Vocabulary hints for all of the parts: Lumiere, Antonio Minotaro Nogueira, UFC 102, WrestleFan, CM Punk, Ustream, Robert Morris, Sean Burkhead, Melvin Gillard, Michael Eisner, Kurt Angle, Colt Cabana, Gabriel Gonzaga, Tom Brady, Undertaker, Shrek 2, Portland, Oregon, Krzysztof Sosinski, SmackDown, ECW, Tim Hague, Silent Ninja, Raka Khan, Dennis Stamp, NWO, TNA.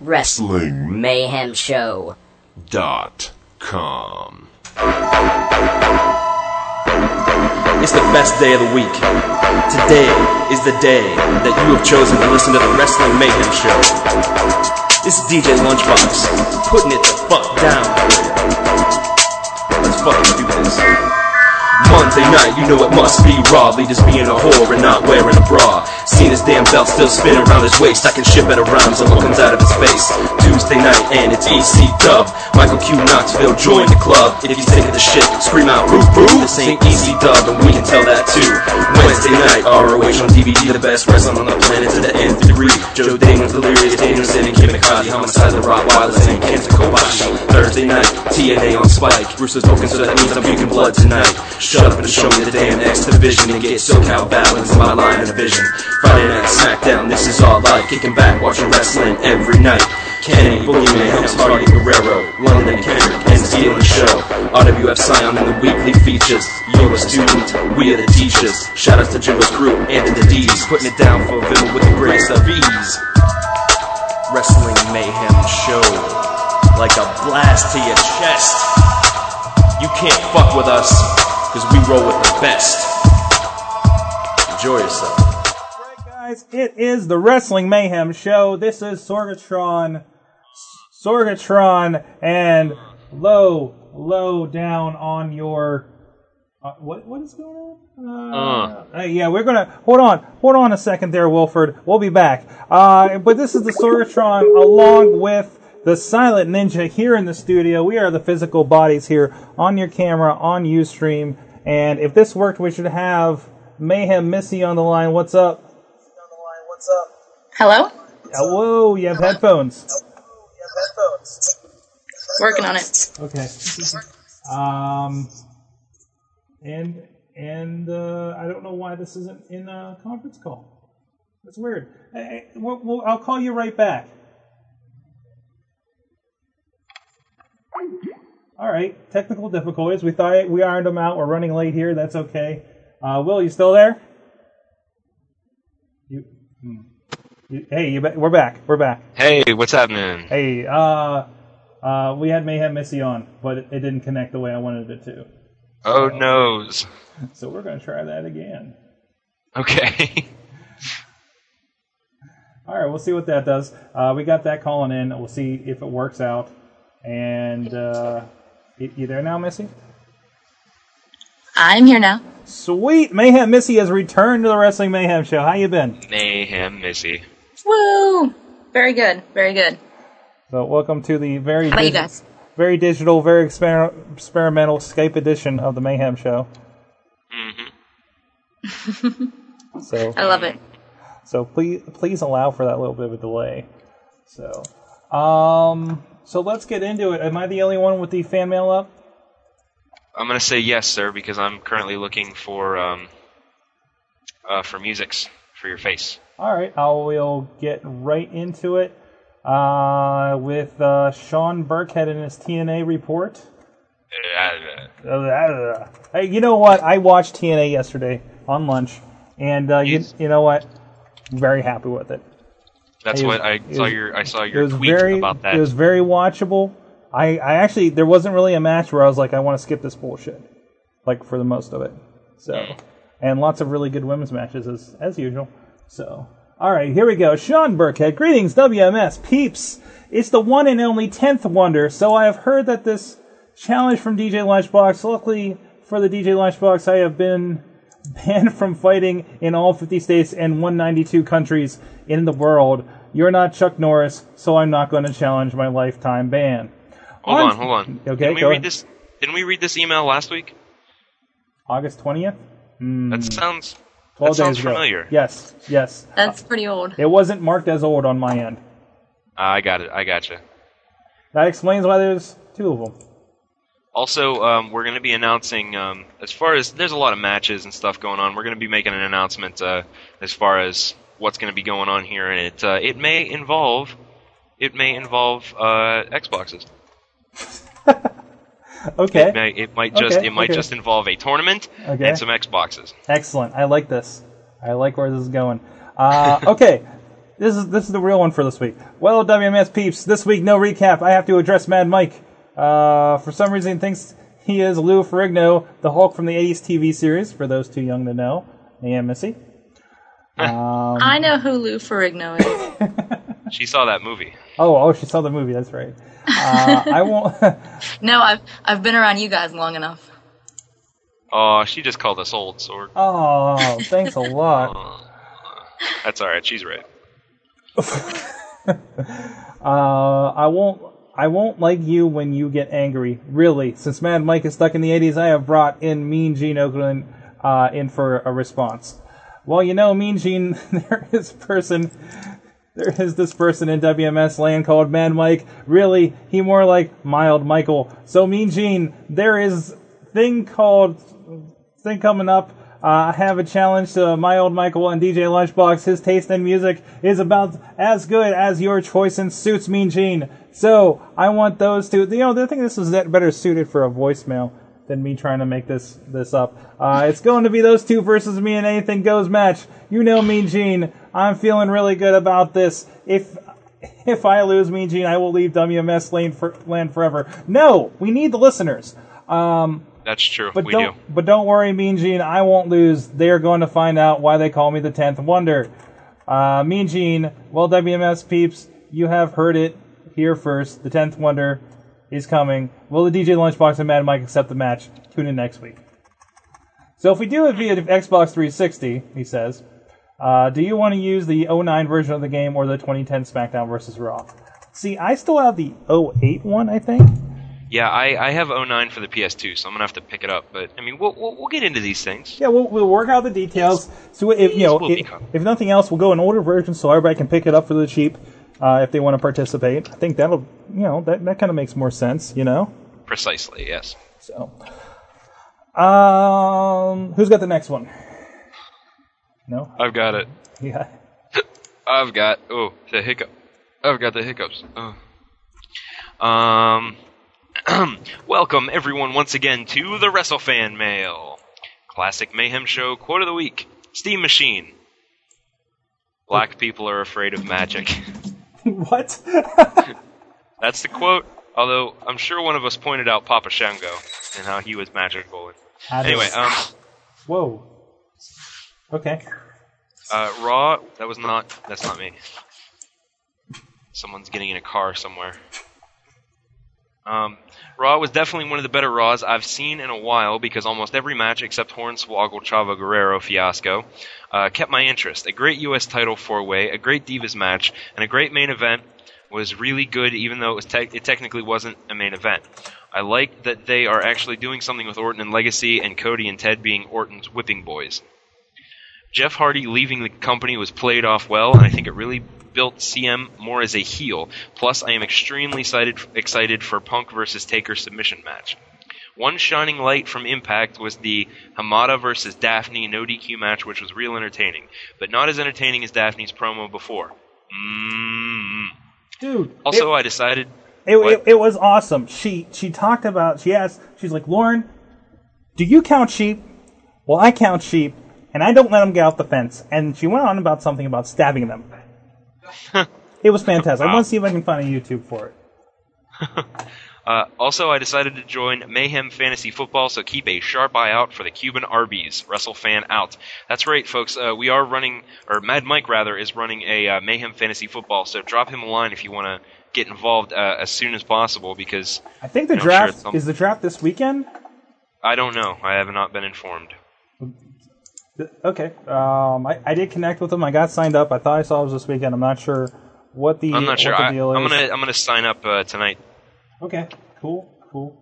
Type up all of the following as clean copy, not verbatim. Wrestling Mayhem Show.com. It's the best day of the week. Today is the day that you have chosen to listen to the Wrestling Mayhem Show. This is DJ Lunchbox, putting it the fuck down. Let's fucking do this. Monday night, you know it must be raw. Leaders being a whore and not wearing a bra. Seen his damn belt still spinning around his waist. I can ship better rhymes than what comes out of his face. Tuesday night and it's EC Dub. Michael Q Knoxville joined the club. If you think of the shit, scream out roof roof. This ain't EC Dub and we can tell that too. Wednesday night, ROH on DVD. The best wrestling on the planet to the nth degree. Joe Damon's Delirious, Daniel Zinn, Kim McCarthy, Homicide, the Rottweilers, and Kenta Kobashi. Thursday night, TNA on Spike. Bruce is broken, so that means I'm drinking blood tonight. Shut up and show me the damn X division and get SoCal balance in my line of vision. Friday night SmackDown, this is all live. Kicking back, watching wrestling every night. Kenny, Boogeyman, Helms, Hardy, Guerrero, London, and Kendrick, and stealing the show. RWF Scion in the weekly features. You're a student, we are the teachers. Shout out to Jimbo's crew and to the D's. Putting it down for Vimmel with the grace of ease. Wrestling Mayhem Show, like a blast to your chest. You can't fuck with us, because we roll with the best. Enjoy yourself. Alright guys, it is the Wrestling Mayhem Show. This is Sorgatron, and low down on your... What is going on? Yeah, we're going to... Hold on a second there, Wilford. We'll be back. But this is the Sorgatron along with the Silent Ninja here in the studio. We are the physical bodies here on your camera, on Ustream. And if this worked, we should have Mayhem Missy on the line. What's up? Hello? Hello, you have headphones. Working on it. Okay. And I don't know why this isn't in a conference call. That's weird. I'll call you right back. All right, technical difficulties. We thought we ironed them out. We're running late here. That's okay. Will, you still there? We're back. Hey, what's happening? Hey, we had Mayhem Missy on, but it didn't connect the way I wanted it to. Oh, noes. So we're going to try that again. Okay. All right, we'll see what that does. We got that calling in. We'll see if it works out. And, you there now, Missy? I'm here now. Sweet! Mayhem Missy has returned to the Wrestling Mayhem Show. How you been? Mayhem Missy. Woo! Very good, very good. So, welcome to the very digital, very experimental Skype edition of the Mayhem Show. Mm-hmm. So, I love it. So, please allow for that little bit of a delay. So, So let's get into it. Am I the only one with the fan mail up? I'm going to say yes, sir, because I'm currently looking for musics for your face. All right. I will get right into it with Sean Burkhead and his TNA report. Hey, you know what? I watched TNA yesterday on lunch, and you know what? I'm very happy with it. That's what I saw your tweet about that. It was very watchable. I actually, there wasn't really a match where I was like, I want to skip this bullshit, like for the most of it. So, and lots of really good women's matches as usual. So, all right, here we go. Sean Burkhead, greetings WMS peeps. It's the one and only 10th wonder. So I have heard that this challenge from DJ Lunchbox. Luckily for the DJ Lunchbox, I have been banned from fighting in all 50 states and 192 countries in the world. You're not Chuck Norris, so I'm not going to challenge my lifetime ban. Hold on. Okay, didn't we read this email last week? August 20th? That sounds familiar. Yes. That's pretty old. It wasn't marked as old on my end. I got it. I gotcha. That explains why there's two of them. Also, we're going to be announcing, as far as, there's a lot of matches and stuff going on, we're going to be making an announcement as far as what's going to be going on here, and it may involve Xboxes. Okay. It might just involve a tournament and some Xboxes. Excellent. I like this. I like where this is going. Okay. This is the real one for this week. Well, WMS peeps, this week no recap. I have to address Mad Mike. For some reason, he thinks he is Lou Ferrigno, the Hulk from the 80s TV series, for those too young to know. Mayhem Missy. I know who Lou Ferrigno is. She saw that movie. Oh, she saw the movie. That's right. I won't. No, I've been around you guys long enough. Oh, she just called us old, Sorg. Oh, thanks a lot. That's all right. She's right. I won't like you when you get angry. Really, since Mad Mike is stuck in the 80s, I have brought in Mean Gene Oakland in for a response. Well, you know, Mean Gene, there is this person in WMS land called Mad Mike. Really, he more like Mild Michael. So, Mean Gene, there is thing coming up. I have a challenge to Mild Michael and DJ Lunchbox. His taste in music is about as good as your choice in suits, Mean Gene. So, I want those two. You know, I think this is better suited for a voicemail than me trying to make this up. It's going to be those two versus me in Anything Goes match. You know, Mean Gene, I'm feeling really good about this. If I lose, Mean Gene, I will leave WMS land forever. No, we need the listeners. That's true. But don't worry, Mean Gene, I won't lose. They are going to find out why they call me the 10th Wonder. Mean Gene, well, WMS peeps, you have heard it here first. The 10th Wonder is coming. Will the DJ Lunchbox and Mad Mike accept the match? Tune in next week. So if we do it via Xbox 360, he says, do you want to use the 09 version of the game or the 2010 SmackDown vs. Raw? See, I still have the 08 one, I think. Yeah, I have 09 for the PS2, so I'm gonna have to pick it up. But I mean, we'll get into these things. Yeah, we'll work out the details. So if nothing else, we'll go an older version so everybody can pick it up for the cheap. If they want to participate, I think that'll, that kind of makes more sense, Precisely, yes. So, who's got the next one? No? I've got it. Yeah. I've got the hiccups. Oh. Welcome, everyone, once again to the WrestleFan Mail. Classic Mayhem Show Quote of the Week. Steam Machine. Black people are afraid of magic. What? That's the quote, although I'm sure one of us pointed out Papa Shango and how he was magical. Anyway, Whoa. Okay. Raw, that's not me. Someone's getting in a car somewhere. Raw was definitely one of the better Raws I've seen in a while because almost every match except Hornswoggle Chavo Guerrero fiasco kept my interest. A great U.S. title four-way, a great Divas match, and a great main event was really good even though it technically wasn't a main event. I like that they are actually doing something with Orton and Legacy and Cody and Ted being Orton's whipping boys. Jeff Hardy leaving the company was played off well, and I think it really built CM more as a heel. Plus, I am extremely excited for Punk versus Taker submission match. One shining light from Impact was the Hamada versus Daphne no DQ match, which was real entertaining, but not as entertaining as Daphne's promo before. Dude. Also, I decided it was awesome. She talked about. She asked. She's like, Lauren, do you count sheep? Well, I count sheep. And I don't let them get off the fence. And she went on about something about stabbing them. It was fantastic. Wow. I want to see if I can find a YouTube for it. Also, I decided to join Mayhem Fantasy Football, so keep a sharp eye out for the Cuban Arby's. WrestleFan out. That's right, folks. We are running, or Mad Mike, rather, is running a Mayhem Fantasy Football, so drop him a line if you want to get involved as soon as possible, because... I think the draft... Is the draft this weekend? I don't know. I have not been informed. Okay. I did connect with them. I got signed up. I thought I saw it was this weekend. I'm not sure what the deal is. I'm gonna sign up tonight. Okay. Cool.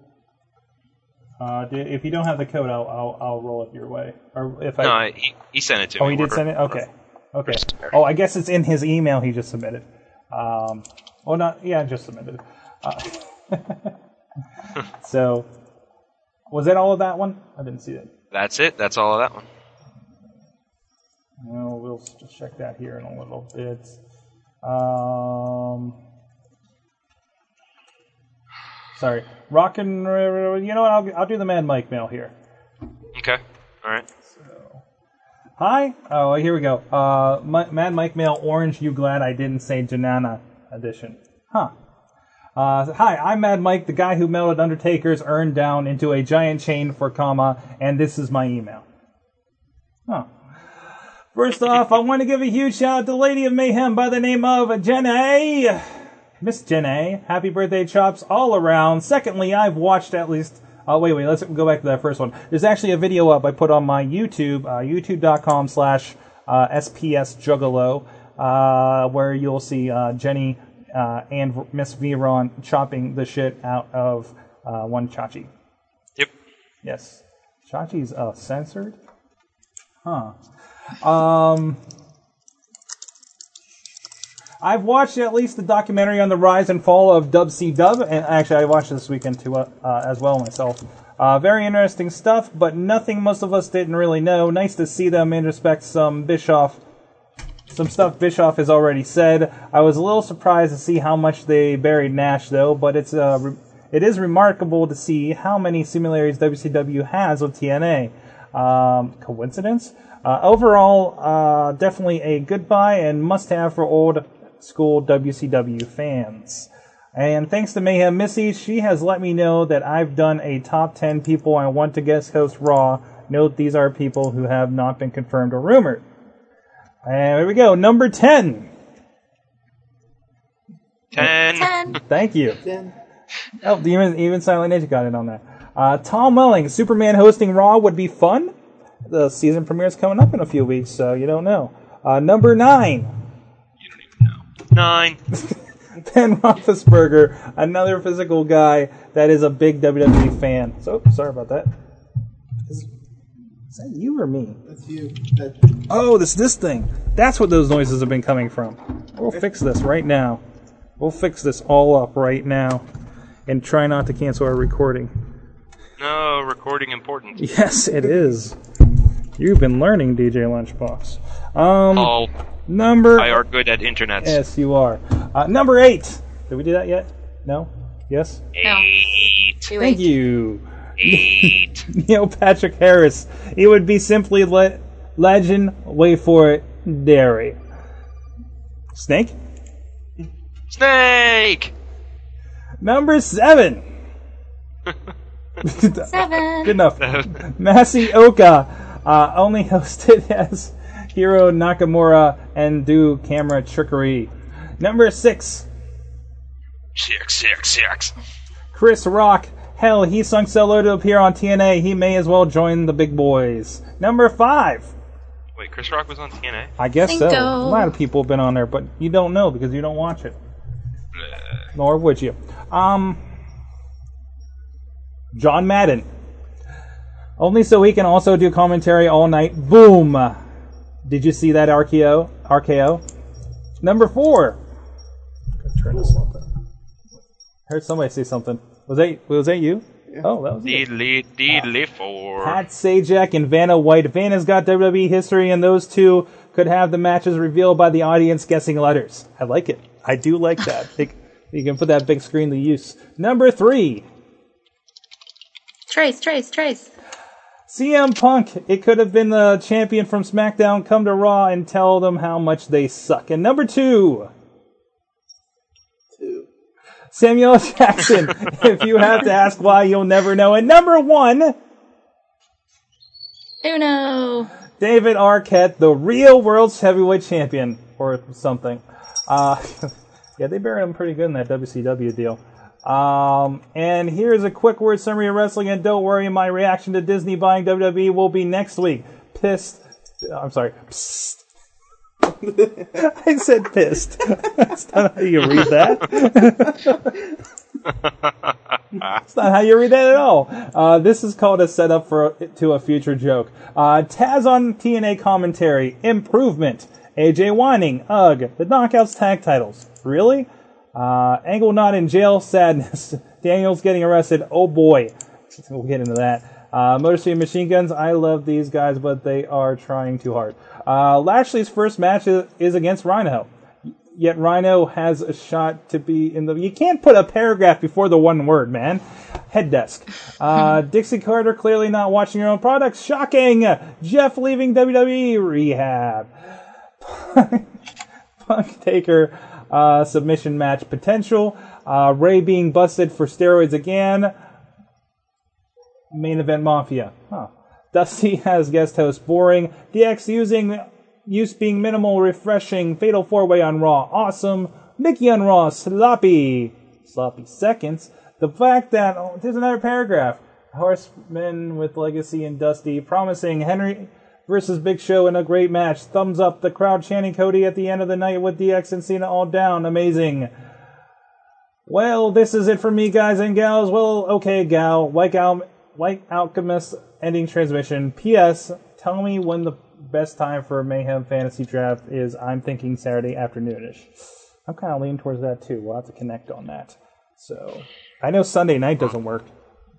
If you don't have the code, I'll roll it your way. Or if he sent it to me. Oh, he did send it. Okay. Oh, I guess it's in his email he just submitted. Just submitted. So, was that all of that one? I didn't see that. That's it. That's all of that one. Well, we'll just check that here in a little bit. Sorry, rockin'. You know what? I'll do the Mad Mike mail here. Okay. All right. So, Hi. Oh, here we go. Mad Mike Mail Orange. You glad I didn't say Janana edition? Huh. Hi, I'm Mad Mike, the guy who melted Undertaker's urn down into a giant chain for Kama, and this is my email. Huh. First off, I want to give a huge shout out to Lady of Mayhem by the name of Jen A. Miss Jen A. Happy birthday, chops all around. Secondly, I've watched at least... wait, let's go back to that first one. There's actually a video up I put on my YouTube, youtube.com/SPSJuggalo, where you'll see Jenny and Miss Viron chopping the shit out of one Chachi. Yep. Yes. Chachi's censored? Huh. I've watched at least the documentary on the rise and fall of WCW, and actually I watched this weekend too as well myself. Very interesting stuff, but nothing most of us didn't really know. Nice to see them introspect some stuff Bischoff has already said. I was a little surprised to see how much they buried Nash, though, but it is remarkable to see how many similarities WCW has with TNA. Coincidence? Overall, definitely a goodbye and must-have for old school WCW fans. And thanks to Mayhem Missy, she has let me know that I've done a top 10 people I want to guest host Raw. Note these are people who have not been confirmed or rumored. And here we go, number 10. 10. Thank you. 10. Oh, even Silent Ninja got in on that. Tom Welling, Superman hosting Raw would be fun. The season premiere is coming up in a few weeks, so you don't know. Number 9. You don't even know. 9. Ben Roethlisberger, another physical guy that is a big WWE fan. So, sorry about that. Is that you or me? That's you. Oh, this thing. That's what those noises have been coming from. We'll fix this right now. We'll fix this all up right now. And try not to cancel our recording. No, recording important. Yes, it is. You've been learning, DJ Lunchbox. I are good at internet. Yes, you are. Number 8. Did we do that yet? No? Yes? 8. Thank you. 8. Neil Patrick Harris. It would be simply legend, wait for it, dairy. Snake? Snake! Number 7. 7. Good enough. Massey Oka. Only hosted as Hiro Nakamura and do camera trickery. Number 6. 6. Chris Rock. Hell, he sunk so low to appear on TNA, he may as well join the big boys. Number 5. Wait, Chris Rock was on TNA? I guess Cinco. So. A lot of people have been on there, but you don't know because you don't watch it. Nor would you. John Madden. Only so he can also do commentary all night. Boom! Did you see that RKO? Number 4. I heard somebody say something. Was that you? Yeah. Oh, that was D-Lifford. Pat Sajak and Vanna White. Vanna's got WWE history, and those two could have the matches revealed by the audience guessing letters. I like it. I do like that. You can put that big screen to use. Number 3. Trace. CM Punk, it could have been the champion from SmackDown, come to Raw and tell them how much they suck. And number 2. Samuel Jackson, if you have to ask why, you'll never know. And number 1. Uno. David Arquette, the real world's heavyweight champion, or something. Yeah, they buried him pretty good in that WCW deal. And here's a quick word summary of wrestling, and don't worry, my reaction to Disney buying WWE will be next week. Pissed. I said pissed. That's not how you read that. It's not how you read that at all. This is called a setup to a future joke. Taz on TNA commentary. Improvement. AJ Whining. Ugh. The Knockouts tag titles. Really? Angle not in jail, sadness. Daniels getting arrested, oh boy. We'll get into that. Motor City Machine Guns, I love these guys, but they are trying too hard. Lashley's first match is against Rhino. Yet Rhino has a shot to be in the... You can't put a paragraph before the one word, man. head desk. Dixie Carter clearly not watching her own products. Shocking! Jeff leaving WWE rehab. Punk Taker submission match potential. Rey being busted for steroids again. Main event Mafia. Huh. Dusty has guest host boring. DX use being minimal, refreshing. Fatal 4-way on Raw. Awesome. Mickey on Raw. Sloppy seconds. The fact that... Oh, there's another paragraph. Horsemen with Legacy and Dusty promising Henry versus Big Show in a great match. Thumbs up. The crowd chanting Cody at the end of the night with DX and Cena all down. Amazing. Well, this is it for me, guys and gals. Well, okay, gal. Like Alchemist ending transmission. P.S. Tell me when the best time for Mayhem Fantasy Draft is. I'm thinking Saturday afternoonish. I'm kind of leaning towards that, too. We'll have to connect on that. So, I know Sunday night doesn't work.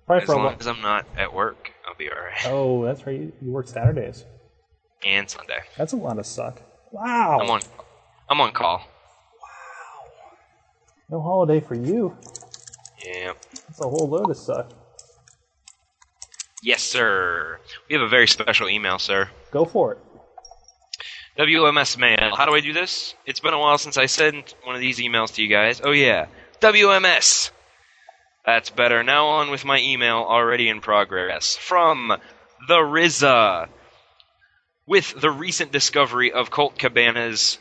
Probably as long as I'm not at work, I'll be all right. Oh, that's right. You work Saturdays. And Sunday. That's a lot of suck. Wow. I'm on call. Wow. No holiday for you. Yeah. That's a whole load of suck. Yes, sir. We have a very special email, sir. Go for it. WMS mail. How do I do this? It's been a while since I sent one of these emails to you guys. Oh, yeah. WMS. That's better. Now on with my email already in progress. From the RZA. With the recent discovery of Colt Cabana's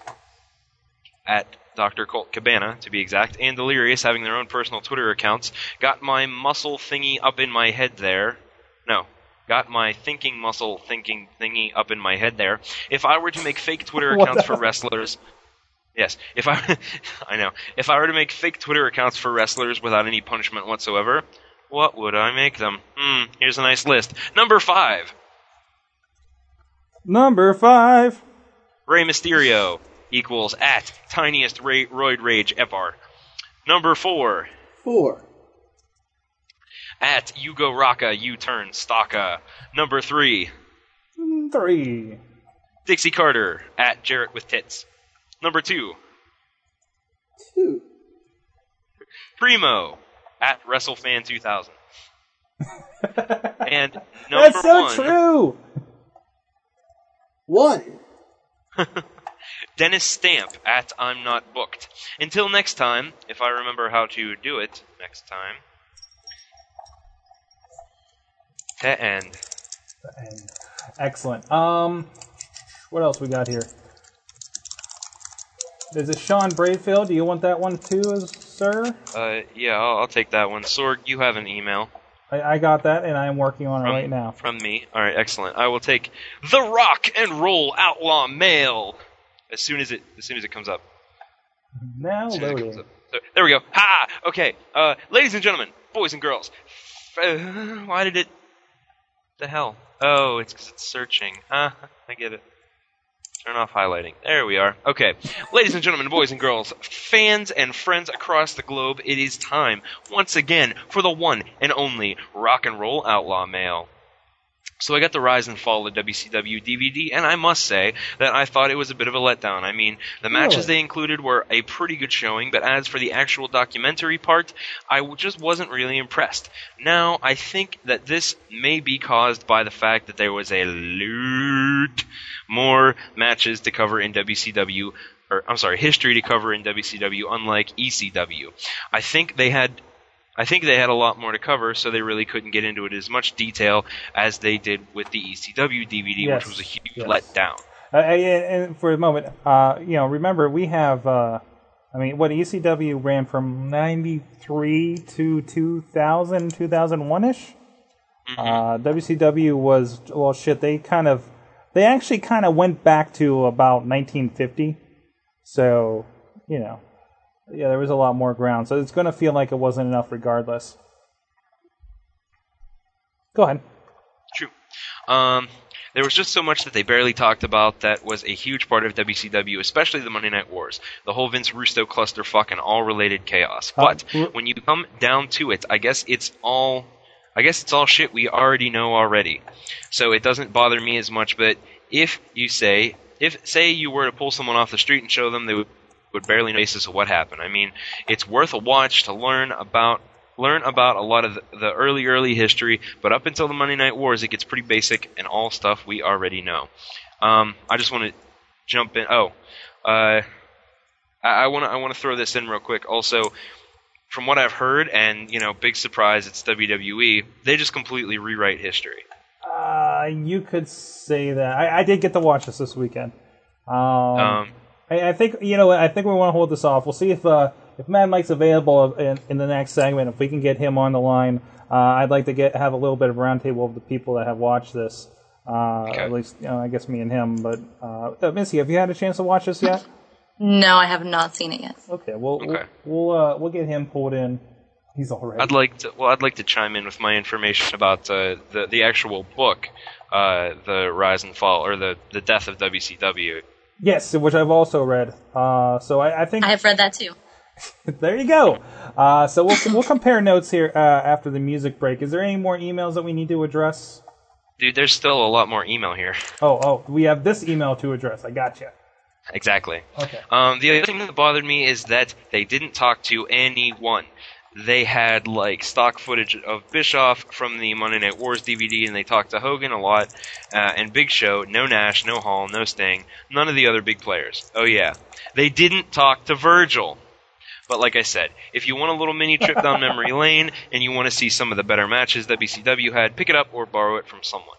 at Dr. Colt Cabana, to be exact, and Delirious having their own personal Twitter accounts, got my muscle thingy up in my head there. No. Got my thinking muscle thinking thingy up in my head there. If I were to make fake Twitter accounts for wrestlers... Yes. I know. If I were to make fake Twitter accounts for wrestlers without any punishment whatsoever, what would I make them? Here's a nice list. Number 5. Rey Mysterio equals at tiniest roid rage FR. Number 4. 4. At Yugo Raka, U-turn, Staka. Number 3. 3. Dixie Carter, at Jarrett with tits. Number 2. 2. Primo, at WrestleFan 2000. And number 1. That's so true! 1. Dennis Stamp, at I'm Not Booked. Until next time, if I remember how to do it next time. The end. Excellent. What else we got here? There's a Sean Braidfield. Do you want that one too, sir? Yeah, I'll take that one. Sorg, you have an email. I got that, and I am working on it right now. From me. All right, excellent. I will take the Rock and Roll Outlaw mail as soon as it comes up. Now loading. There we go. Ha! Okay. Ladies and gentlemen, boys and girls. Why did it... the hell? Oh, it's because it's searching. I get it. Turn off highlighting. There we are. Okay. Ladies and gentlemen, boys and girls, fans and friends across the globe, it is time, once again, for the one and only Rock and Roll Outlaw Mail. So I got the Rise and Fall of WCW DVD, and I must say that I thought it was a bit of a letdown. I mean, the matches they included were a pretty good showing, but as for the actual documentary part, I just wasn't really impressed. Now, I think that this may be caused by the fact that there was a lot more matches to cover in WCW, history to cover in WCW, unlike ECW. I think they had a lot more to cover, so they really couldn't get into it as much detail as they did with the ECW DVD, yes, which was a huge letdown. And for a moment, remember we have, what ECW ran from 93 to 2000, 2001-ish? Mm-hmm. WCW was, well, shit, they actually went back to about 1950, so, yeah, there was a lot more ground, so it's going to feel like it wasn't enough regardless. Go ahead. True. There was just so much that they barely talked about that was a huge part of WCW, especially the Monday Night Wars, the whole Vince Russo clusterfuck and all related chaos. But when you come down to it, I guess it's all shit we already know already. So it doesn't bother me as much, but if you were to pull someone off the street and show them, they would barely know the basis of what happened. I mean, it's worth a watch to learn about learn about a lot of the early history, but up until the Monday Night Wars, it gets pretty basic and all stuff we already know. I just want to jump in. I want to throw this in real quick. Also, from what I've heard, and big surprise, it's WWE. They just completely rewrite history. You could say that. I did get to watch this weekend. I think I think we want to hold this off. We'll see if Mad Mike's available in the next segment. If we can get him on the line, I'd like to have a little bit of roundtable of the people that have watched this. Okay. At least, I guess me and him. But Missy, have you had a chance to watch this yet? No, I have not seen it yet. Okay, we'll get him pulled in. He's all right. I'd like to chime in with my information about the actual book, the Rise and Fall or the Death of WCW. Yes, which I've also read. So I think I have read that too. There you go. So we'll compare notes here after the music break. Is there any more emails that we need to address? Dude, there's still a lot more email here. Oh, we have this email to address. I gotcha. Exactly. Okay. The other thing that bothered me is that they didn't talk to anyone. They had stock footage of Bischoff from the Monday Night Wars DVD, and they talked to Hogan a lot, and Big Show, no Nash, no Hall, no Sting, none of the other big players. Oh yeah, they didn't talk to Virgil. But like I said, if you want a little mini trip down memory lane and you want to see some of the better matches WCW had, pick it up or borrow it from someone.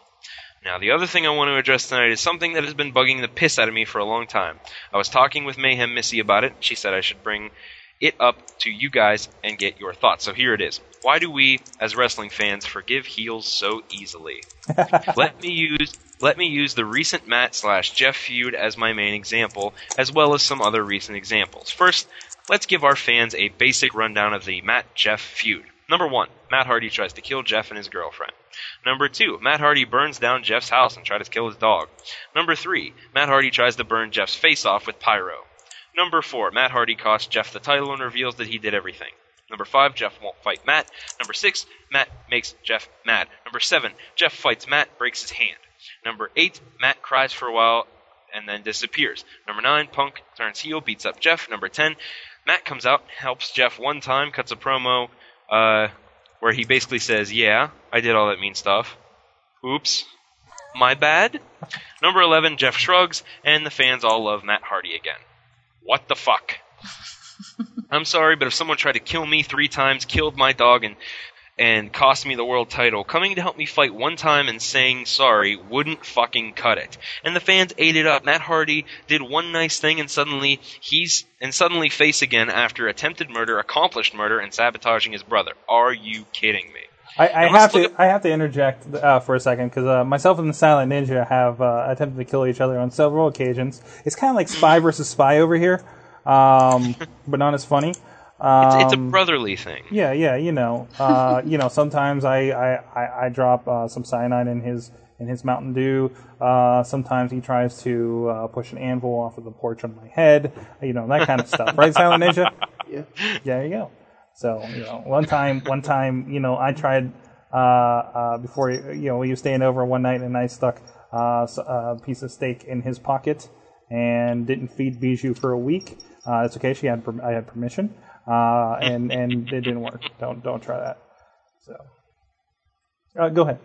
Now, the other thing I want to address tonight is something that has been bugging the piss out of me for a long time. I was talking with Mayhem Missy about it. She said I should bring it up to you guys and get your thoughts. So here it is. Why do we, as wrestling fans, forgive heels so easily? Let me use the recent Matt/Jeff feud as my main example, as well as some other recent examples. First, let's give our fans a basic rundown of the Matt-Jeff feud. Number 1, Matt Hardy tries to kill Jeff and his girlfriend. Number 2, Matt Hardy burns down Jeff's house and tries to kill his dog. Number 3, Matt Hardy tries to burn Jeff's face off with pyro. Number 4, Matt Hardy costs Jeff the title and reveals that he did everything. Number 5, Jeff won't fight Matt. Number 6, Matt makes Jeff mad. Number 7, Jeff fights Matt, breaks his hand. Number 8, Matt cries for a while and then disappears. Number 9, Punk turns heel, beats up Jeff. Number 10, Matt comes out, helps Jeff one time, cuts a promo where he basically says, yeah, I did all that mean stuff. Oops. My bad. Number 11, Jeff shrugs, and the fans all love Matt Hardy again. What the fuck? I'm sorry, but if someone tried to kill me 3 times, killed my dog, and cost me the world title, coming to help me fight one time and saying sorry wouldn't fucking cut it. And the fans ate it up. Matt Hardy did one nice thing, and suddenly face again after attempted murder, accomplished murder, and sabotaging his brother. Are you kidding me? I have to interject for a second because myself and the Silent Ninja have attempted to kill each other on several occasions. It's kind of like spy versus spy over here, but not as funny. It's a brotherly thing. Yeah, sometimes I drop some cyanide in his Mountain Dew. Sometimes he tries to push an anvil off of the porch on my head. That kind of stuff, right, Silent Ninja? Yeah. There you go. So, one time, I tried before, he was staying over one night, and I stuck a piece of steak in his pocket and didn't feed Bijou for a week. It's okay. I had permission, and it didn't work. Don't try that. So, go ahead.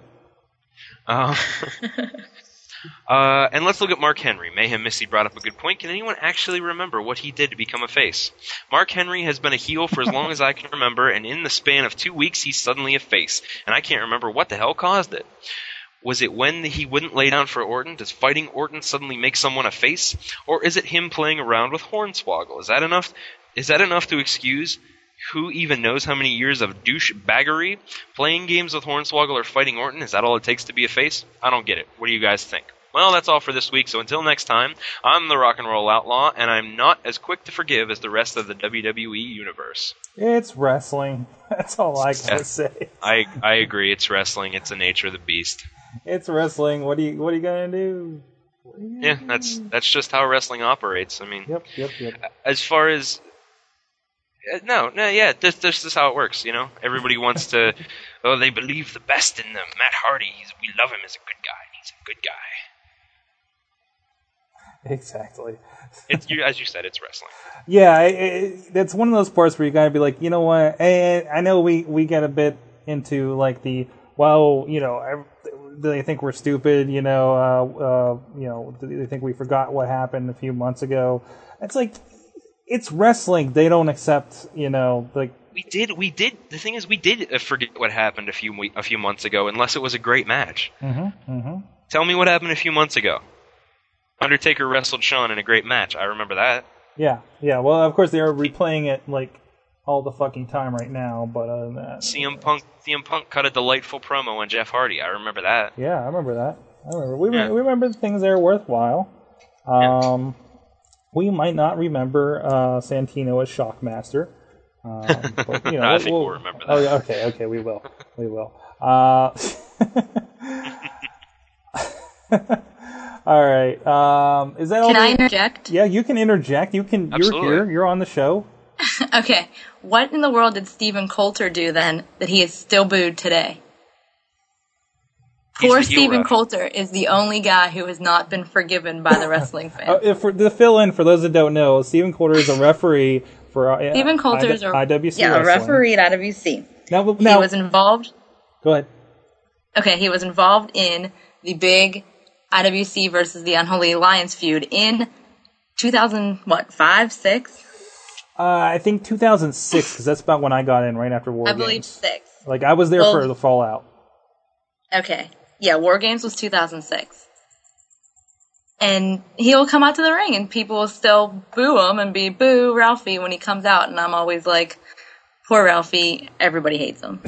And let's look at Mark Henry. Mayhem Missy brought up a good point. Can anyone actually remember what he did to become a face? Mark Henry has been a heel for as long as I can remember, and in the span of 2 weeks, he's suddenly a face, and I can't remember what the hell caused it. Was it when he wouldn't lay down for Orton? Does fighting Orton suddenly make someone a face? Or is it him playing around with Hornswoggle? Is that enough to excuse? Who even knows how many years of douchebaggery? Playing games with Hornswoggle or fighting Orton, is that all it takes to be a face? I don't get it. What do you guys think? Well, that's all for this week, so until next time, I'm the Rock and Roll Outlaw, and I'm not as quick to forgive as the rest of the WWE universe. It's wrestling. That's all I can say. I agree. It's wrestling. It's the nature of the beast. It's wrestling. What are you gonna do? Yeah, that's just how wrestling operates. I mean, yep. As far as this is how it works. Everybody wants to. They believe the best in them. Matt Hardy, we love him as a good guy. He's a good guy. Exactly. It's you, as you said, it's wrestling. Yeah, it's one of those parts where you gotta be like, you know what? I know we get a bit into like the they think we're stupid, they think we forgot what happened a few months ago. It's like, it's wrestling. They don't accept, like. We did. The thing is, we did forget what happened a few months ago, unless it was a great match. Mm-hmm, mm-hmm. Tell me what happened a few months ago. Undertaker wrestled Sean in a great match. I remember that. Yeah. Well, of course they are replaying it like all the fucking time right now. But other than that, CM Punk cut a delightful promo on Jeff Hardy. I remember that. Yeah, I remember that. We remember the things that are worthwhile. We might not remember Santino as Shockmaster. But, I think we'll remember that. Oh, okay, we will. We will. All right. Is that all? Can I interject? Yeah, you can interject. You can. Absolutely. You're here. You're on the show. Okay. What in the world did Stephen Coulter do then that he is still booed today? Poor Stephen Coulter is the only guy who has not been forgiven by the wrestling fans. To fill in for those that don't know, Stephen Coulter is a referee for IWC. Yeah, a referee at IWC. Now, he was involved. Go ahead. Okay, he was involved in the big IWC versus the Unholy Alliance feud in 2005, 2006. I think 2006, because that's about when I got in, right after War Games. I believe 2006. Like I was there for the fallout. Okay. Yeah, War Games was 2006. And he'll come out to the ring and people will still boo him and be, boo Ralphie, when he comes out. And I'm always like, poor Ralphie, everybody hates him.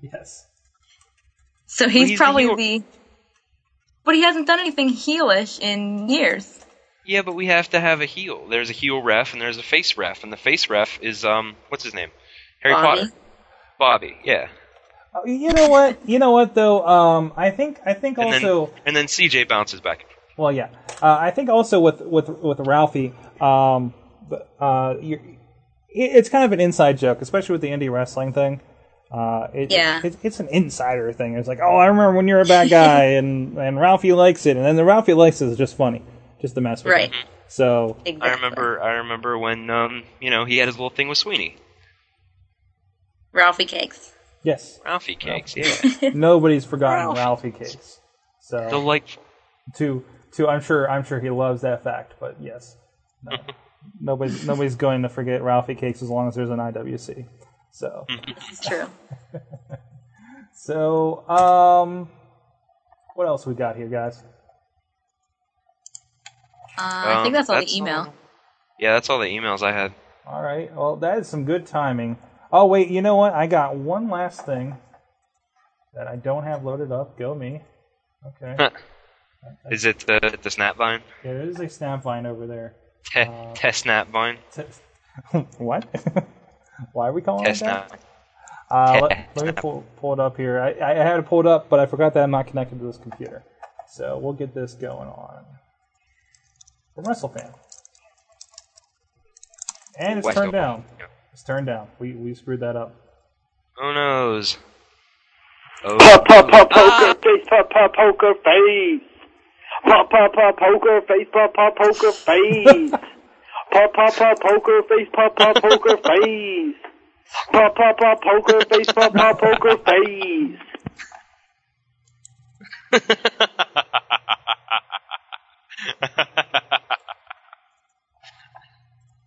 Yes. So he's probably the... But he hasn't done anything heelish in years. Yeah, but we have to have a heel. There's a heel ref and there's a face ref. And the face ref is, what's his name? Harry Potter. Bobby, yeah. You know what? Though, I think and also, then CJ bounces back. Well, yeah, I think also with Ralphie, it's kind of an inside joke, especially with the indie wrestling thing. It's an insider thing. It's like, oh, I remember when you were a bad guy, and Ralphie likes it, and then the Ralphie likes it is just funny, just the mess with right. It. So exactly. I remember when he had his little thing with Sweeney. Ralphie cakes. Yes. Ralphie cakes, yeah. Nobody's forgotten Ralphie cakes. So delightful. I'm sure he loves that fact, but yes. No. Nobody's going to forget Ralphie cakes as long as there's an IWC. So this is true. So, what else we got here, guys? I think that's all the email. Yeah, that's all the emails I had. All right. Well, that is some good timing. Oh, wait, you know what? I got one last thing that I don't have loaded up. Go me. Okay. Huh. Is it the snap vine? Yeah, there is a snap vine over there. Test snap vine? What? Why are we calling it that? Let me pull it up here. I had it pulled up, but I forgot that I'm not connected to this computer. So we'll get this going on. From WrestleFan. And it's turned down. Yeah. It's turned down. We screwed that up. Oh noes. Oh. Pop poker face.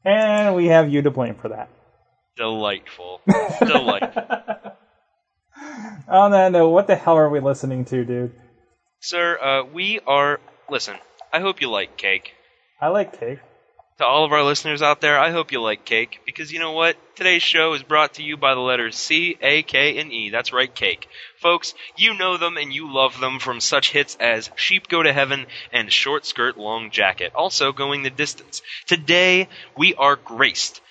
And we have you to blame for that. Delightful. Oh, no, what the hell are we listening to, dude? Sir, listen, I hope you like cake. I like cake. To all of our listeners out there, I hope you like cake, because you know what? Today's show is brought to you by the letters C, A, K, and E. That's right, cake. Folks, you know them and you love them from such hits as Sheep Go to Heaven and Short Skirt Long Jacket, also going the distance. Today, we are graced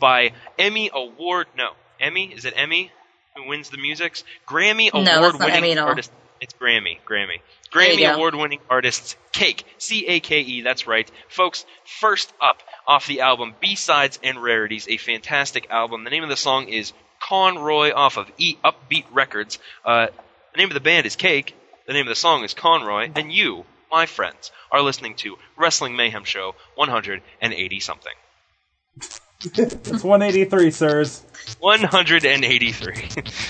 by Emmy Award... No, Emmy? Is it Emmy who wins the musics? Grammy Award-winning artist... It's Grammy. Grammy Award-winning artists Cake, C-A-K-E, that's right. Folks, first up off the album B-Sides and Rarities, a fantastic album. The name of the song is Conroy off of Upbeat Records. The name of the band is Cake. The name of the song is Conroy. And you my friends, are listening to Wrestling Mayhem Show 180-something. It's 183, sirs. 183.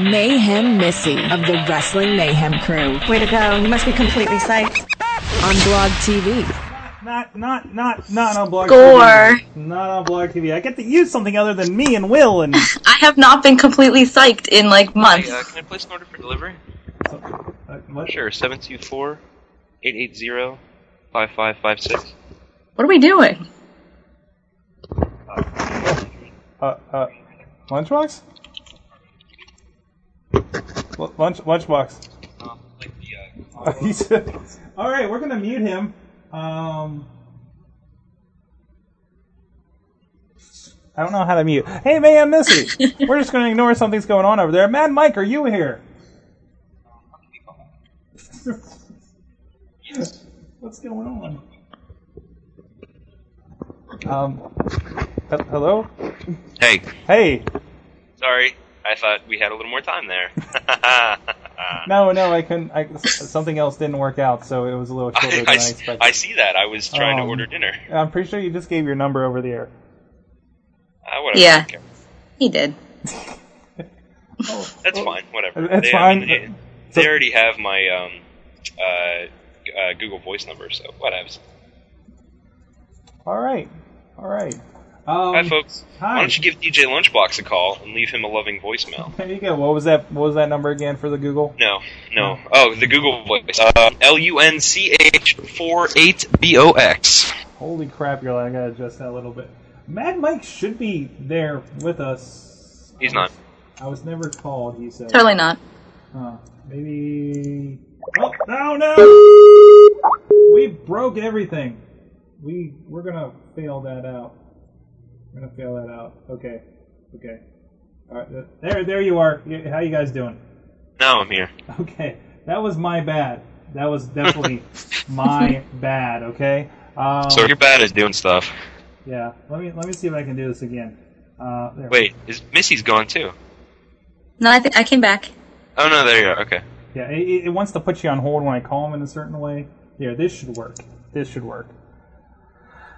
Mayhem Missy of the Wrestling Mayhem crew. Way to go. You must be completely psyched. On Blog TV. Not on Blog TV. Not on Blog TV. I get to use something other than me and Will. And I have not been completely psyched in, like, months. Hi, can I place an order for delivery? What? Sure, 724-880-5556. What are we doing? Lunchbox? Lunchbox. All right, we're gonna mute him. I don't know how to mute. Hey, Mayhem Missy, we're just gonna ignore something's going on over there. Mad Mike, are you here? What's going on? Hello. Hey. Sorry. I thought we had a little more time there. No, I couldn't. Something else didn't work out, so it was a little shorter than I expected. I see that. I was trying to order dinner. I'm pretty sure you just gave your number over the air. Whatever. Yeah, he did. That's fine. Whatever. That's fine. They already have my Google Voice number, so whatevs. All right. Hi, folks. Hi. Why don't you give DJ Lunchbox a call and leave him a loving voicemail? There you go. What was that number again for the Google? No. Oh, the Google voice. LUNCH48BOX. Holy crap, you're like, I gotta adjust that a little bit. Mad Mike should be there with us. He's not. I was never called, he said. Totally not. Maybe... Oh, no! We broke everything. We're gonna fail that out. We're gonna fail that out. Okay. Okay. All right. There you are. How you guys doing? Now I'm here. Okay. That was my bad. That was definitely my bad. Okay. So you're bad at doing stuff. Yeah. Let me see if I can do this again. Wait, is Missy's gone too? No, I came back. Oh no, there you are. Okay. Yeah, it wants to put you on hold when I call him in a certain way. Here, this should work. This should work.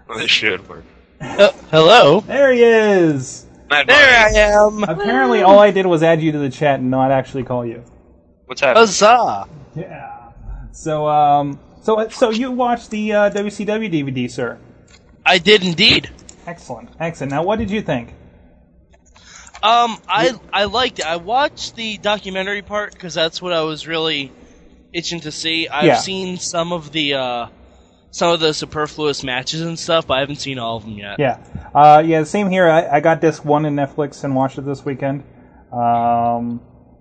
Well, this should work. Hello. There he is. Mad there Mike. I am. Apparently, all I did was add you to the chat and not actually call you. What's happening? Huzzah! Yeah. So you watched the WCW DVD, sir? I did indeed. Excellent. Now, what did you think? I liked it. I watched the documentary part because that's what I was really itching to see. I've seen some of the superfluous matches and stuff, but I haven't seen all of them yet. Yeah, same here. I got this one in Netflix and watched it this weekend.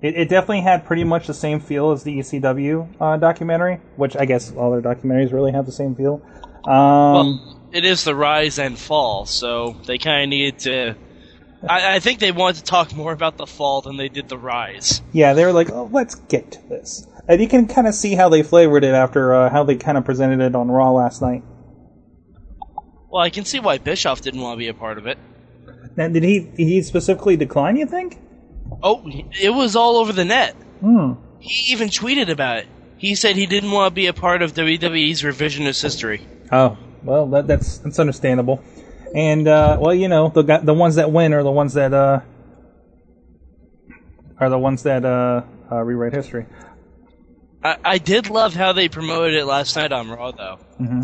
It definitely had pretty much the same feel as the ECW documentary, which I guess all their documentaries really have the same feel. It is the rise and fall, so they kind of needed to... I think they wanted to talk more about the fall than they did the rise. Yeah, they were like, oh, let's get to this. And you can kind of see how they flavored it after how they kind of presented it on Raw last night. Well, I can see why Bischoff didn't want to be a part of it. Now, did he specifically decline, you think? Oh, it was all over the net. Hmm. He even tweeted about it. He said he didn't want to be a part of WWE's revisionist history. Oh, well, that's understandable. And, the ones that win are the ones that, rewrite history. I did love how they promoted it last night on Raw, though. Mm-hmm.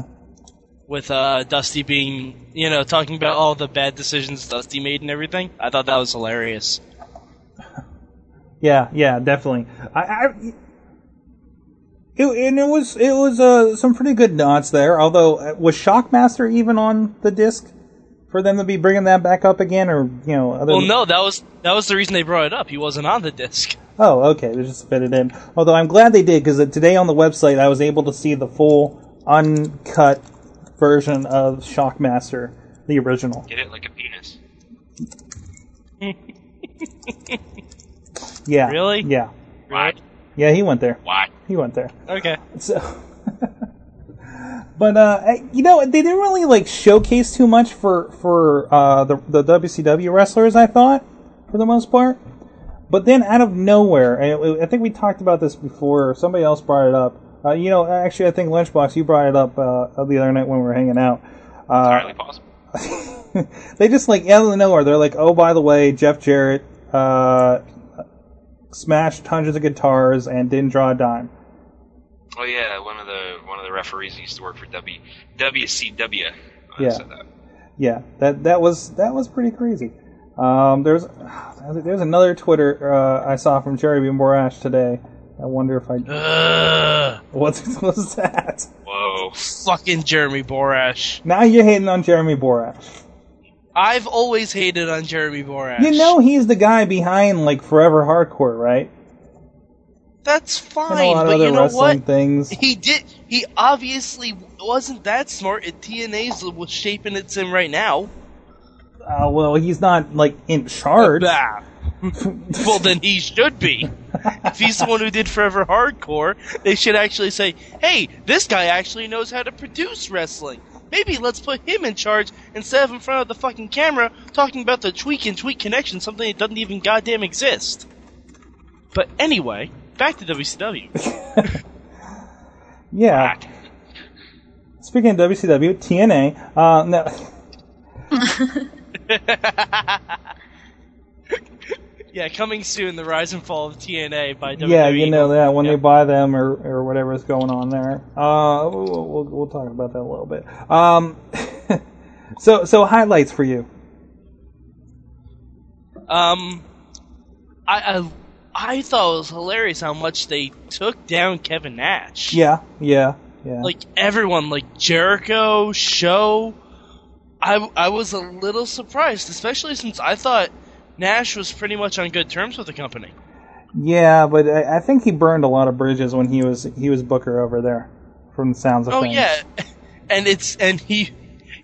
With, Dusty being, talking about all the bad decisions Dusty made and everything. I thought that was hilarious. Yeah, definitely. It was some pretty good nods there, although, was Shockmaster even on the disc? For them to be bringing that back up again, or other. Well, no, that was the reason they brought it up. He wasn't on the disc. Oh, okay, they just fit it in. Although I'm glad they did, because today on the website I was able to see the full uncut version of Shockmaster, the original. Get it like a penis. Yeah. Really? Yeah. What? Yeah, he went there. What? He went there. Okay. So. But, they didn't really, showcase too much for the WCW wrestlers, I thought, for the most part. But then, out of nowhere, I think we talked about this before, or somebody else brought it up. Actually, I think Lunchbox, you brought it up the other night when we were hanging out. Entirely possible. They just, out of nowhere, they're like, oh, by the way, Jeff Jarrett smashed hundreds of guitars and didn't draw a dime. Oh yeah, one of the referees used to work for WCW. Said that. Yeah, that was pretty crazy. There's another Twitter I saw from Jerry B. Morash today. I wonder if I what's that? Whoa, fucking Jeremy Borash! Now you're hating on Jeremy Borash. I've always hated on Jeremy Borash. You know he's the guy behind Forever Hardcore, right? That's fine, but you know what? Things. He obviously wasn't that smart. TNA's shaping its in right now. Well, he's not in charge. Well, then he should be. If he's the one who did Forever Hardcore, they should actually say, "Hey, this guy actually knows how to produce wrestling. Maybe let's put him in charge instead of in front of the fucking camera talking about the tweak and tweak connection, something that doesn't even goddamn exist." But anyway. Back to WCW. Yeah. Back. Speaking of WCW, TNA. No. Yeah, coming soon, the rise and fall of TNA by WWE. Yeah, when they buy them or whatever's going on there. We'll talk about that a little bit. So highlights for you. I thought it was hilarious how much they took down Kevin Nash. Yeah. Everyone, Jericho, Show. I was a little surprised, especially since I thought Nash was pretty much on good terms with the company. Yeah, but I think he burned a lot of bridges when he was Booker over there, from the sounds of things. Oh, yeah, and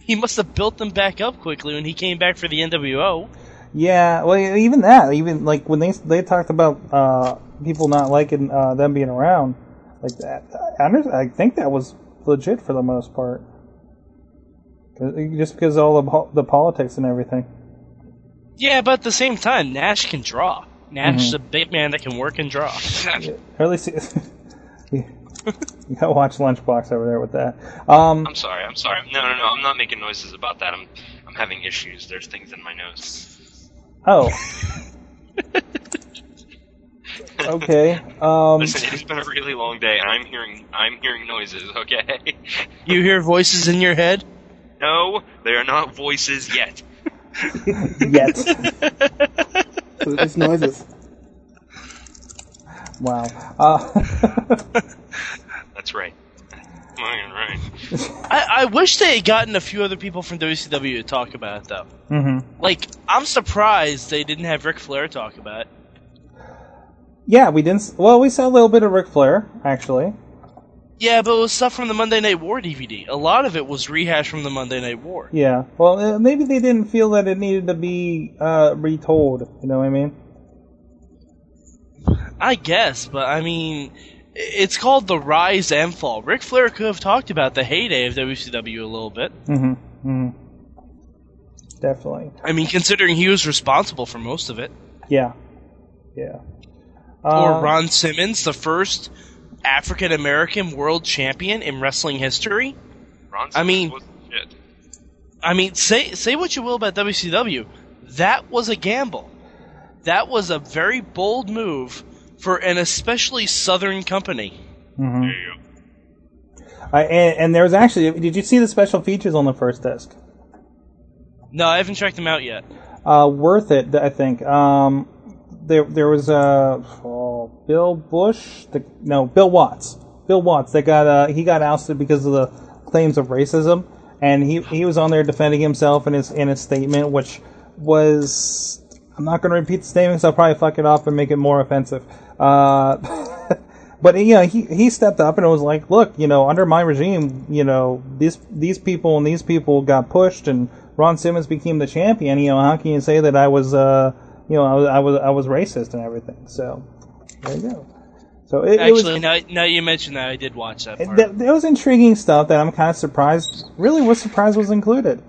He must have built them back up quickly when he came back for the NWO. Yeah, well, even that, even like when they talked about people not liking them being around, like that. I think that was legit for the most part, just because of all the politics and everything. Yeah, but at the same time, Nash can draw. Nash is a big man that can work and draw. Or at least, you gotta watch Lunchbox over there with that. I'm sorry. No, I'm not making noises about that. I'm having issues. There's things in my nose. Oh. Okay. Listen, it's been a really long day, and I'm hearing noises. Okay. You hear voices in your head? No, they are not voices yet. Yet. So it's noises. Wow. That's right. Right. I wish they had gotten a few other people from WCW to talk about it, though. Mm-hmm. Like, I'm surprised they didn't have Ric Flair talk about it. Yeah, we didn't. Well, we saw a little bit of Ric Flair, actually. Yeah, but it was stuff from the Monday Night War DVD. A lot of it was rehashed from the Monday Night War. Yeah, well, maybe they didn't feel that it needed to be retold, you know what I mean? I guess, but I mean, it's called The Rise and Fall. Ric Flair could have talked about the heyday of WCW a little bit. Mm-hmm, mm-hmm. Definitely. I mean, considering he was responsible for most of it. Yeah, yeah. Or Ron Simmons, the first African-American world champion in wrestling history. Ron Simmons was legit. I mean, say what you will about WCW. That was a gamble. That was a very bold move for an especially Southern company. Mm-hmm. There you go. And there was actually... Did you see the special features on the first disc? No, I haven't checked them out yet. Worth it, I think. There was Bill Watts. Bill Watts. He got ousted because of the claims of racism, and he was on there defending himself in his statement, which was... I'm not going to repeat the statement, so I'll probably fuck it up and make it more offensive. But you know, he stepped up and was like, "Look, you know, under my regime, you know, these people and these people got pushed, and Ron Simmons became the champion. You know, how can you say that I was you know, I was racist and everything?" So there you go. So now you mentioned that, I did watch that part. That was intriguing stuff that I'm kind of surprised. Really, was surprised was included.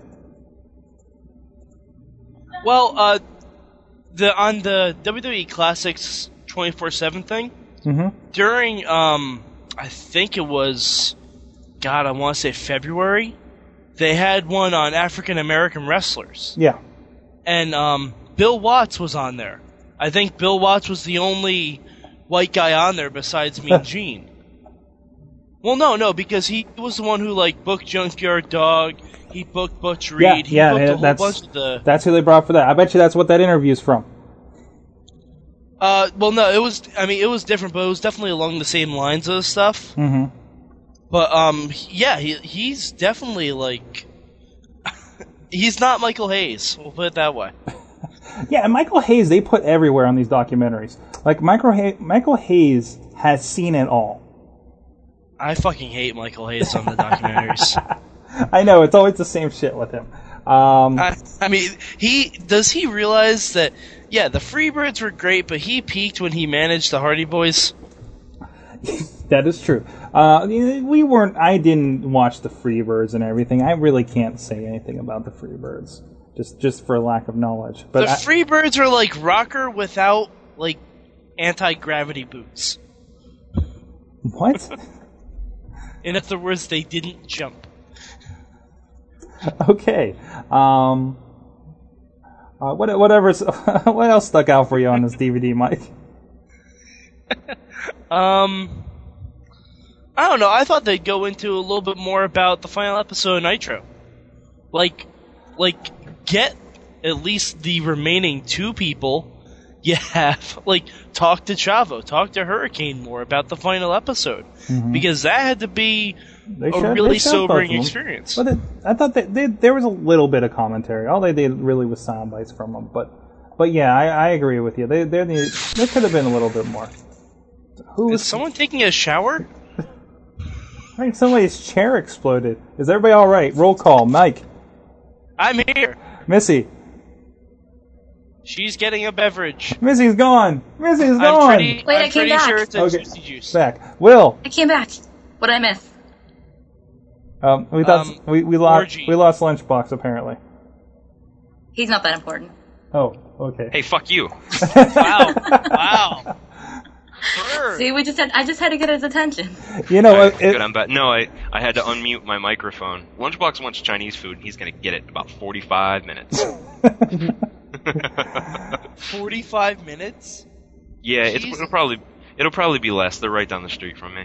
Well, on the WWE Classics 24/7 thing, mm-hmm. during, I think it was, I want to say February, they had one on African-American wrestlers. Yeah. And Bill Watts was on there. I think Bill Watts was the only white guy on there besides Mean Gene. Well, no, because he was the one who, like, booked Junkyard Dog, he booked Butch Reed, he booked a whole bunch of the... That's who they brought for that. I bet you that's what that interview's from. Well, no, it was different, but it was definitely along the same lines of stuff. Mm-hmm. But, yeah, he's definitely, like... he's not Michael Hayes, we'll put it that way. Yeah, and Michael Hayes, they put everywhere on these documentaries. Like, Michael Hayes has seen it all. I fucking hate Michael Hayes on the documentaries. I know, it's always the same shit with him. I mean, does he realize that, yeah, the Freebirds were great, but he peaked when he managed the Hardy Boys? That is true. I didn't watch the Freebirds and everything. I really can't say anything about the Freebirds, just for lack of knowledge. But the Freebirds are like rocker without, like, anti-gravity boots. What? In other words, they didn't jump. Okay. What else stuck out for you on this DVD, Mike? I don't know. I thought they'd go into a little bit more about the final episode of Nitro. Like, get at least the remaining two people you have. Like, talk to Chavo, talk to Hurricane more about the final episode. Mm-hmm. Because that had to be... really sobering experience. But I thought that there was a little bit of commentary. All they did really was sound bites from them. But yeah, I agree with you. There could have been a little bit more. Is someone taking a shower? I think somebody's chair exploded. Is everybody all right? Roll call, Mike. I'm here. Missy. She's getting a beverage. Missy's gone. Missy's gone. Wait, I came back. Sure it's okay. Juicy juice. Back. Will. I came back. What did I miss? We lost Lunchbox apparently. He's not that important. Oh, okay. Hey, fuck you! Wow! Sure. See, I just had to get his attention. You know, I had to unmute my microphone. Lunchbox wants Chinese food, and he's gonna get it in about 45 minutes. 45 minutes? Yeah, it'll probably be less. They're right down the street from me.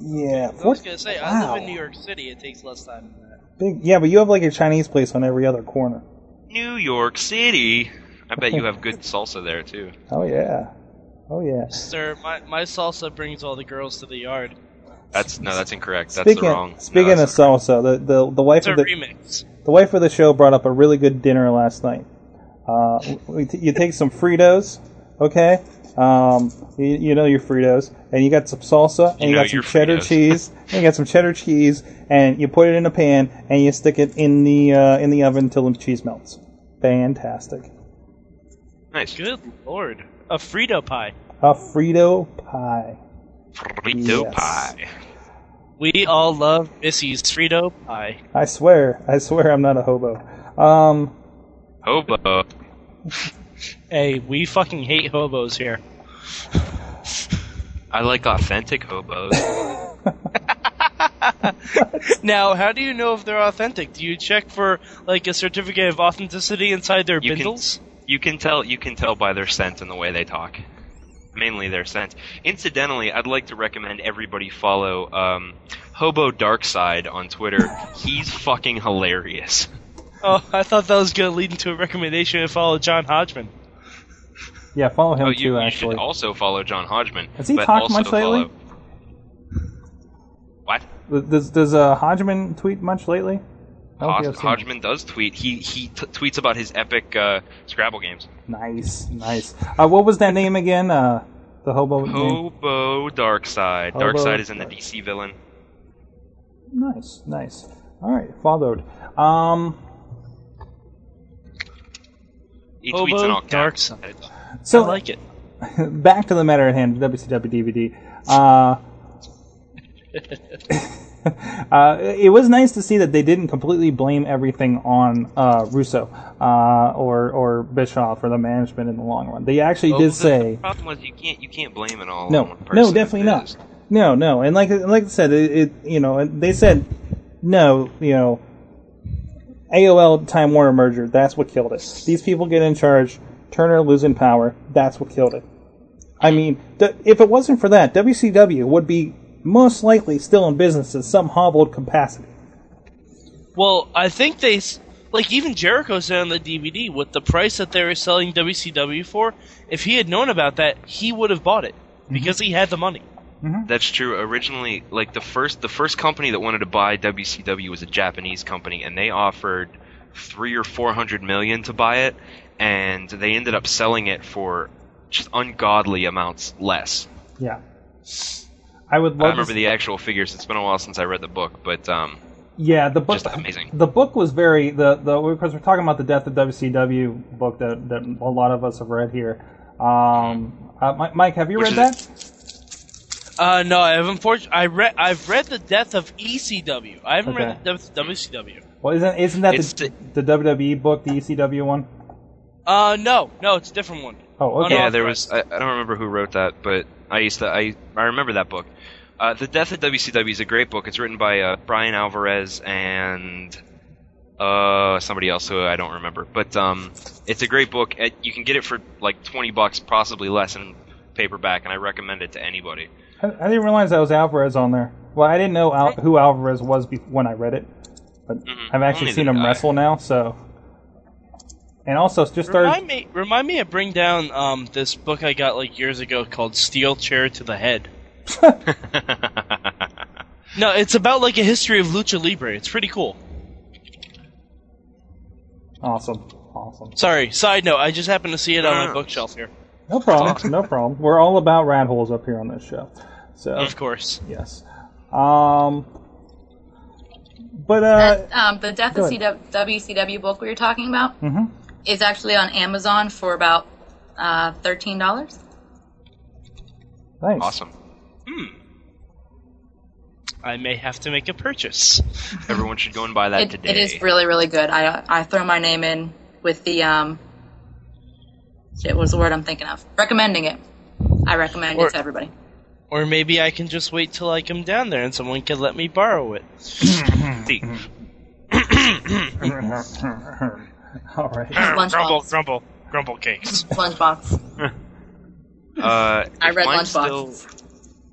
Yeah, I was gonna say I live in New York City. It takes less time than that. Yeah, but you have like a Chinese place on every other corner. New York City. I bet you have good salsa there too. Oh yeah, Sir, my salsa brings all the girls to the yard. That's incorrect. That's wrong. Speaking of salsa, the wife of the remix. The wife of the show brought up a really good dinner last night. You take some Fritos, okay? You know your Fritos, and you got some salsa, and you got some cheddar cheese, and you put it in a pan, and you stick it in the oven until the cheese melts. Fantastic. Nice. Good lord. A Frito pie. Frito pie. We all love Missy's Frito pie. I swear I'm not a hobo. Hobo. Hey, we fucking hate hobos here. I like authentic hobos. Now, how do you know if they're authentic? Do you check for like a certificate of authenticity inside their bindles? You can tell by their scent and the way they talk. Mainly their scent. Incidentally, I'd like to recommend everybody follow Hobo Darkside on Twitter. He's fucking hilarious. Oh, I thought that was going to lead into a recommendation to follow John Hodgman. Yeah, follow him too, actually. You should also follow John Hodgman. Has he talked much lately? What? Does Hodgman tweet much lately? Hodgman does tweet. He tweets about his epic Scrabble games. Nice. What was that name again? The hobo name? Hobo Darkside. Darkside is in the DC villain. Nice. All right, followed. He tweets an Darkside. So, I like it. Back to the matter at hand, WCW DVD. It was nice to see that they didn't completely blame everything on Russo or Bischoff or the management in the long run. They actually did say the problem was you can't blame it all on one person. No, definitely not. No, and like I said, it you know they said no, you know AOL Time Warner merger, that's what killed it. These people get in charge. Turner losing power, that's what killed it. I mean, if it wasn't for that, WCW would be most likely still in business in some hobbled capacity. Well, I think they... Like, even Jericho said on the DVD, with the price that they were selling WCW for, if he had known about that, he would have bought it. Mm-hmm. Because he had the money. Mm-hmm. That's true. Originally, like, the first company that wanted to buy WCW was a Japanese company, and they offered $300 or $400 million to buy it. And they ended up selling it for just ungodly amounts less. Yeah, I remember the actual figures. It's been a while since I read the book, but yeah, the book just amazing. The book was very because we're talking about the Death of WCW book that a lot of us have read here. Mike, have you read that? No, I haven't. I've read the Death of ECW. I haven't read the Death of WCW. Well, isn't that the WWE book, the ECW one? No, it's a different one. Oh, okay. Yeah, there was. I don't remember who wrote that, but I remember that book. The Death of WCW is a great book. It's written by Brian Alvarez and somebody else who I don't remember. But it's a great book. You can get it for like $20, possibly less, in paperback, and I recommend it to anybody. I didn't realize that was Alvarez on there. Well, I didn't know who Alvarez was when I read it, but I've actually seen him wrestle now, so. And also, just remind me to bring down this book I got like years ago called "Steel Chair to the Head." No, it's about like a history of lucha libre. It's pretty cool. Awesome. Sorry, side note. I just happened to see it on my bookshelf here. No problem. We're all about rat holes up here on this show. So of course, yes. But the Death of WCW book we were talking about is actually on Amazon for about $13. Nice. Awesome. Hmm. I may have to make a purchase. Everyone should go and buy that today. It is really, really good. I throw my name in with the shit, what's the word I'm thinking of? Recommending it. I recommend it to everybody. Or maybe I can just wait till I come down there and someone can let me borrow it. All right. Grumble cakes. Lunchbox. I read Lunchbox.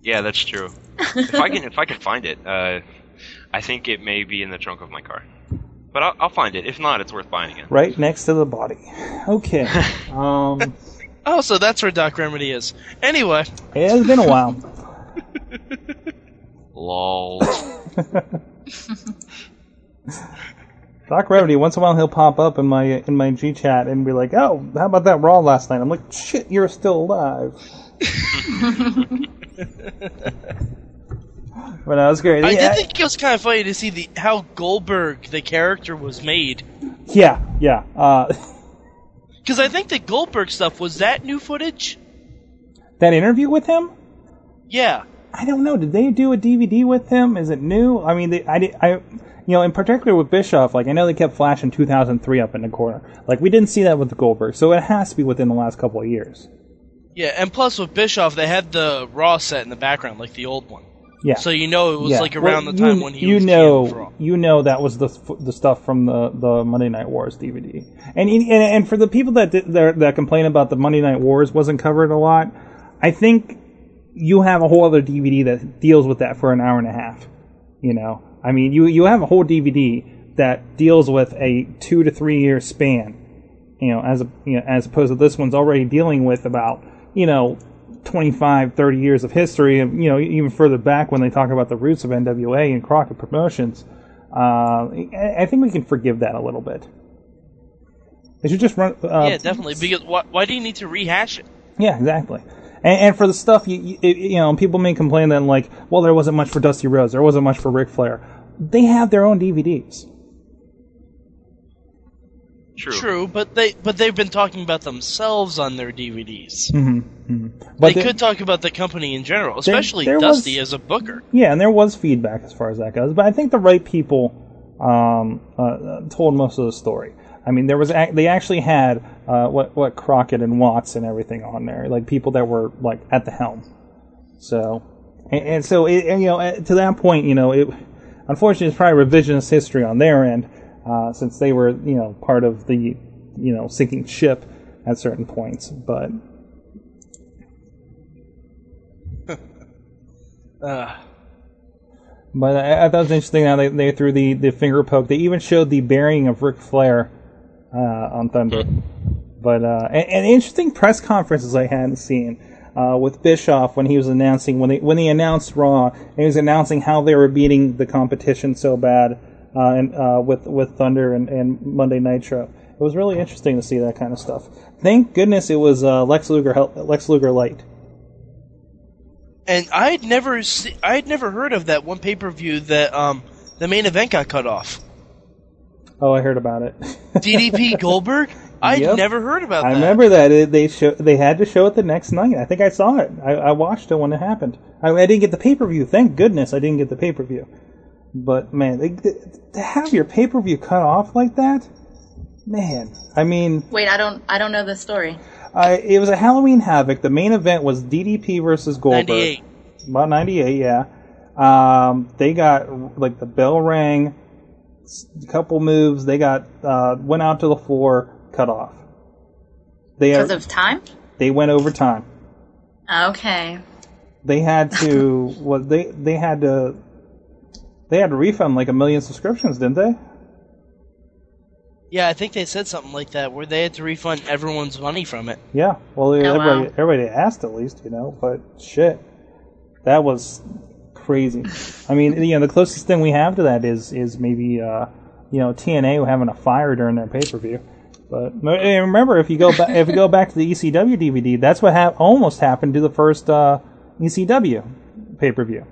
Yeah, that's true. If I can find it, I think it may be in the trunk of my car. But I'll find it. If not, it's worth buying again. Right next to the body. Okay. Oh, so that's where Doc Remedy is. Anyway. Yeah, it's been a while. Lol. Doc Remedy, once in a while he'll pop up in my G-chat and be like, oh, how about that Raw last night? I'm like, shit, you're still alive. But I was great. I did think it was kind of funny to see how Goldberg, the character, was made. Yeah, yeah. Because I think the Goldberg stuff, was that new footage? That interview with him? Yeah. I don't know. Did they do a DVD with him? Is it new? I mean, in particular with Bischoff, like, I know they kept flashing 2003 up in the corner. Like, we didn't see that with Goldberg, so it has to be within the last couple of years. Yeah, and plus with Bischoff, they had the Raw set in the background, like the old one. Yeah. So you know it was like around the time when he was in Raw. You know that was the stuff from the Monday Night Wars DVD. And for the people that complain about the Monday Night Wars wasn't covered a lot, I think you have a whole other DVD that deals with that for an hour and a half. You know, I mean, you have a whole DVD that deals with a 2 to 3 year span. You know, as opposed to this one's already dealing with about 25, 30 years of history, and, even further back when they talk about the roots of NWA and Crockett Promotions. I think we can forgive that a little bit. They should just run... yeah, definitely, because why do you need to rehash it? Yeah, exactly. And for the stuff, people may complain that, like, well, there wasn't much for Dusty Rhodes, there wasn't much for Ric Flair. They have their own DVDs. True, but they've been talking about themselves on their DVDs. Mm-hmm, mm-hmm. But they could talk about the company in general, especially Dusty as a booker. Yeah, and there was feedback as far as that goes, but I think the right people told most of the story. I mean, there was they actually had what Crockett and Watts and everything on there, like people that were like at the helm. So, to that point, it unfortunately it's probably revisionist history on their end. Since they were, part of the, sinking ship at certain points, but but I thought it was interesting how they threw the finger poke. They even showed the burying of Ric Flair on Thunder. But and interesting press conferences I hadn't seen with Bischoff when he was announcing when they announced Raw, and he was announcing how they were beating the competition so bad. And with Thunder and Monday Nitro, it was really interesting to see that kind of stuff. Thank goodness it was Lex Luger Light. And I'd never heard of that one pay per view that the main event got cut off. Oh, I heard about it. DDP Goldberg. I'd never heard about that. I remember that they had to show it the next night. I think I saw it. I watched it when it happened. I didn't get the pay per view. Thank goodness I didn't get the pay per view. But, man, to have your pay-per-view cut off like that, man, I mean... Wait, I don't know the story. It was a Halloween Havoc. The main event was DDP versus Goldberg. 98. About 98, yeah. They got, the bell rang, a couple moves, they got, went out to the floor, cut off. Because of time? They went over time. Okay. They had to... They had to refund like 1 million subscriptions, didn't they? Yeah, I think they said something like that, where they had to refund everyone's money from it. Yeah, well, everybody asked at least, but shit. That was crazy. I mean, the closest thing we have to that is maybe, TNA having a fire during their pay-per-view. But remember, if you go back to the ECW DVD, that's what almost happened to the first ECW pay-per-view.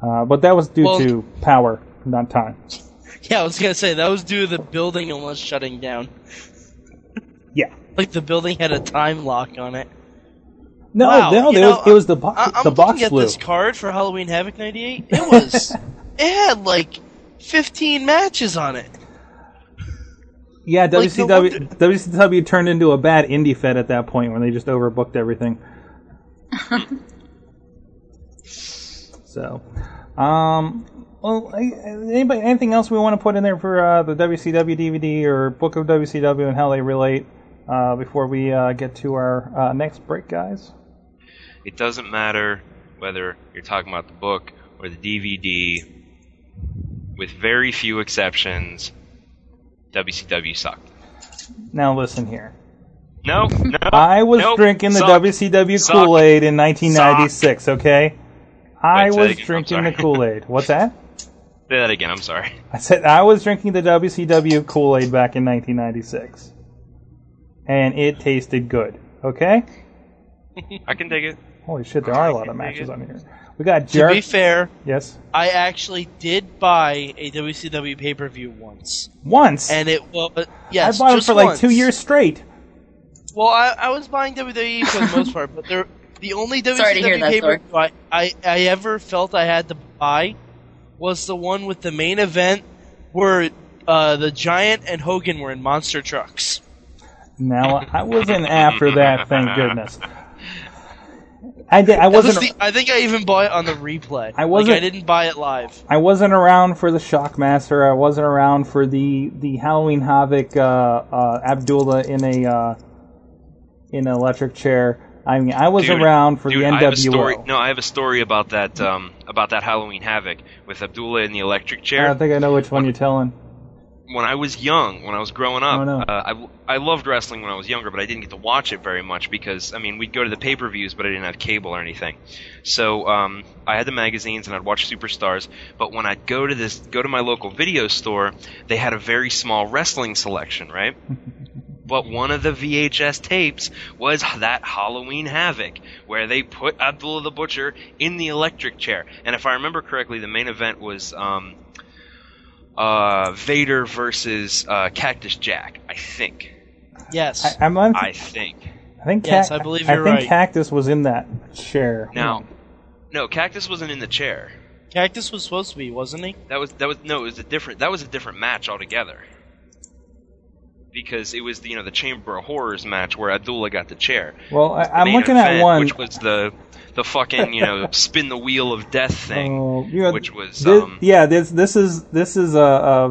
But that was due to power not times. Yeah, I was going to say, that was due to the building almost shutting down. Yeah. Like the building had a time lock on it. No, wow. It was the box flu. I'm looking at this card for Halloween Havoc 98. It had like 15 matches on it. Yeah, WCW turned into a bad indie fed at that point when they just overbooked everything. So, well, anybody, anything else we want to put in there for the WCW DVD or Book of WCW and how they relate before we get to our next break, guys? It doesn't matter whether you're talking about the book or the DVD. With very few exceptions, WCW sucked. Now listen here. I was drinking the WCW Kool-Aid in 1996, okay? I was drinking the Kool-Aid. What's that? Say that again, I'm sorry. I said I was drinking the WCW Kool-Aid back in 1996. And it tasted good, okay? I can dig it. Holy shit, there are a lot of matches on here. We got Jericho. To be fair, yes, I actually did buy a WCW pay-per-view once. Once? And it was, yes, I bought it for like 2 years straight. Well, I was buying WWE for the most part, but the only WCW pay-per-view I ever felt I had to buy was the one with the main event where the Giant and Hogan were in monster trucks. Now, I wasn't after that, thank goodness. I did. I wasn't. I think I even bought it on the replay. I didn't buy it live. I wasn't around for the Shockmaster. I wasn't around for the Halloween Havoc. Abdullah in an electric chair. I mean, I was around for the NWO. I have a story about that Halloween Havoc with Abdullah in the electric chair. I don't think I know which one you're telling. When I was young, when I was growing up, I loved wrestling when I was younger, but I didn't get to watch it very much because, I mean, we'd go to the pay-per-views, but I didn't have cable or anything. So I had the magazines and I'd watch Superstars, but when I'd go to my local video store, they had a very small wrestling selection, right? But one of the VHS tapes was that Halloween Havoc, where they put Abdullah the Butcher in the electric chair. And if I remember correctly, the main event was... Vader versus Cactus Jack, I think. Yes. I believe you're right. I think Cactus was in that chair. No, Cactus wasn't in the chair. Cactus was supposed to be, wasn't he? That was a different match altogether. Because it was the Chamber of Horrors match where Abdullah got the chair. Well, I'm looking at one which was the fucking spin the wheel of death thing, which was this is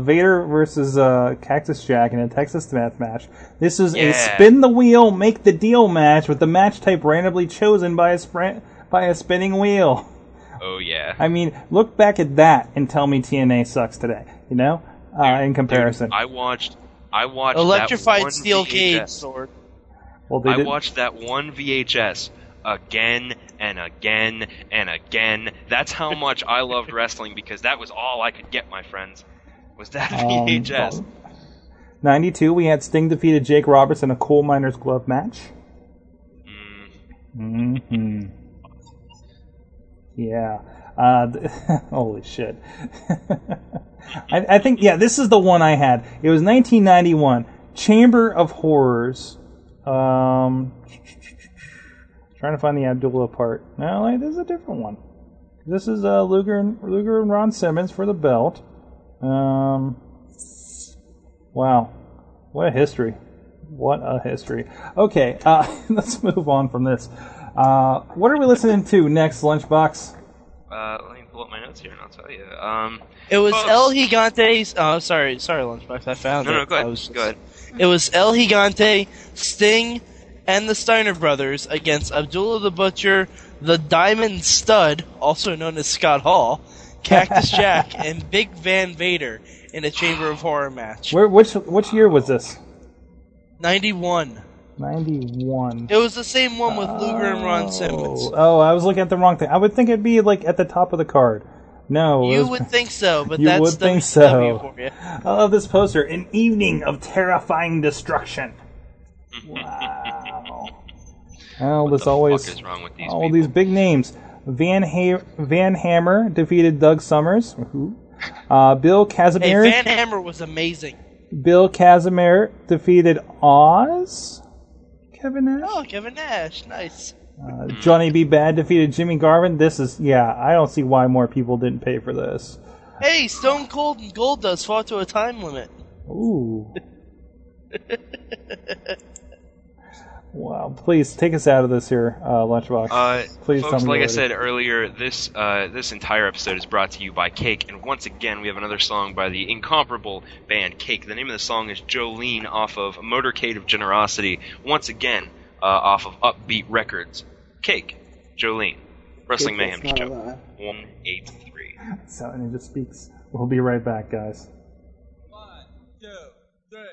Vader versus Cactus Jack in a Texas Death match. This is a spin the wheel, make the deal match with the match type randomly chosen by a spinning wheel. Oh yeah. I mean, look back at that and tell me TNA sucks today. In comparison, I watched electrified that one steel cage sword. Well, I watched that one VHS again and again and again. That's how much I loved wrestling, because that was all I could get, my friends. Was that VHS? 92. We had Sting defeated Jake Roberts in a coal miner's glove match. Mm-hmm. Yeah. Holy shit. I think, this is the one I had. It was 1991. Chamber of Horrors. Trying to find the Abdullah part. No, this is a different one. This is Luger and Ron Simmons for the belt. Wow. What a history. What a history. Okay, let's move on from this. What are we listening to next, Lunchbox? Let me pull up my notes here and I'll tell you. It was El Gigante's... Oh, sorry, Lunchbox, I found it. No, go ahead. It was El Gigante, Sting, and the Steiner Brothers against Abdullah the Butcher, the Diamond Stud, also known as Scott Hall, Cactus Jack, and Big Van Vader in a Chamber of Horror match. Which year was this? 91. 91. It was the same one with Luger and Ron Simmons. Oh, I was looking at the wrong thing. I would think it'd be like at the top of the card. No, you would think so, but that's would think so. For you. I love this poster. An evening of terrifying destruction. Wow. Well, what the fuck is wrong with these people? All these big names. Van Hammer defeated Doug Summers. Ooh. Bill Casimir. Hey, Van Hammer was amazing. Bill Casimir defeated Oz. Kevin Nash. Oh, Kevin Nash. Nice. Johnny B. Bad defeated Jimmy Garvin. This is, yeah, I don't see why more people didn't pay for this. Hey, Stone Cold and Goldust fought to a time limit. Ooh. Wow, please take us out of this here, Lunchbox. Please folks, like I said earlier, this entire episode is brought to you by Cake, and once again we have another song by the incomparable band Cake. The name of the song is Jolene off of Motorcade of Generosity, once again off of Upbeat Records. Cake, Jolene, Wrestling Mayhem Show, 183. Silent Ninja speaks. We'll be right back, guys. 1, 2, 3, 4.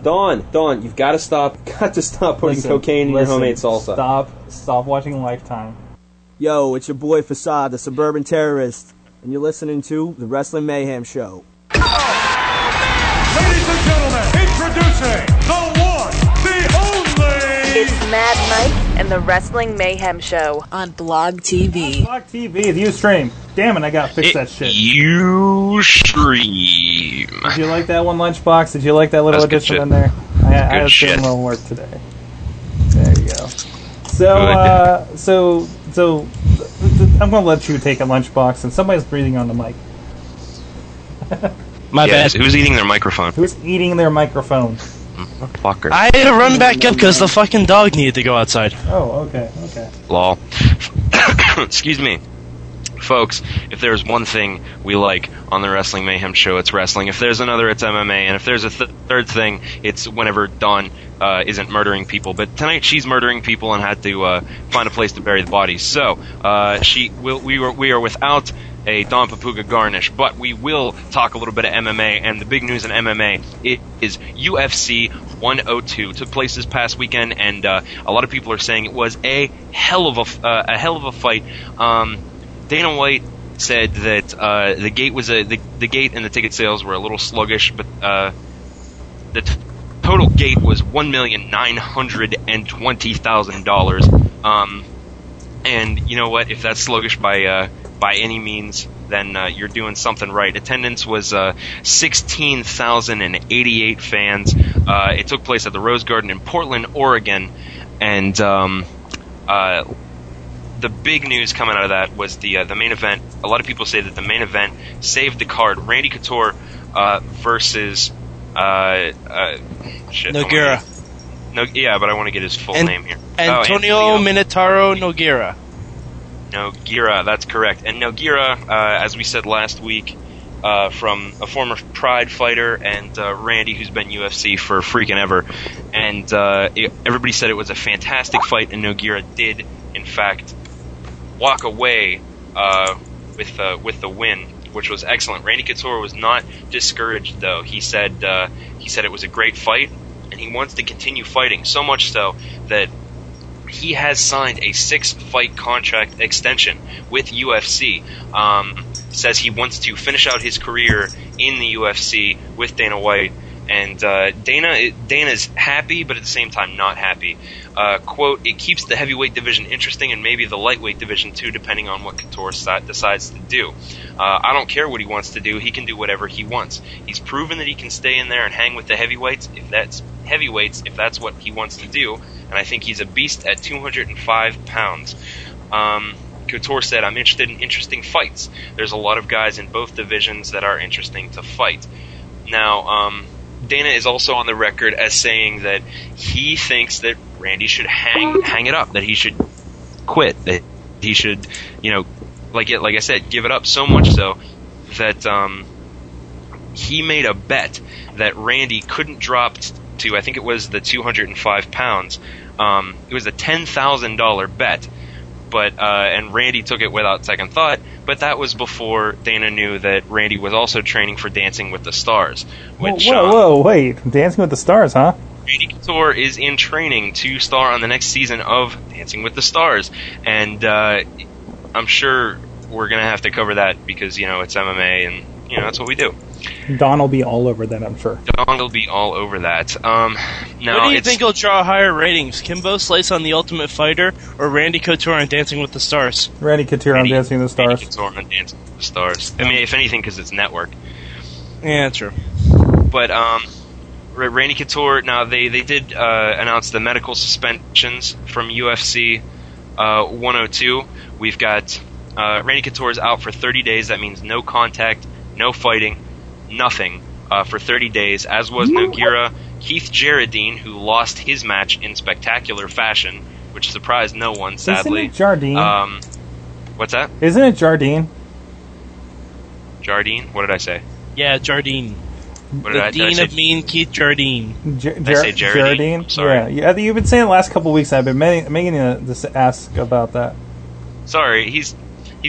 Dawn, you've got to stop. Got to stop putting cocaine in your homemade salsa. Stop watching Lifetime. Yo, it's your boy Facade, the suburban terrorist, and you're listening to the Wrestling Mayhem Show. Ladies and gentlemen, introducing the one, the only. It's Mad Mike and the Wrestling Mayhem Show on Blog TV. Blog TV, the Ustream. Damn it, I gotta fix that shit. Ustream. Did you like that one, Lunchbox? Did you like that little addition in there? I was doing a little work today. There you go. So I'm gonna let you take a Lunchbox, and somebody's breathing on the mic. My bad. Who's eating their microphone? Who's eating their microphone? Fucker. I had to run back up because the fucking dog needed to go outside. Oh, okay. Lol. Excuse me. Folks, if there's one thing we like on the Wrestling Mayhem Show, it's wrestling. If there's another, it's MMA. And if there's a third thing, it's whenever Dawn isn't murdering people. But tonight she's murdering people and had to find a place to bury the bodies. So we are without a Don Papuga garnish, but we will talk a little bit of MMA, and the big news in MMA is UFC 102. It took place this past weekend, and a lot of people are saying it was a hell of a fight. Dana White said that the gate and the ticket sales were a little sluggish, but the total gate was $1,920,000. And you know what? If that's sluggish by any means, then you're doing something right. Attendance was 16,088 fans. It took place at the Rose Garden in Portland, Oregon, and the big news coming out of that was the main event. A lot of people say that the main event saved the card. Randy Couture versus Nogueira. Yeah, but I want to get his full name here. Antonio Minotaro Nogueira. Nogueira, that's correct. And Nogueira, as we said last week, from a former Pride fighter, and Randy, who's been UFC for freaking ever. And everybody said it was a fantastic fight, and Nogueira did, in fact, walk away with the win, which was excellent. Randy Couture was not discouraged, though. He said it was a great fight, and he wants to continue fighting, so much so that he has signed a 6-fight contract extension with UFC. Says he wants to finish out his career in the UFC with Dana White. And Dana's happy, but at the same time not happy. Quote, "It keeps the heavyweight division interesting, and maybe the lightweight division too, depending on what Couture decides to do. I don't care what he wants to do. He can do whatever he wants. He's proven that he can stay in there and hang with the heavyweights, if that's what he wants to do. And I think he's a beast at 205 pounds. Couture said, "I'm interested in interesting fights. There's a lot of guys in both divisions that are interesting to fight." Now, Dana is also on the record as saying that he thinks that Randy should hang it up, that he should quit, that he should, like I said, give it up, so much so that he made a bet that Randy couldn't drop to, I think it was the 205 pounds. It was a $10,000 bet, but and Randy took it without second thought. But that was before Dana knew that Randy was also training for Dancing with the Stars. Which, wait. Dancing with the Stars, huh? Randy Couture is in training to star on the next season of Dancing with the Stars. And I'm sure we're going to have to cover that because, it's MMA and, that's what we do. Don will be all over that, I'm sure. Don will be all over that. Now, what do you think will draw higher ratings? Kimbo Slice on The Ultimate Fighter or Randy Couture on Dancing with the Stars? Randy Couture on Dancing with the Stars. I mean, if anything, because it's network. Yeah, true. But Randy Couture, now they did announce the medical suspensions from UFC 102. We've got Randy Couture's out for 30 days. That means no contact, no fighting, nothing for 30 days, as was Nogueira. Keith Jardine, who lost his match in spectacular fashion, which surprised no one, sadly. Isn't it Jardine? What's that? Isn't it Jardine? Jardine? What did I say? Yeah, Jardine. What did I say? The Dean of Mean, Keith Jardine. Did I say Jardine? I'm sorry. Yeah, you've been saying the last couple of weeks, I've been making to ask about that. Sorry, he's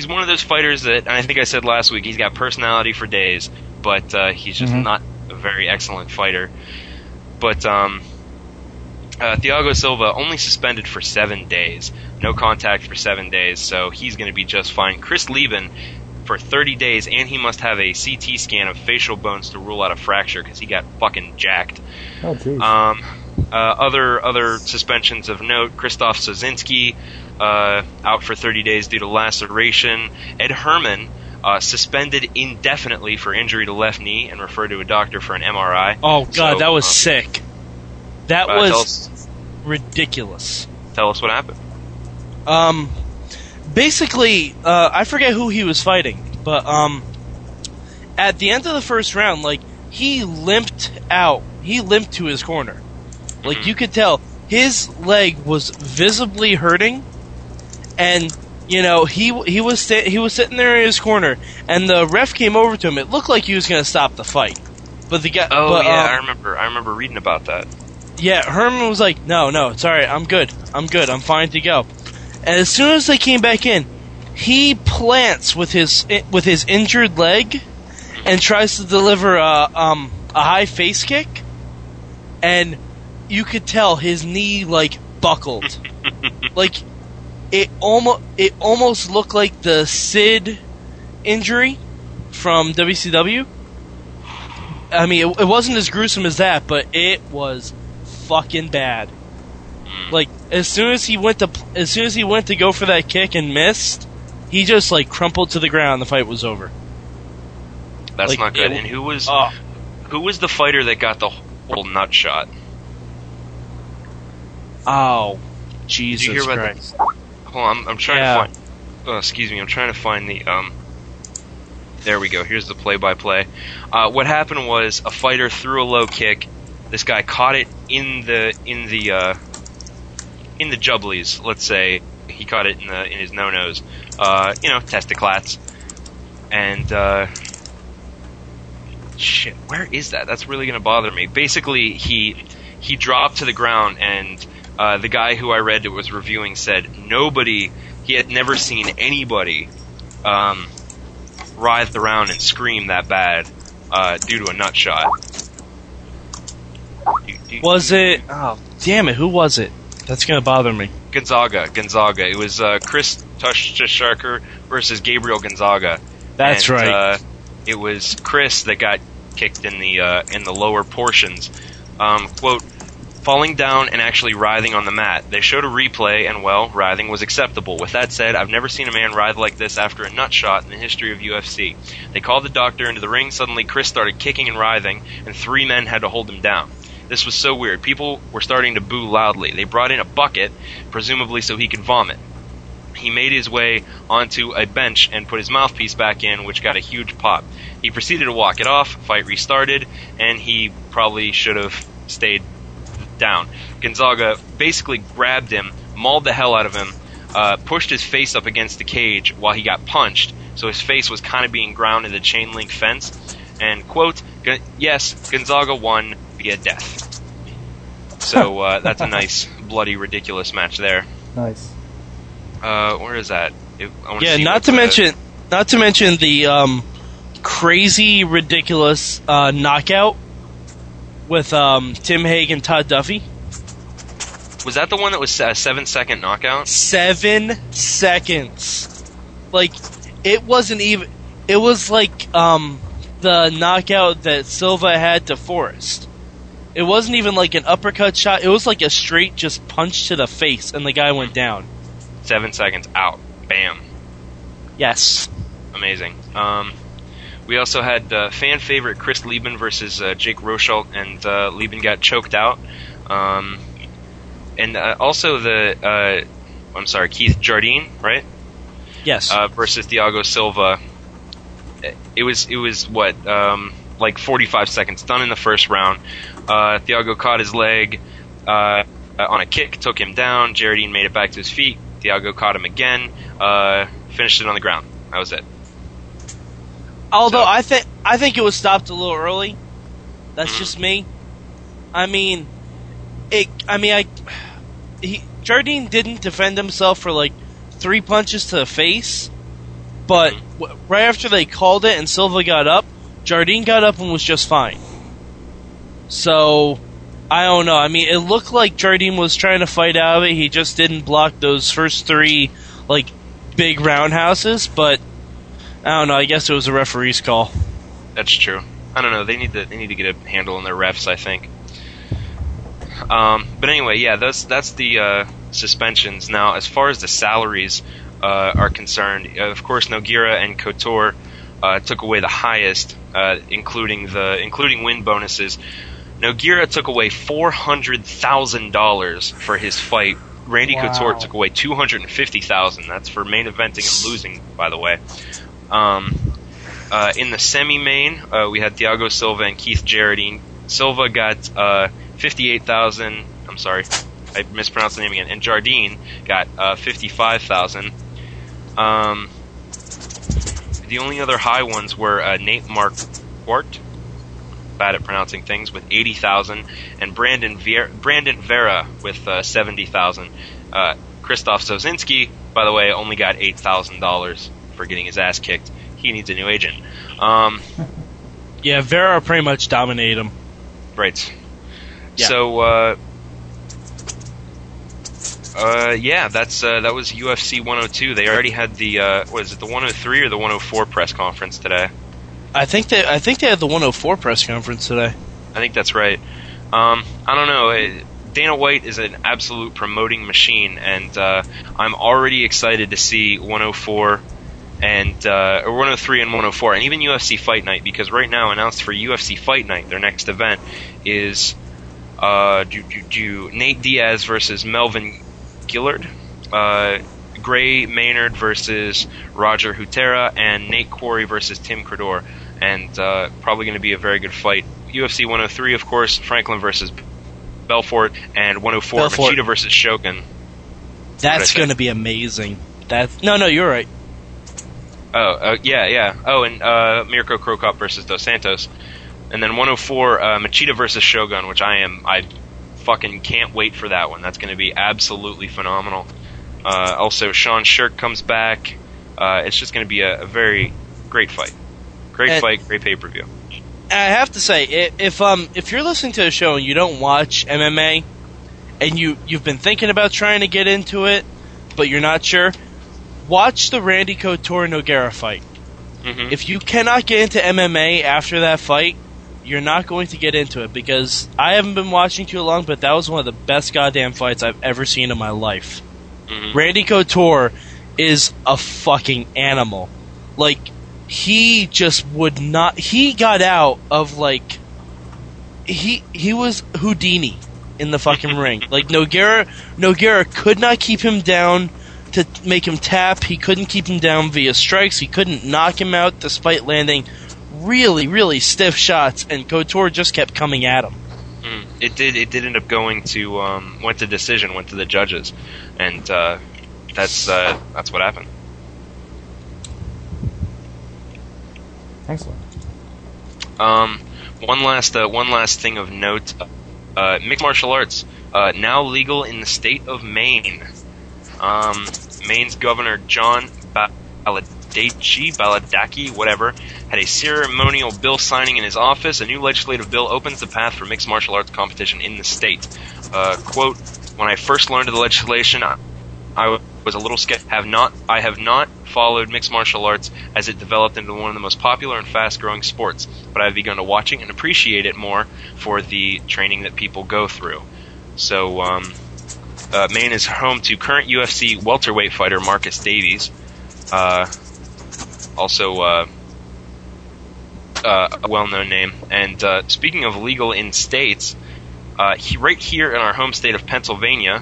one of those fighters that, and I think I said last week, he's got personality for days, but he's just not a very excellent fighter. But Thiago Silva only suspended for 7 days. No contact for 7 days, so he's going to be just fine. Chris Lieben for 30 days, and he must have a CT scan of facial bones to rule out a fracture because he got fucking jacked. Oh, jeez. Other suspensions of note, Krzysztof Sosinski out for 30 days due to laceration. Ed Herman suspended indefinitely for injury to left knee and referred to a doctor for an MRI. Oh, God, so, that was sick. That was ridiculous. Tell us what happened. Basically, I forget who he was fighting, but at the end of the first round, like, he limped out. He limped to his corner. Like, you could tell his leg was visibly hurting, and, you know, he was sitting there in his corner, and the ref came over to him. It looked like he was going to stop the fight, but the guy. Oh, but, yeah, I remember reading about that. Yeah, Herman was like, "No, it's all right. I'm good. I'm fine to go." And as soon as they came back in, he plants with his injured leg, and tries to deliver a high face kick, and you could tell his knee, like, buckled. Like, it almost looked like the Sid injury from WCW. I mean, it wasn't as gruesome as that, but it was fucking bad. Like, as soon as he went to go for that kick and missed, he just, like, crumpled to the ground. The fight was over. That's, like, not good. And who was the fighter that got the whole nut shot? Oh, Jesus Christ! Hold on, I'm trying to find. Oh, excuse me, I'm trying to find the. There we go. Here's the play-by-play. What happened was a fighter threw a low kick. This guy caught it in the jubblies. Let's say he caught it in his no-nos. Testiclats. And shit, where is that? That's really gonna bother me. Basically, he dropped to the ground and. The guy who I read that was reviewing said he had never seen anybody writhe around and scream that bad due to a nut shot. Was it? Oh, damn it! Who was it? That's gonna bother me. Gonzaga. It was Chris Tushsharker versus Gabriel Gonzaga. That's right. It was Chris that got kicked in the lower portions. Quote. Falling down and actually writhing on the mat. They showed a replay, and, well, writhing was acceptable. With that said, I've never seen a man writhe like this after a nut shot in the history of UFC. They called the doctor into the ring. Suddenly, Chris started kicking and writhing, and 3 men had to hold him down. This was so weird. People were starting to boo loudly. They brought in a bucket, presumably so he could vomit. He made his way onto a bench and put his mouthpiece back in, which got a huge pop. He proceeded to walk it off. Fight restarted, and he probably should have stayed down. Gonzaga basically grabbed him, mauled the hell out of him, pushed his face up against the cage while he got punched, so his face was kind of being ground in the chain link fence. And, quote, yes, Gonzaga won via death. So that's a nice, bloody, ridiculous match there. Nice. Where is that? Not to mention the crazy, ridiculous knockout. With Tim Hague and Todd Duffy. Was that the one that was a 7-second knockout? 7 seconds. Like, it wasn't even... It was like the knockout that Silva had to Forrest. It wasn't even like an uppercut shot. It was like a straight just punch to the face, and the guy went down. 7 seconds out. Bam. Yes. Amazing. We also had fan favorite Chris Lieben versus Jake Rochelt, and Lieben got choked out. Also Keith Jardine, right? Yes. Versus Thiago Silva. It was what, 45 seconds done in the first round. Thiago caught his leg on a kick, took him down. Jardine made it back to his feet. Thiago caught him again, finished it on the ground. That was it. Although I think it was stopped a little early. That's just me. Jardine didn't defend himself for like 3 punches to the face, but right after they called it and Silva got up, Jardine got up and was just fine. So I don't know. I mean, it looked like Jardine was trying to fight out of it. He just didn't block those first three, like, big roundhouses. But I don't know. I guess it was a referee's call. That's true. I don't know. They need to get a handle on their refs, I think. But anyway, yeah, that's the suspensions. Now, as far as the salaries are concerned, of course, Nogueira and Couture took away the highest, including win bonuses. Nogueira took away $400,000 for his fight. Randy Couture took away $250,000. That's for main eventing and losing, by the way. In the semi-main, we had Thiago Silva and Keith Jardine. Silva got $58,000. I'm sorry, I mispronounced the name again. And Jardine got $55,000. The only other high ones were Nate Marquardt, bad at pronouncing things, with $80,000, and Brandon Vera with $70,000. Krzysztof Sosinski, by the way, only got $8,000 for getting his ass kicked. He needs a new agent. Yeah, Vera pretty much dominated him. Right. Yeah. So, that was UFC 102. They already had the the 103 or the 104 press conference today? I think they had the 104 press conference today. I think that's right. I don't know. Dana White is an absolute promoting machine, and I'm already excited to see 104 and or 103 and 104, and even UFC Fight Night, because right now announced for UFC Fight Night, their next event is Nate Diaz versus Melvin Gillard, Gray Maynard versus Roger Hutera, and Nate Quarry versus Tim Crudor, and probably going to be a very good fight. UFC 103, of course, Franklin versus Belfort, and 104, Machida versus Shogun. That's going to be amazing. No, you're right. Oh, yeah. Oh, and Mirko Krokop versus Dos Santos. And then 104, Machida versus Shogun, which I fucking can't wait for that one. That's going to be absolutely phenomenal. Also, Sean Shirk comes back. It's just going to be a very great fight. Great pay-per-view. I have to say, if you're listening to a show and you don't watch MMA, and you've been thinking about trying to get into it, but you're not sure, watch the Randy Couture-Nogueira fight. Mm-hmm. If you cannot get into MMA after that fight, you're not going to get into it, because I haven't been watching too long, but that was one of the best goddamn fights I've ever seen in my life. Mm-hmm. Randy Couture is a fucking animal. Like, he just would not... He got out of, like... He was Houdini in the fucking ring. Like, Nogueira could not keep him down to make him tap. He couldn't keep him down via strikes. He couldn't knock him out despite landing really, really stiff shots, and Couture just kept coming at him. It did end up going to went to the judges, and that's what happened. Excellent. One last thing of note: mixed martial arts now legal in the state of Maine. Maine's Governor John Baldacci, whatever, had a ceremonial bill signing in his office. A new legislative bill opens the path for mixed martial arts competition in the state. Quote, when I first learned of the legislation, I was a little skeptical. I have not followed mixed martial arts as it developed into one of the most popular and fast-growing sports, but I've begun to watch it and appreciate it more for the training that people go through. So, Maine is home to current UFC welterweight fighter Marcus Davies. A well-known name. And speaking of legal in states, right here in our home state of Pennsylvania,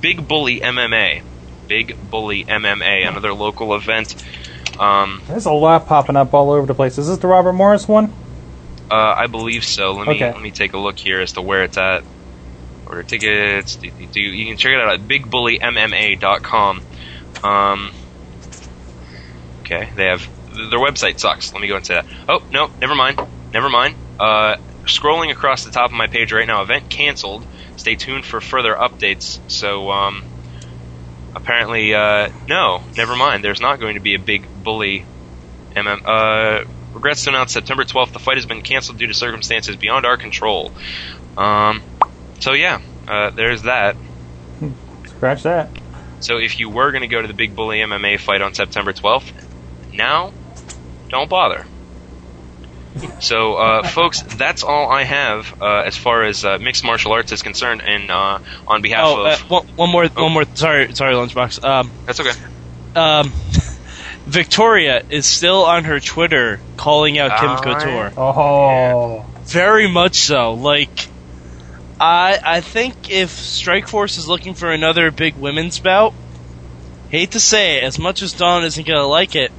Big Bully MMA, another local event. There's a lot popping up all over the place. Is this the Robert Morris one? I believe so. Let me take a look here as to where it's at. Order tickets. You can check it out at BigBullyMMA.com. Okay, they have... Their website sucks. Let me go and say that. Oh, no, never mind. Scrolling across the top of my page right now, event canceled. Stay tuned for further updates. So, apparently, no, never mind. There's not going to be a Big Bully Regrets to announce September 12th, the fight has been canceled due to circumstances beyond our control. So there's that. Scratch that. So if you were going to go to the Big Bully MMA fight on September 12th, now, don't bother. So, folks, that's all I have as far as mixed martial arts is concerned. And on behalf of one more. Sorry, Lunchbox. That's okay. Victoria is still on her Twitter calling out Kim Couture. Oh, yeah. Very much so. Like, I think if Strikeforce is looking for another big women's bout, hate to say it, as much as Dawn isn't gonna like it,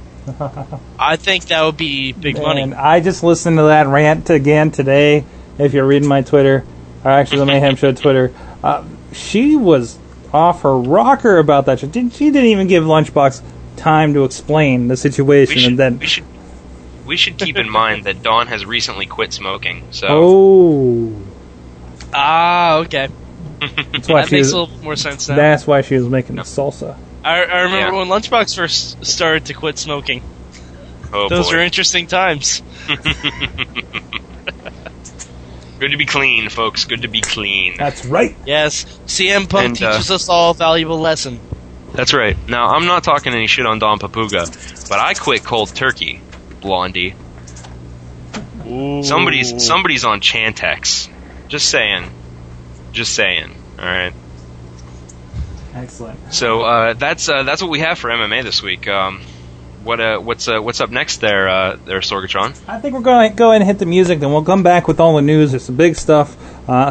I think that would be big money. I just listened to that rant again today. If you're reading my Twitter, or actually the Mayhem Show Twitter, she was off her rocker about that. She didn't even give Lunchbox time to explain the situation. We should keep in mind that Dawn has recently quit smoking. So. Oh. Ah, okay. That makes a little more sense now. That's why she was making the salsa. I remember when Lunchbox first started to quit smoking. Oh, those were interesting times. Good to be clean, folks. Good to be clean. That's right. Yes. CM Punk teaches us all a valuable lesson. That's right. Now, I'm not talking any shit on Don Papuga, but I quit cold turkey, Blondie. Ooh. Somebody's on Chantix. Just saying. All right. Excellent. So that's what we have for MMA this week. What's up next there, Sorgatron? I think we're going to go ahead and hit the music, then we'll come back with all the news. There's some big stuff.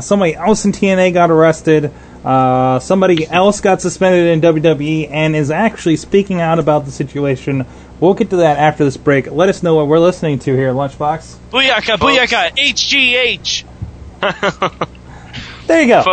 Somebody else in TNA got arrested. Somebody else got suspended in WWE and is actually speaking out about the situation. We'll get to that after this break. Let us know what we're listening to here, Lunchbox. Booyaka, booyaka, HGH. There you go.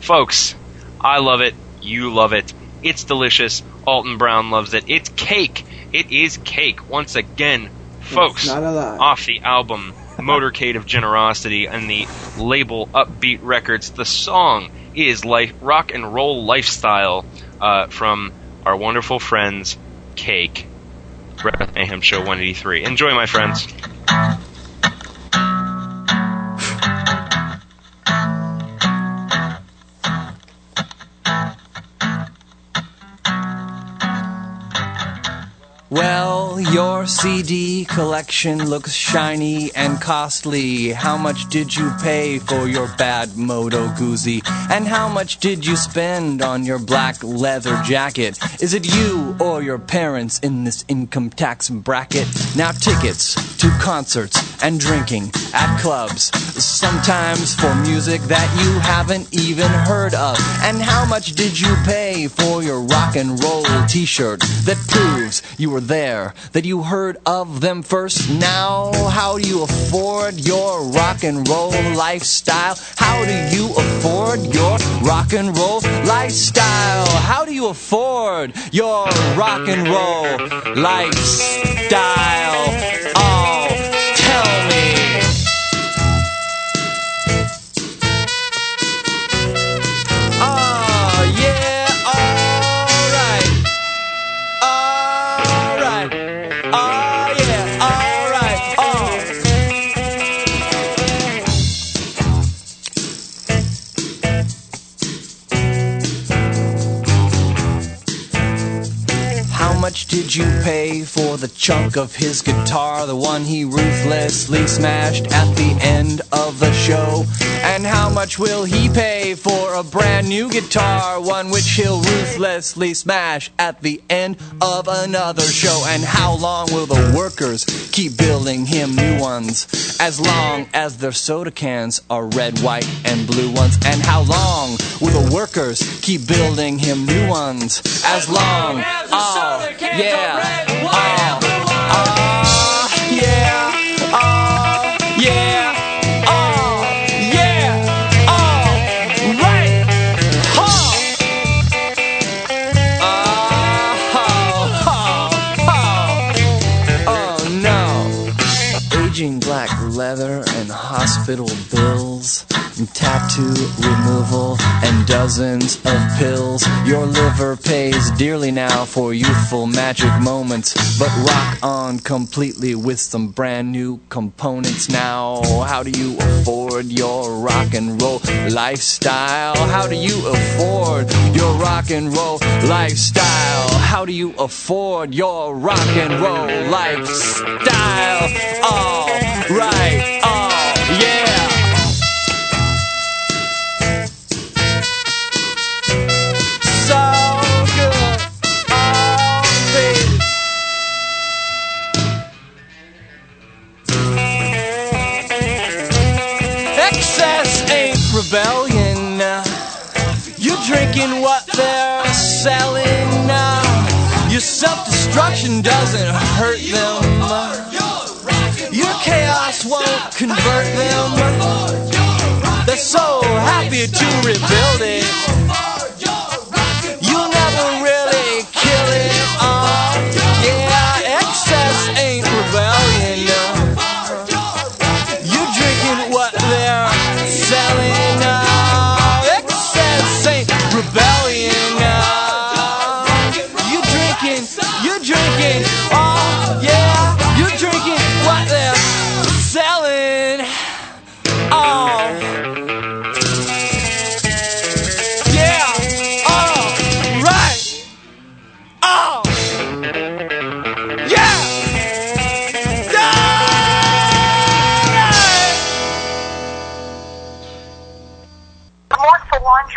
Folks, I love it. You love it. It's delicious. Alton Brown loves it. It's cake. It is cake. Once again, folks, off the album Motorcade of Generosity and the label Upbeat Records, the song is Rock and Roll Lifestyle from our wonderful friends Cake. Mayhem Show 183. Enjoy, my friends. Well, your CD collection looks shiny and costly. How much did you pay for your bad Moto Guzzi? And how much did you spend on your black leather jacket? Is it you or your parents in this income tax bracket? Now tickets to concerts and drinking at clubs, sometimes for music that you haven't even heard of. And how much did you pay for your rock and roll t-shirt that proves you were there, that you heard of them first? Now, how do you afford your rock and roll lifestyle? How do you afford your rock and roll lifestyle? How do you afford your rock and roll lifestyle? Oh, tell me. Oh, yeah, all right. Oh, yeah, all right, oh. How much did you pay for the chunk of his guitar, the one he ruthlessly smashed at the end of the show? And how much will he pay for a brand new guitar, one which he'll ruthlessly smash at the end of another show? And how long will the workers keep building him new ones, as long as their soda cans are red, white, and blue ones? And how long will the workers keep building him new ones, as long as the soda cans are red, white, and blue ones? Black leather and hospital bills, tattoo removal, and dozens of pills. Your liver pays dearly now for youthful magic moments, but rock on completely with some brand new components now. How do you afford your rock and roll lifestyle? How do you afford your rock and roll lifestyle? How do you afford your rock and roll lifestyle? All right, all yeah. Rebellion. You're drinking what they're selling. Your self-destruction doesn't hurt them. Your chaos won't convert them. They're so happy to rebuild it. You'll never really kill it all. Yeah, excess ain't rebellion. You're drinking what they're selling.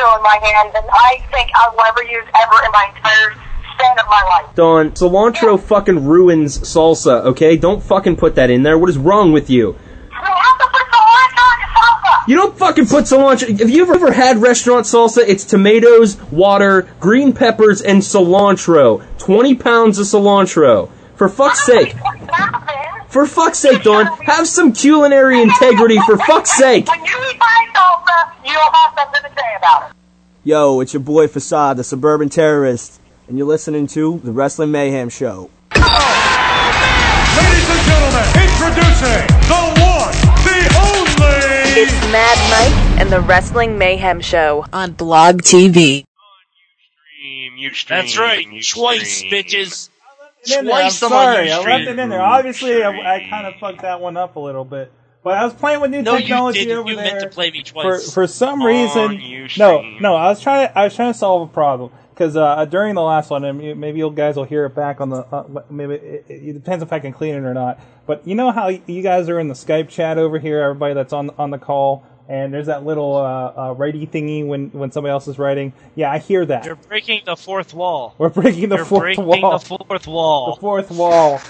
In my hand than I think I will ever use ever in my entire span of my life. Don, cilantro fucking ruins salsa, okay? Don't fucking put that in there. What is wrong with you? You have to put cilantro in salsa! You don't fucking put cilantro... Have you ever had restaurant salsa? It's tomatoes, water, green peppers, and cilantro. 20 pounds of cilantro. For fuck's sake. For fuck's sake, Dawn, have some culinary integrity, for fuck's sake. When you eat my salsa, you'll have something to say about it. Yo, it's your boy Facade, the Suburban Terrorist, and you're listening to The Wrestling Mayhem Show. Ladies and gentlemen, introducing the one, the only... It's Mad Mike and The Wrestling Mayhem Show on Blog TV. You stream. That's right, twice, bitches. I left it in there. Obviously, I kind of fucked that one up a little bit. But I was playing with new technology over there. No, you meant to play me twice. For some reason, I was trying to solve a problem because during the last one, and maybe you guys will hear it back on the. Maybe it depends if I can clean it or not. But you know how you guys are in the Skype chat over here, everybody that's on the call. And there's that little righty thingy when somebody else is writing. Yeah, I hear that. You're breaking the fourth wall. We're breaking the fourth wall. You're breaking the fourth wall. The fourth wall.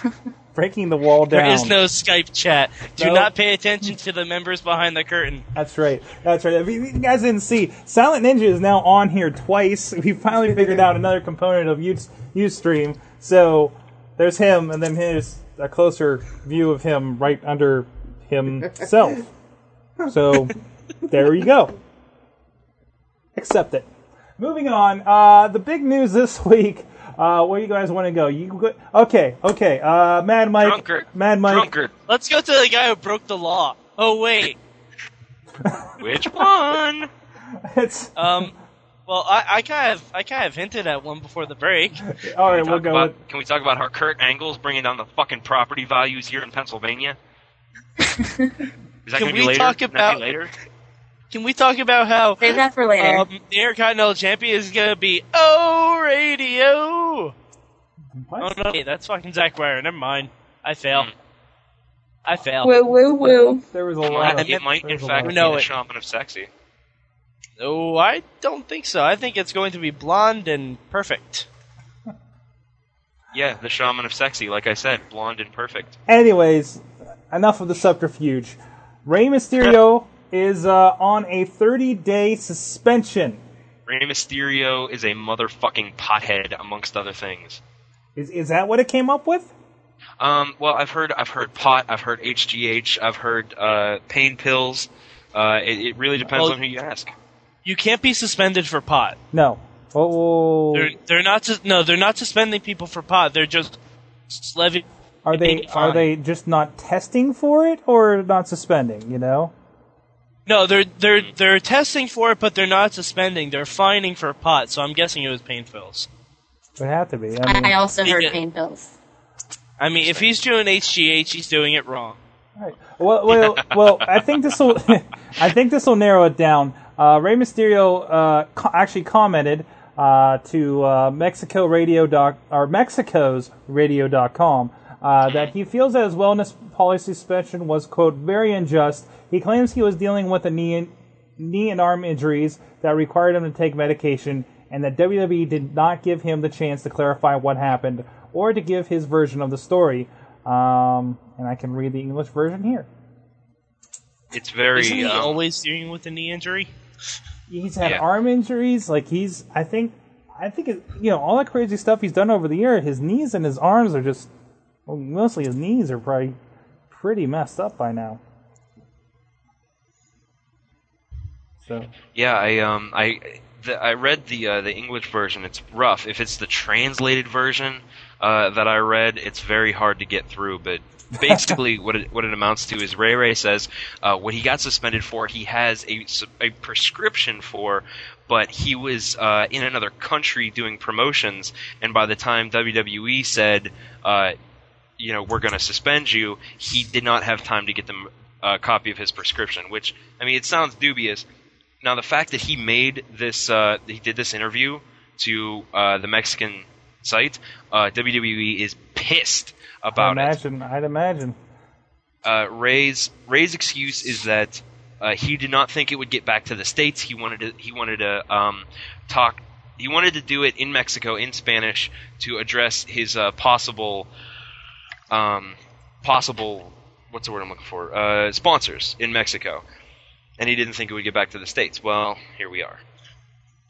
Breaking the wall down. There is no Skype chat. Do not pay attention to the members behind the curtain. That's right. If you guys didn't see, Silent Ninja is now on here twice. We finally figured out another component of Ustream. So there's him, and then here's a closer view of him right under himself. So, there you go. Accept it. Moving on, the big news this week. Where you guys want to go? Okay. Mad Mike. Drunkard. Let's go to the guy who broke the law. Oh wait, which one? It's Well, I kind of hinted at one before the break. All right, we'll go. Can we talk about how Kurt Angle's bringing down the fucking property values here in Pennsylvania? Can we talk about how save that for later. The Intercontinental Champion is going to be Oh Radio? What? Oh no, hey, that's fucking Zach Wire. Never mind. I fail. Woo. There was a lot. It might, in fact, be the Shaman of Sexy. No, I don't think so. I think it's going to be blonde and perfect. Yeah, the Shaman of Sexy. Like I said, blonde and perfect. Anyways, enough of the subterfuge. Rey Mysterio is on a 30-day suspension. Rey Mysterio is a motherfucking pothead, amongst other things. Is that what it came up with? Well, I've heard pot, I've heard HGH, I've heard pain pills. It really depends on who you ask. You can't be suspended for pot. No. Oh. They're not suspending people for pot. They're just levying. Are they just not testing for it or not suspending, you know? No, they're testing for it, but they're not suspending. They're fining for pot, so I'm guessing it was pain pills. It would have to be. I also heard pain pills. I mean, if he's doing HGH, he's doing it wrong. Right. Well. I think this will narrow it down. Rey Mysterio actually commented to Mexico's radio.com that he feels that his wellness policy suspension was, quote, very unjust. He claims he was dealing with a knee and arm injuries that required him to take medication, and that WWE did not give him the chance to clarify what happened or to give his version of the story. And I can read the English version here. It's very. Isn't he always dealing with a knee injury? He's had arm injuries. Like I think it, all that crazy stuff he's done over the year. His knees and his arms are just. Well, mostly his knees are probably pretty messed up by now. So. Yeah, I read the English version. It's rough. If it's the translated version that I read, it's very hard to get through. But basically, what it amounts to is Ray says what he got suspended for. He has a prescription for, but he was in another country doing promotions, and by the time WWE said, we're going to suspend you, he did not have time to get them a copy of his prescription. Which, I mean, it sounds dubious. Now, the fact that he did this interview to the Mexican site, WWE is pissed about it. I'd imagine. Ray's excuse is that he did not think it would get back to the States. He wanted to do it in Mexico in Spanish to address his possible what's the word I'm looking for? Sponsors in Mexico. And he didn't think it would get back to the States. Well, here we are.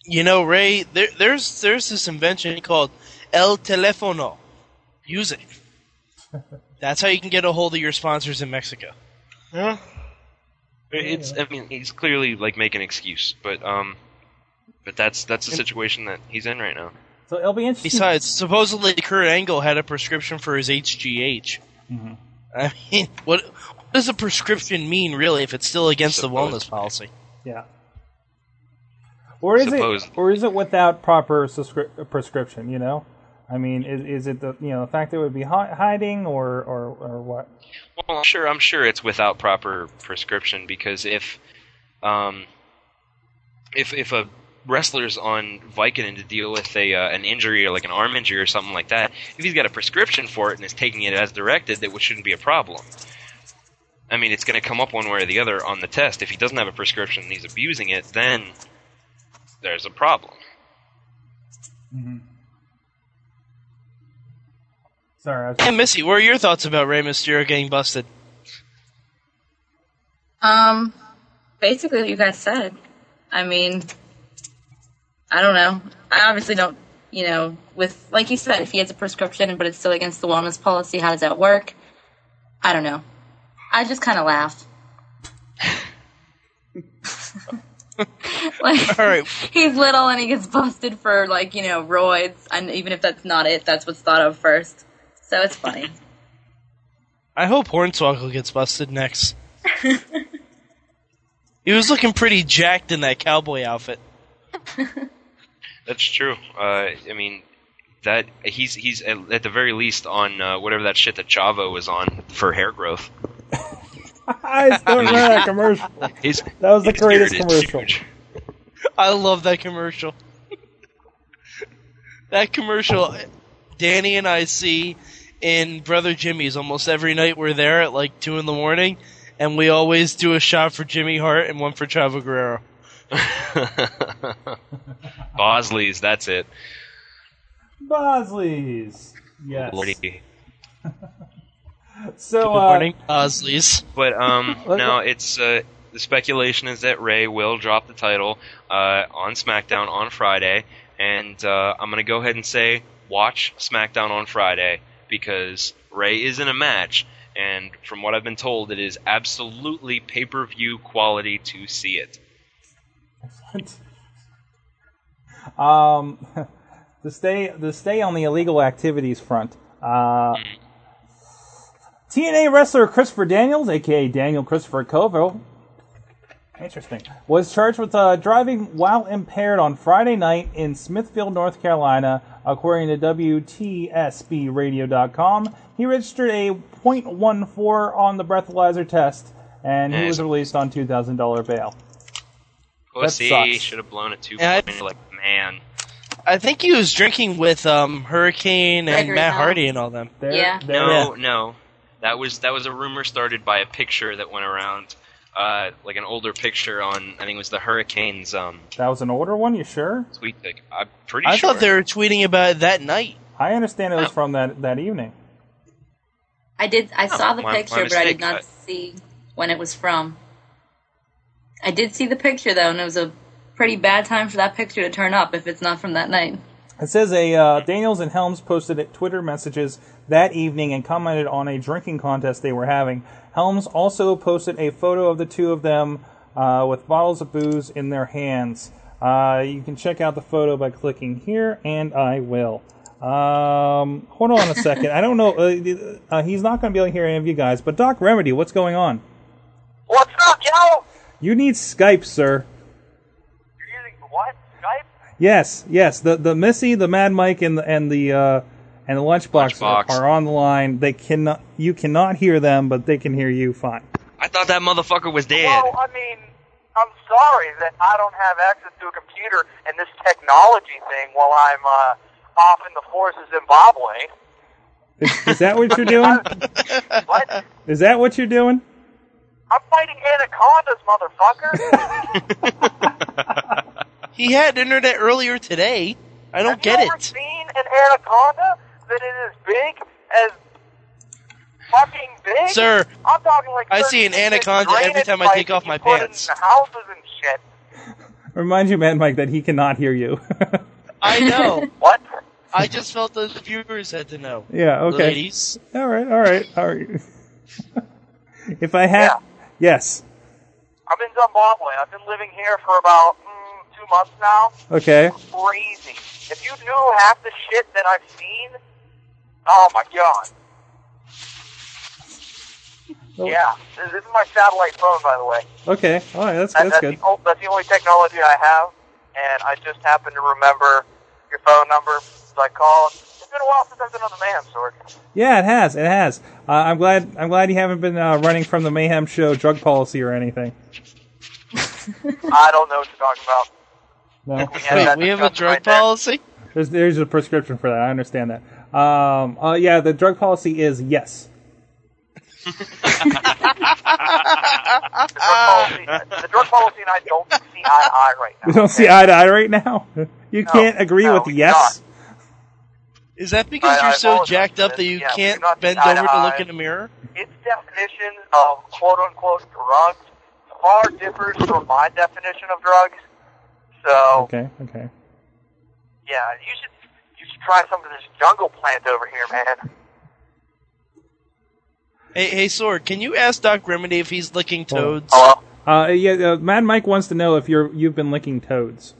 You know, Ray, there's this invention called El Telefono. Use it. That's how you can get a hold of your sponsors in Mexico. Huh? He's clearly making an excuse, but that's the situation that he's in right now. So it'll be interesting. Besides, supposedly Kurt Angle had a prescription for his HGH. Mm-hmm. I mean, what does a prescription mean, really, if it's still against the wellness policy? Yeah. Or is it without proper prescription? I mean, is it the fact that it would be hiding or what? Well, I'm sure it's without proper prescription, because if a wrestler's on Vicodin to deal with an injury or an arm injury or something like that, if he's got a prescription for it and is taking it as directed, that shouldn't be a problem. I mean, it's going to come up one way or the other on the test. If he doesn't have a prescription and he's abusing it, then there's a problem. Mm-hmm. Sorry. Hey, Missy, what are your thoughts about Rey Mysterio getting busted? Basically what you guys said. I mean, I don't know. I obviously don't, with, like you said, if he has a prescription but it's still against the wellness policy, how does that work? I don't know. I just kind of laughed. All right. He's little and he gets busted for, roids, and even if that's not it, that's what's thought of first. So it's funny. I hope Hornswoggle gets busted next. He was looking pretty jacked in that cowboy outfit. That's true. That he's at the very least on whatever that shit that Chavo was on for hair growth. I still remember that commercial. That was the greatest commercial. Huge. I love that commercial. That commercial, Danny and I see in Brother Jimmy's almost every night. We're there at 2 a.m, and we always do a shot for Jimmy Hart and one for Chavo Guerrero. Bosley's, that's it. Bosley's, yes. So, good morning, Bosley's. But no, it's the speculation is that Rey will drop the title on SmackDown on Friday, and I'm going to go ahead and say watch SmackDown on Friday, because Rey is in a match, and from what I've been told, it is absolutely pay-per-view quality to see it. Excellent. To stay on the illegal activities front, TNA wrestler Christopher Daniels, a.k.a. Daniel Christopher Covo, Interesting. Was charged with driving while impaired on Friday night in Smithfield, North Carolina, according to WTSBradio.com. He registered a .14 on the breathalyzer test, and he was released on $2,000 bail. Pussy should have blown a 2-point. Like, man. I think he was drinking with Hurricane Gregory and Matt Hardy and all them. No. That was a rumor started by a picture that went around. Like an older picture on, I think it was the Hurricanes. That was an older one, you sure? Tweet, like, I'm pretty sure. I thought they were tweeting about it that night. I understand it was from that evening. I saw the picture, but I did not see when it was from. I did see the picture, though, and it was a pretty bad time for that picture to turn up if it's not from that night. It says Daniels and Helms posted at Twitter messages that evening and commented on a drinking contest they were having. Helms also posted a photo of the two of them with bottles of booze in their hands. You can check out the photo by clicking here, and I will. Hold on a second. I don't know. He's not going to be able to hear any of you guys. But Doc Remedy, what's going on? What's up, Joe? You need Skype, sir. You're using what? Skype? Yes. The Missy, the Mad Mike, and the Lunchbox are on the line. You cannot hear them, but they can hear you fine. I thought that motherfucker was dead. Well, I mean, I'm sorry that I don't have access to a computer and this technology thing while I'm off in the forest of Zimbabwe. Is that what you're doing? What? Is that what you're doing? I'm fighting anacondas, motherfucker. He had internet earlier today. I don't get it. Have you ever seen an anaconda that is as big as fucking big? Sir, I'm talking like I see an anaconda every time I take off my pants. Houses and shit. Remind you, Mad Mike, that he cannot hear you. I know. What? I just felt those viewers had to know. Yeah, okay. Ladies. All right. If I have... Yeah. Yes. I'm in Zimbabwe. I've been living here for about 2 months now. Okay. It's crazy. If you knew half the shit that I've seen, oh my god. Oh. Yeah. This is my satellite phone, by the way. Okay. All right. That's good. That's the only technology I have, and I just happen to remember your phone number, so I called. It's been a while since I've been on the Mayhem, Sorg. Yeah, it has. It has. I'm glad you haven't been running from the Mayhem Show drug policy or anything. I don't know what you're talking about. No. We have a drug policy? There's a prescription for that. I understand that. Yeah, the drug policy is yes. The drug policy and I don't see eye to eye right now. You don't see eye to eye right now? You can't agree with yes? Is that because you're so jacked up that you can't bend over to look in the mirror? Its definition of quote-unquote drugs far differs from my definition of drugs. So, okay. Yeah, you should try some of this jungle plant over here, man. Hey, Sword, can you ask Doc Remedy if he's licking toads? Hello? Mad Mike wants to know if you've been licking toads.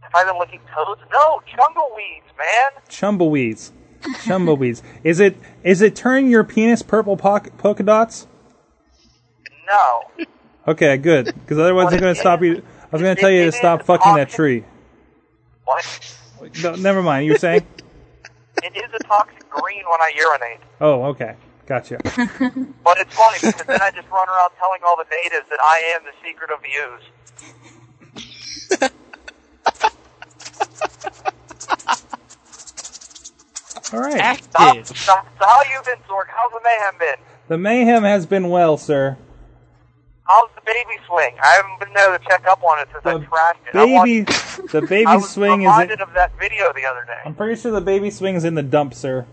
Have I been licking toads? No, chumbleweeds, man. Chumbleweeds. Is it turning your penis purple polka dots? No. Okay, good. Because otherwise they're going to stop you... I was going to tell you to stop fucking that tree. What? No, never mind. You were saying? It is a toxic green when I urinate. Oh, okay. Gotcha. But it's funny because then I just run around telling all the natives that I am the secret of the ooze. All right. Active. So how you been, Zork? How's the mayhem been? The mayhem has been well, sir. How's the baby swing? I haven't been able to check up on it since I trashed it. I was reminded of that video the other day. I'm pretty sure the baby swing is in the dump, sir.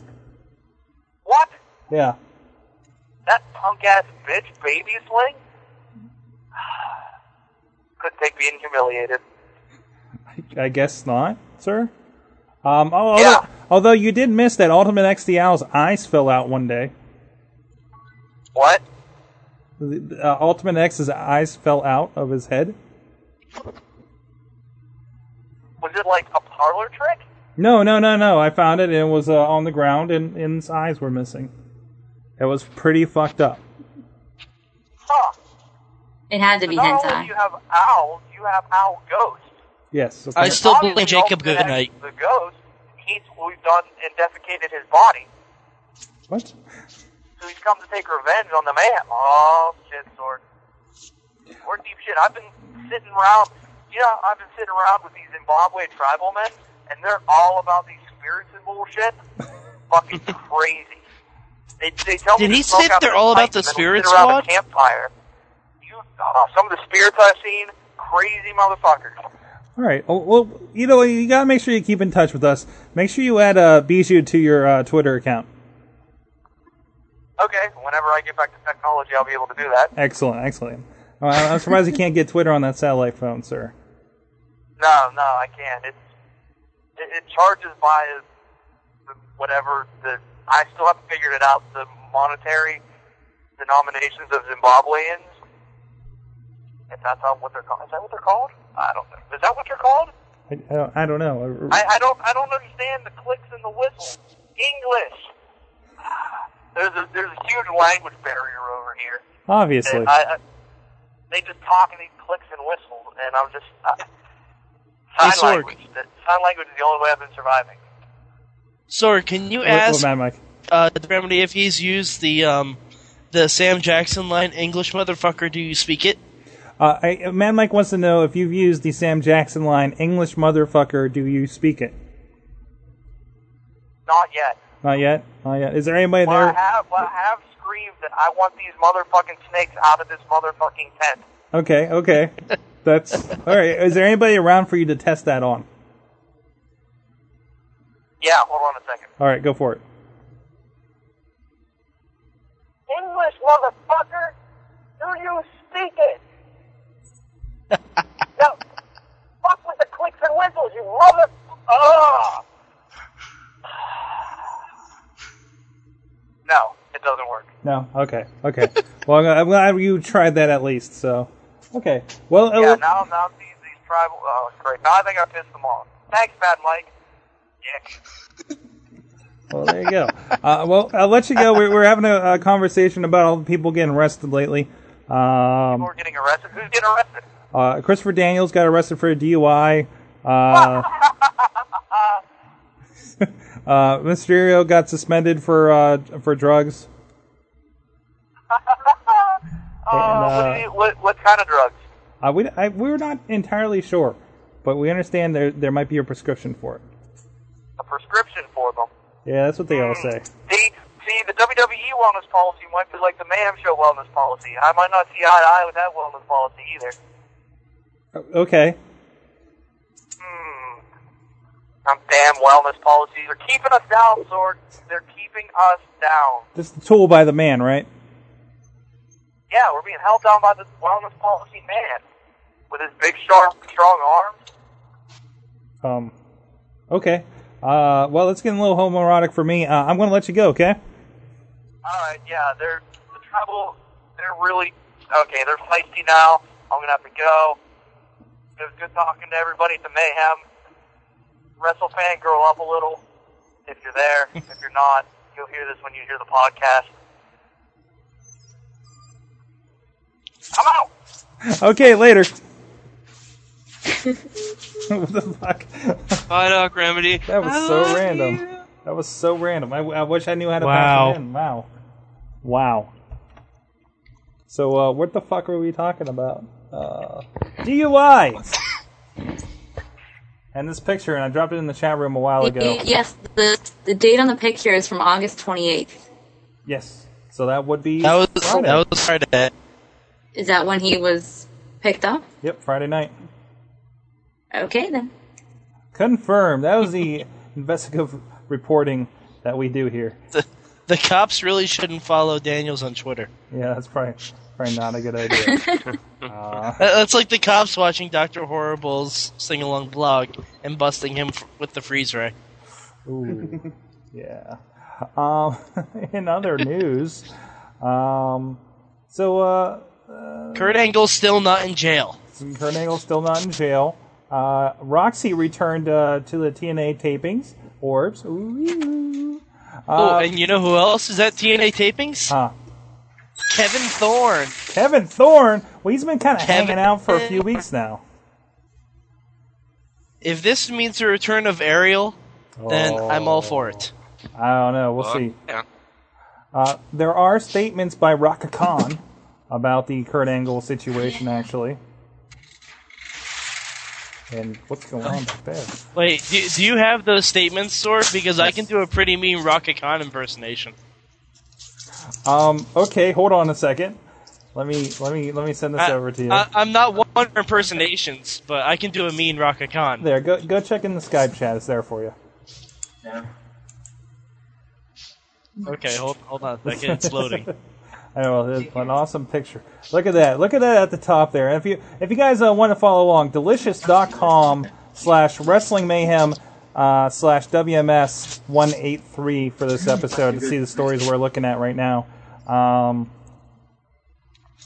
What? Yeah. That punk-ass bitch baby swing? Couldn't take being humiliated. I guess not, sir. Although you did miss that Ultimate XD Owl's eyes fell out one day. What? Ultimate X's eyes fell out of his head. Was it like a parlor trick? No. I found it and it was on the ground and his eyes were missing. It was pretty fucked up. Huh. It had to be hentai. Not only do you have Owl, you have Owl Ghost. Yes. I still believe Jacob Goodnight. The Ghost, he's moved on and defecated his body. What? So he's come to take revenge on the Mayhem. Oh, shit, Sword. We're deep shit. I've been sitting around, I've been sitting around with these Zimbabwe tribal men, and they're all about these spirits and bullshit. Fucking crazy. They tell me to smoke out the lights and sit around a campfire. Some of the spirits I've seen, crazy motherfuckers. All right. Well, you got to make sure you keep in touch with us. Make sure you add Bijou to your Twitter account. Okay. Whenever I get back to technology, I'll be able to do that. Excellent. I'm surprised you can't get Twitter on that satellite phone, sir. No, I can't. It charges by whatever. I still haven't figured it out, the monetary denominations of Zimbabweans. If that's what they're called. Is that what they're called? I don't know. Is that what they're called? I don't know. I don't understand the clicks and the whistles. English. There's a huge language barrier over here. Obviously. And they just talk and they clicks and whistles, and I'm just sign language. Sign language is the only way I've been surviving. Sorg, can you ask Mad Mike Remedy if he's used the Sam Jackson line, "English motherfucker, do you speak it?" Mad Mike wants to know if you've used the Sam Jackson line, "English motherfucker, do you speak it?" Not yet. Is there anybody there? I have screamed that I want these motherfucking snakes out of this motherfucking tent. Okay. That's all right. Is there anybody around for you to test that on? Yeah, hold on a second. All right, go for it. English motherfucker, do you speak it? Now, fuck with the clicks and whistles, you mother... Ugh. No, it doesn't work. No? Okay. Well, I'm glad you tried that at least, so... Okay, well... Yeah, now these tribal... Oh, great. Now I think I pissed them off. Thanks, Bad Mike. Dick. Well, there you go. Well, I'll let you go. We're having a conversation about all the people getting arrested lately. People are getting arrested? Who's getting arrested? Christopher Daniels got arrested for a DUI. Mysterio got suspended for drugs. What kind of drugs? We're not entirely sure, but we understand there might be a prescription for it. A prescription for them? Yeah, that's what they all say. See, the WWE wellness policy might be like the Mayhem Show wellness policy. I might not see eye to eye with that wellness policy either. Okay. Some damn wellness policies are keeping us down, Sword. They're keeping us down. This is the tool by the man, right? Yeah, we're being held down by the wellness policy man with his big, sharp, strong arms. Okay. Well, it's getting a little homoerotic for me. I'm going to let you go, okay? All right. Yeah, they're really okay. They're feisty now. I'm going to have to go. It was good talking to everybody at the Mayhem. WrestleFan, grow up a little. If you're there, if you're not, you'll hear this when you hear the podcast. I'm out. Okay, later. What the fuck? Hi, Doc Remedy. That was so random. That was so random. I wish I knew how to pass it in. Wow. So, what the fuck were we talking about? DUIs. And this picture, and I dropped it in the chat room a while ago. Yes, the date on the picture is from August 28th. Yes, so that would be Friday. That was Friday. Is that when he was picked up? Yep, Friday night. Okay, then. Confirmed. That was the investigative reporting that we do here. The cops really shouldn't follow Daniels on Twitter. Yeah, that's probably not a good idea. That's like the cops watching Dr. Horrible's sing-along blog and busting him with the freeze ray. Ooh, yeah. In other news, Kurt Angle's still not in jail. Roxy returned to the TNA tapings. Orbs. Ooh. And you know who else is at TNA tapings? Kevin Thorne. Kevin Thorne, well, he's been kind of hanging out for a few weeks now. If this means the return of Ariel, then I'm all for it. I don't know. We'll see. Yeah. There are statements by Raka Khan about the Kurt Angle situation, actually. And what's going on back there? Wait, do you have those statements, Sword? Because I can do a pretty mean Raka Khan impersonation. Okay, hold on a second. Let me send this over to you. I'm not one for impersonations, but I can do a mean Raka Khan. There, go check in the Skype chat. It's there for you. Yeah. Okay, hold on a second. It's loading. Oh, it's an awesome picture. Look at that. Look at that at the top there. And if you guys want to follow along, delicious.com/wrestlingmayhem /WMS183 for this episode to see the stories we're looking at right now.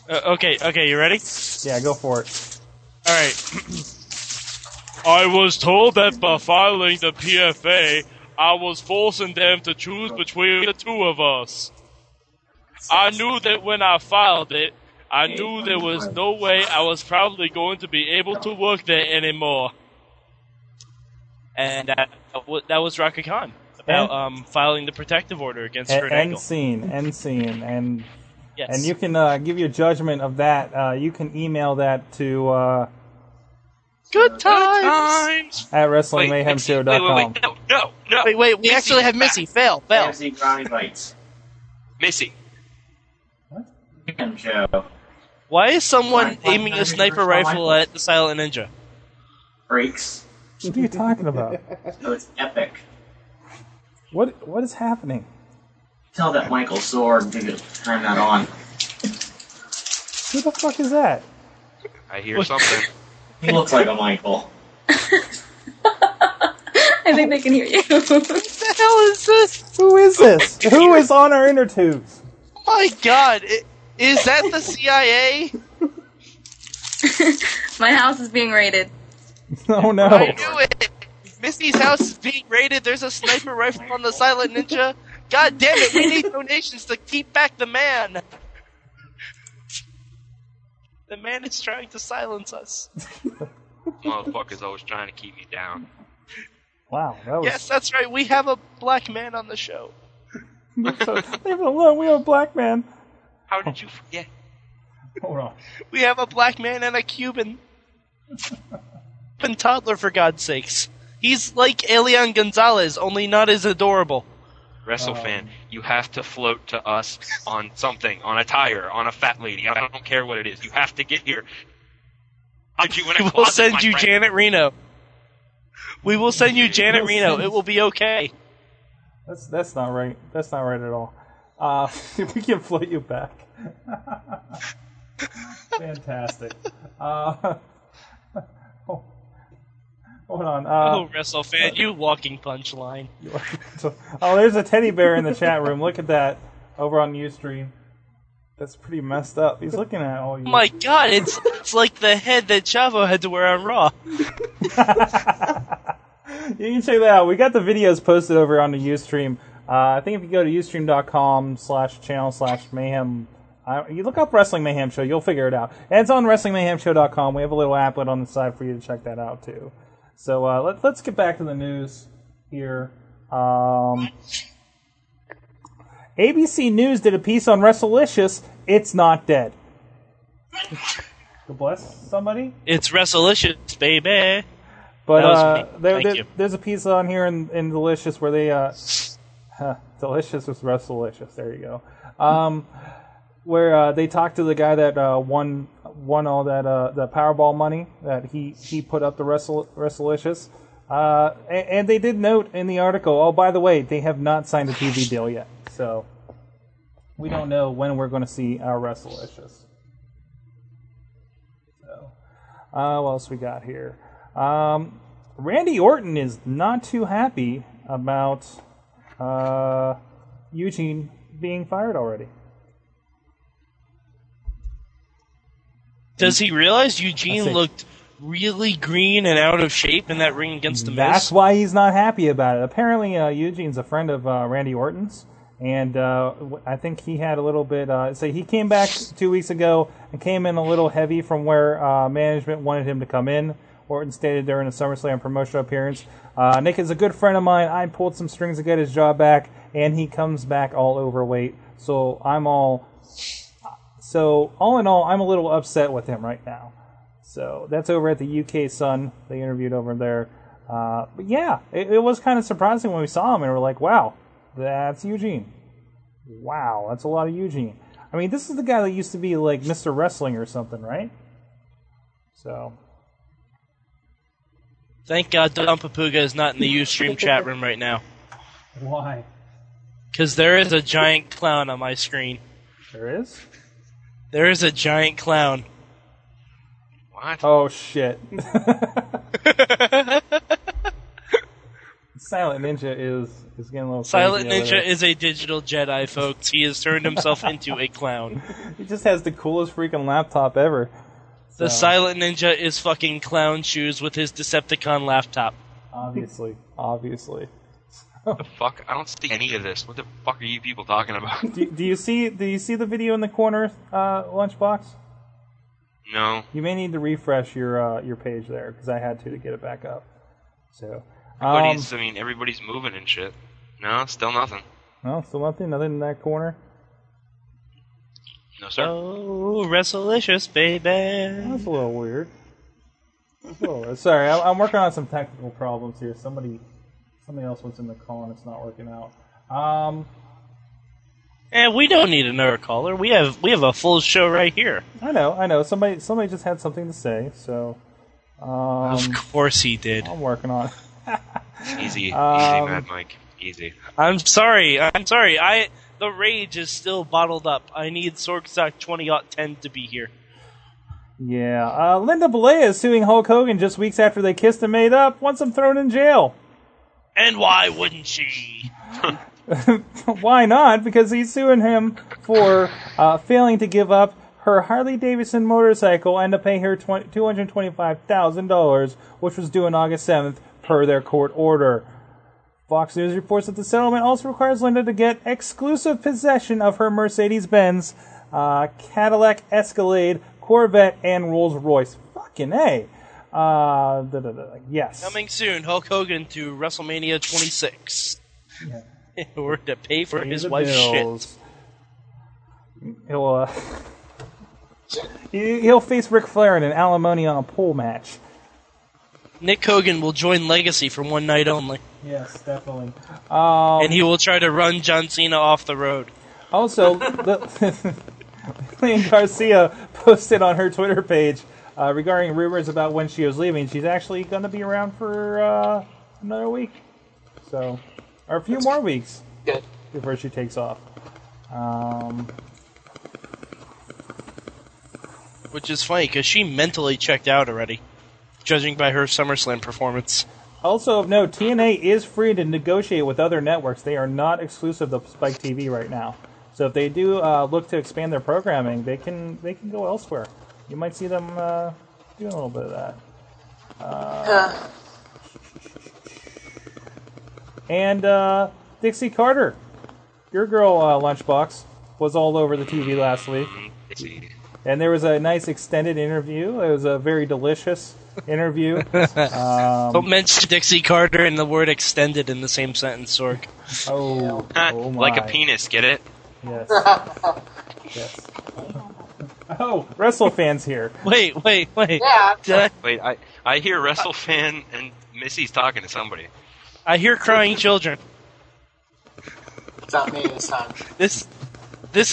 Okay, you ready? Yeah, go for it. All right. I was told that by filing the PFA, I was forcing them to choose between the two of us. I knew that when I filed it, I knew there was no way I was probably going to be able to work there anymore. And that was Raka Khan about filing the protective order against Kurt Angle. End scene. And yes. And you can give your judgment of that. You can email that to Good Times at WrestlingMayhemShow.com. No. Wait. We actually have Missy. Fail. Missy Brownie Bites. Missy. Show. Why is someone aiming a sniper rifle at the Silent Ninja? Breaks. What are you talking about? Oh, it's epic. What is happening? Tell that Michael Sword to turn that on. Who the fuck is that? I hear something. He looks like a Michael. I think they can hear you. What the hell is this? Who is this? Who is on our inner tubes? Oh my god, is that the CIA? My house is being raided. Oh no. I knew it! Missy's house is being raided, there's a sniper rifle on the Silent Ninja. God damn it, we need donations to keep back the man. The man is trying to silence us. Motherfucker's always trying to keep me down. Wow, that was... Yes, that's right, we have a black man on the show. Leave it alone, we have a black man. How did you forget? Hold on. We have a black man and a Cuban toddler, for God's sakes. He's like Elian Gonzalez, only not as adorable. WrestleFan, you have to float to us on something, on a tire, on a fat lady. I don't care what it is. You have to get here. We'll send you Janet Reno. We will send you Janet Reno. It will be okay. That's not right. That's not right at all. We can float you back. Fantastic. Hold on. WrestleFan, you walking punchline. Oh, there's a teddy bear in the chat room. Look at that over on Ustream. That's pretty messed up. He's looking at all you. Oh my god, it's like the head that Chavo had to wear on Raw. You can check that out. We got the videos posted over on the Ustream. I think if you go to ustream.com/channel/mayhem, you look up Wrestling Mayhem Show, you'll figure it out. And it's on WrestlingMayhemShow.com. We have a little applet on the side for you to check that out, too. So let's get back to the news here. ABC News did a piece on WrestleLicious. It's not dead. God bless somebody. It's WrestleLicious, baby. But there's a piece on here in Delicious where they Delicious was WrestleLicious. There you go. Where they talked to the guy that won all that the Powerball money that he put up the WrestleLicious. And they did note in the article, oh, by the way, they have not signed a TV deal yet. So we don't know when we're going to see our WrestleLicious. So, what else we got here? Randy Orton is not too happy about Eugene being fired already. Does he realize Eugene looked really green and out of shape in that ring against the Miz? That's why he's not happy about it. Apparently, Eugene's a friend of Randy Orton's, And I think he had a little bit... so he came back 2 weeks ago and came in a little heavy from where management wanted him to come in. Orton stated during a SummerSlam promotional appearance. Nick is a good friend of mine. I pulled some strings to get his jaw back, and he comes back all overweight. So all in all, I'm a little upset with him right now. So that's over at the UK Sun. They interviewed over there. But yeah, it was kind of surprising when we saw him, and we're like, wow, that's Eugene. Wow, that's a lot of Eugene. I mean, this is the guy that used to be like Mr. Wrestling or something, right? So... thank God Don Papuga is not in the Ustream chat room right now. Why? Because there is a giant clown on my screen. There is? There is a giant clown. What? Oh, shit. Silent Ninja is getting a little crazy. Silent Ninja is a digital Jedi, folks. He has turned himself into a clown. He just has the coolest freaking laptop ever. The Silent Ninja is fucking clown shoes with his Decepticon laptop. Obviously. What the fuck? I don't see any of this. What the fuck are you people talking about? Do you see the video in the corner, Lunchbox? No. You may need to refresh your page there because I had to get it back up. So. Everybody's moving and shit. No, still nothing. No, still nothing. Nothing in that corner. No, sir. Oh, WrestleLicious, baby. That's a little weird. Sorry, I'm working on some technical problems here. Somebody else was in the call and it's not working out. And we don't need another caller. We have a full show right here. I know. Somebody just had something to say. So. Of course he did. I'm working on it. Easy, Mad Mike. Easy. I'm sorry. The rage is still bottled up. I need Sorksock 20-10 to be here. Yeah. Linda Balea is suing Hulk Hogan just weeks after they kissed and made up. Wants him thrown in jail. And why wouldn't she? Why not? Because he's suing him for failing to give up her Harley Davidson motorcycle and to pay her $225,000, which was due on August 7th per their court order. Fox News reports that the settlement also requires Linda to get exclusive possession of her Mercedes-Benz, Cadillac Escalade, Corvette, and Rolls-Royce. Fucking A. Yes. Coming soon, Hulk Hogan to WrestleMania 26. Yeah. In order to pay for his wife's bills. Shit. He'll face Ric Flair in an alimony on a pole match. Nick Hogan will join Legacy for one night only. Yes, definitely. And he will try to run John Cena off the road. Also, Lillian Garcia posted on her Twitter page regarding rumors about when she was leaving. She's actually going to be around for another week. So, or a few more weeks before she takes off. Which is funny, because she mentally checked out already. Judging by her SummerSlam performance. Also of note, TNA is free to negotiate with other networks. They are not exclusive to Spike TV right now. So if they do look to expand their programming, they can go elsewhere. You might see them doing a little bit of that. And Dixie Carter, your girl Lunchbox, was all over the TV last week. And there was a nice extended interview. It was a very delicious interview. Don't mention Dixie Carter and the word extended in the same sentence, Sorg. Oh my. Like a penis, get it? Yes. Yes. Oh, WrestleFan's here. Wait. Yeah. I hear WrestleFan and Missy's talking to somebody. I hear crying children. It's not me this time. This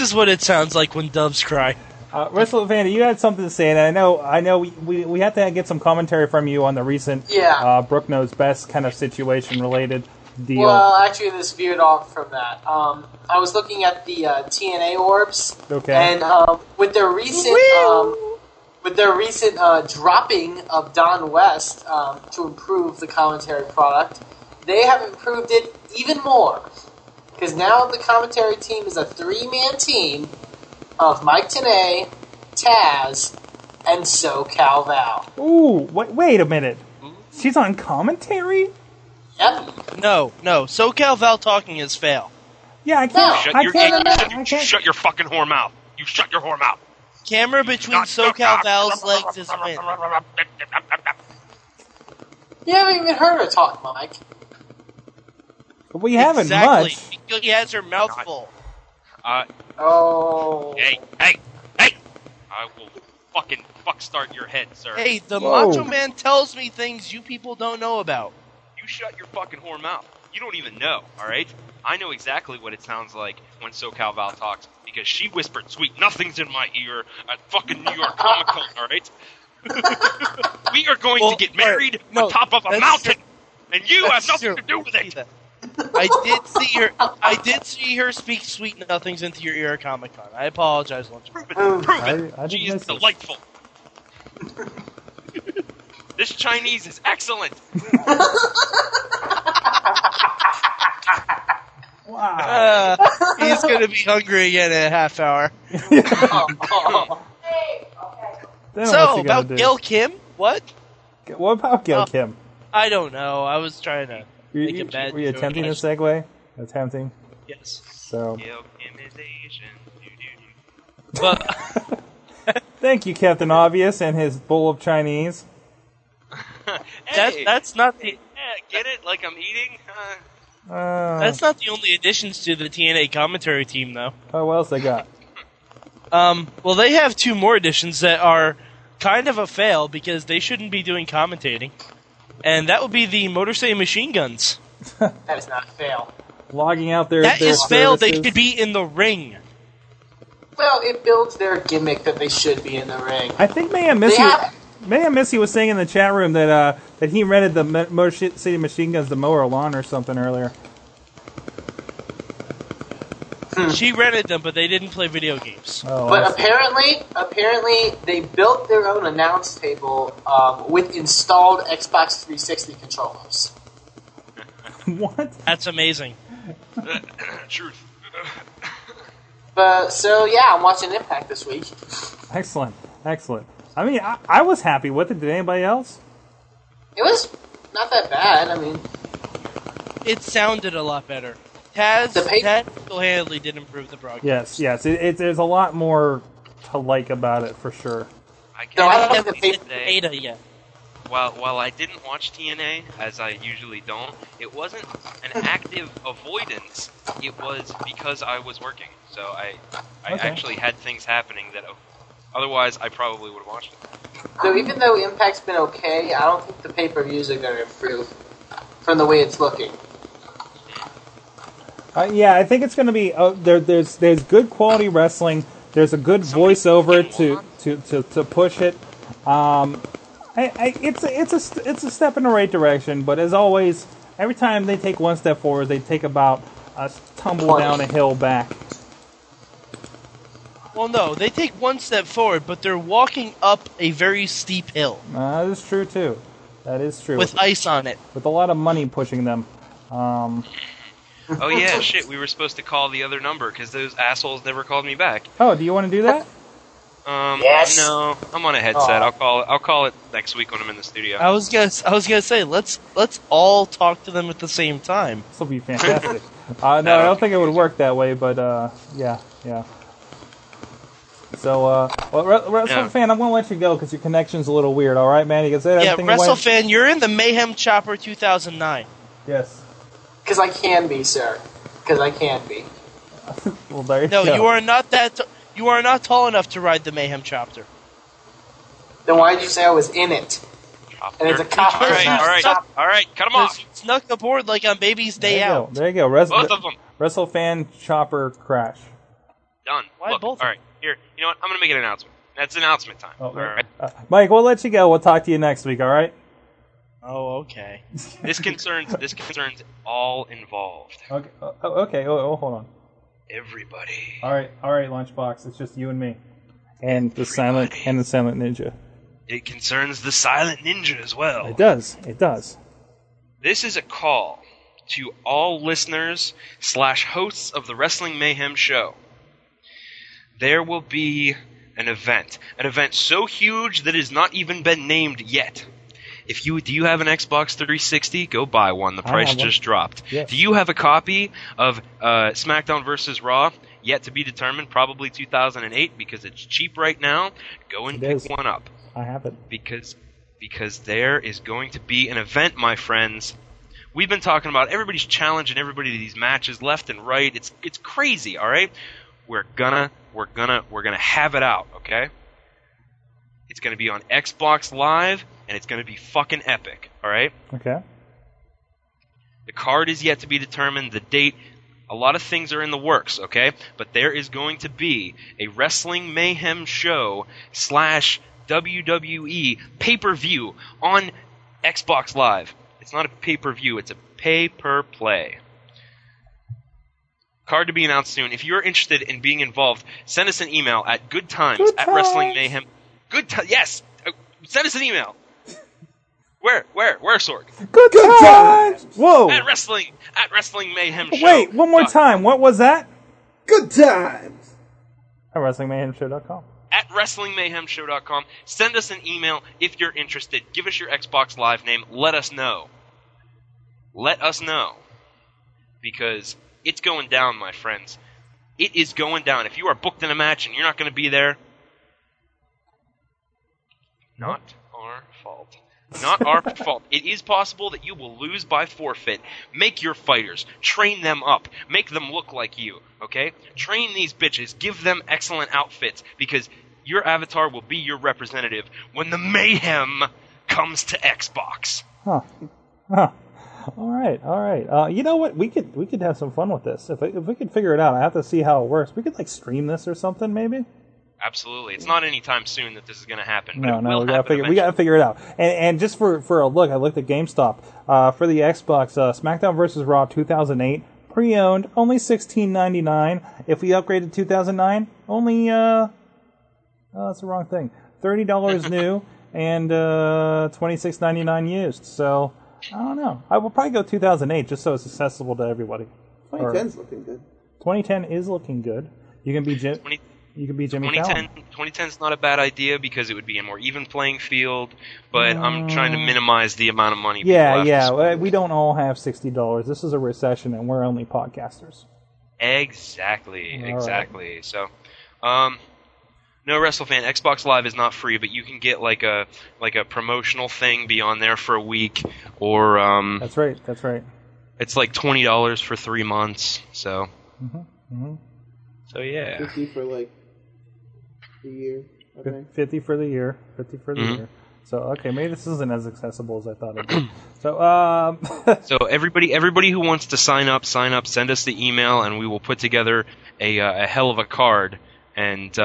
is what it sounds like when doves cry. WrestleFan, you had something to say, and I know we have to get some commentary from you on the recent Brooke Knows Best kind of situation-related deal. Well, actually, this veered off from that. I was looking at the TNA orbs, and with their recent dropping of Don West to improve the commentary product, they have improved it even more, because now the commentary team is a three-man team of Mike Tenay, Taz, and SoCal Val. Ooh, wait a minute. She's on commentary? Yep. No. SoCal Val talking is fail. Yeah, I can't. Shut your fucking whore mouth. You shut your whore mouth. Camera between SoCal Val's legs is a win. You haven't even heard her talk, Mike. We haven't much. He has her mouth full. Hey! I will fucking fuckstart your head, sir. Hey, the Macho Man tells me things you people don't know about. You shut your fucking whore mouth. You don't even know, all right? I know exactly what it sounds like when SoCal Val talks, because she whispered sweet nothings in my ear at fucking New York Comic Con, all right? We are going to get married on top of a mountain, and you have nothing to do with it. I did see her speak sweet nothings into your ear at Comic Con. I apologize, Lunch. Prove it. She is delightful. This Chinese is excellent. Wow. He's going to be hungry again in a half hour. So, about Gail Kim? What? What about Gail Kim? I don't know. I was trying to make a bad joke. Were you attempting a segue? Attempting? Yes. So. Gail Kim is Asian. Well, thank you, Captain Obvious and his bowl of Chinese. That's not the... get it? Like I'm eating? That's not the only additions to the TNA commentary team, though. Oh, what else they got? Well, they have two more additions that are kind of a fail because they shouldn't be doing commentating. And that would be the Motor City Machine Guns. That is not fail. Logging out their That is fail. Services. They should be in the ring. Well, it builds their gimmick that they should be in the ring. I think Mayhem Missy was saying in the chat room that he rented the Motor City Machine Guns to mow her lawn or something earlier. She rented them, but they didn't play video games. Oh, but apparently, they built their own announce table with installed Xbox 360 controllers. What? That's amazing. Truth. But so yeah, I'm watching Impact this week. Excellent. I mean, I was happy with it. Did anybody else? It was not that bad. I mean, it sounded a lot better. Taz single-handedly did improve the broadcast. Yes. There's a lot more to like about it, for sure. I don't have the data yet. While I didn't watch TNA, as I usually don't, it wasn't an active avoidance. It was because I was working. So I actually had things happening that otherwise I probably would have watched it. So even though Impact's been okay, I don't think the pay-per-views are going to improve from the way it's looking. Yeah, I think it's going to be there's good quality wrestling. There's a good voiceover to push it. It's a step in the right direction, but as always, every time they take one step forward, they take about a tumble down a hill back. Well, no, they take one step forward, but they're walking up a very steep hill. That is true too. That is true. With ice on it. With a lot of money pushing them. Oh yeah, shit, we were supposed to call the other number because those assholes never called me back. Oh, do you want to do that? Yes. No, I'm on a headset. I'll call it next week when I'm in the studio. I was gonna say let's all talk to them at the same time. This will be fantastic. No, I don't think it would work that way, but yeah. So, well, WrestleFan, I'm going to let you go because your connection's a little weird. All right, man, you can say that. Yeah, WrestleFan, you're in the Mayhem Chopper 2009. Yes. Because I can be, sir. Because I can be. Well, there you go. No, you are not that. You are not tall enough to ride the Mayhem Chopper. Then why did you say I was in it? And it's a cop. All right, cut him off. Snuck aboard like on baby's day out. There you go. Both of them. WrestleFan Chopper crash. Done. Why both? All right, here. You know what? I'm going to make an announcement. That's announcement time. Oh, all right, Mike. We'll let you go. We'll talk to you next week. All right. Oh, okay. This concerns all involved. Okay. Oh, hold on. Everybody. All right, Lunchbox. It's just you and me, and everybody. the silent ninja. It concerns the silent ninja as well. It does. This is a call to all listeners / hosts of the Wrestling Mayhem Show. There will be an event so huge that it has not even been named yet. If you do you have an Xbox 360, go buy one. The price just dropped. Yeah. Do you have a copy of SmackDown vs. Raw? Yet to be determined, probably 2008 because it's cheap right now. Go and pick one up. I have it. Because there is going to be an event, my friends. We've been talking about everybody's challenging everybody to these matches left and right. It's crazy, all right? We're gonna have it out, okay? It's gonna be on Xbox Live and it's gonna be fucking epic, all right? Okay. The card is yet to be determined, the date. A lot of things are in the works, okay? But there is going to be a Wrestling Mayhem Show / WWE pay-per-view on Xbox Live. It's not a pay-per-view, it's a pay-per-play. Card to be announced soon. If you're interested in being involved, send us an email at goodtimes. @WrestlingMayhem. Yes! Send us an email. Where, Sorg? Good times! Whoa! @WrestlingMayhemShow. Wait, one more time. What was that? Good times! @WrestlingMayhemShow.com. @WrestlingMayhemShow.com. Send us an email if you're interested. Give us your Xbox Live name. Let us know. Because it's going down, my friends. It is going down. If you are booked in a match and you're not going to be there, not our fault. Not our fault. It is possible that you will lose by forfeit. Make your fighters. Train them up. Make them look like you, okay? Train these bitches. Give them excellent outfits because your avatar will be your representative when the mayhem comes to Xbox. Huh. All right. You know what? We could have some fun with this. If we could figure it out, I have to see how it works. We could, stream this or something, maybe? Absolutely. It's not any time soon that this is going to happen. But no, we got to figure it out. And just for a look, I looked at GameStop. For the Xbox, SmackDown vs. Raw 2008, pre-owned, only $16.99. If we upgrade to 2009, only, that's the wrong thing, $30 new and $26.99 used. So, I don't know. I will probably go 2008 just so it's accessible to everybody. 2010's looking good. 2010 is looking good. You can be Jimmy Fallon. 2010's not a bad idea because it would be a more even playing field, but I'm trying to minimize the amount of money people have. We don't all have $60. This is a recession, and we're only podcasters. Exactly. Right. So, no, WrestleFan, Xbox Live is not free, but you can get like a promotional thing beyond there for a week, or That's right. It's like $20 for 3 months. So. Mm-hmm. So yeah. 50 for the year. Okay. 50 for the year. So okay, maybe this isn't as accessible as I thought it was. So everybody who wants to sign up. Send us the email, and we will put together a hell of a card, and it's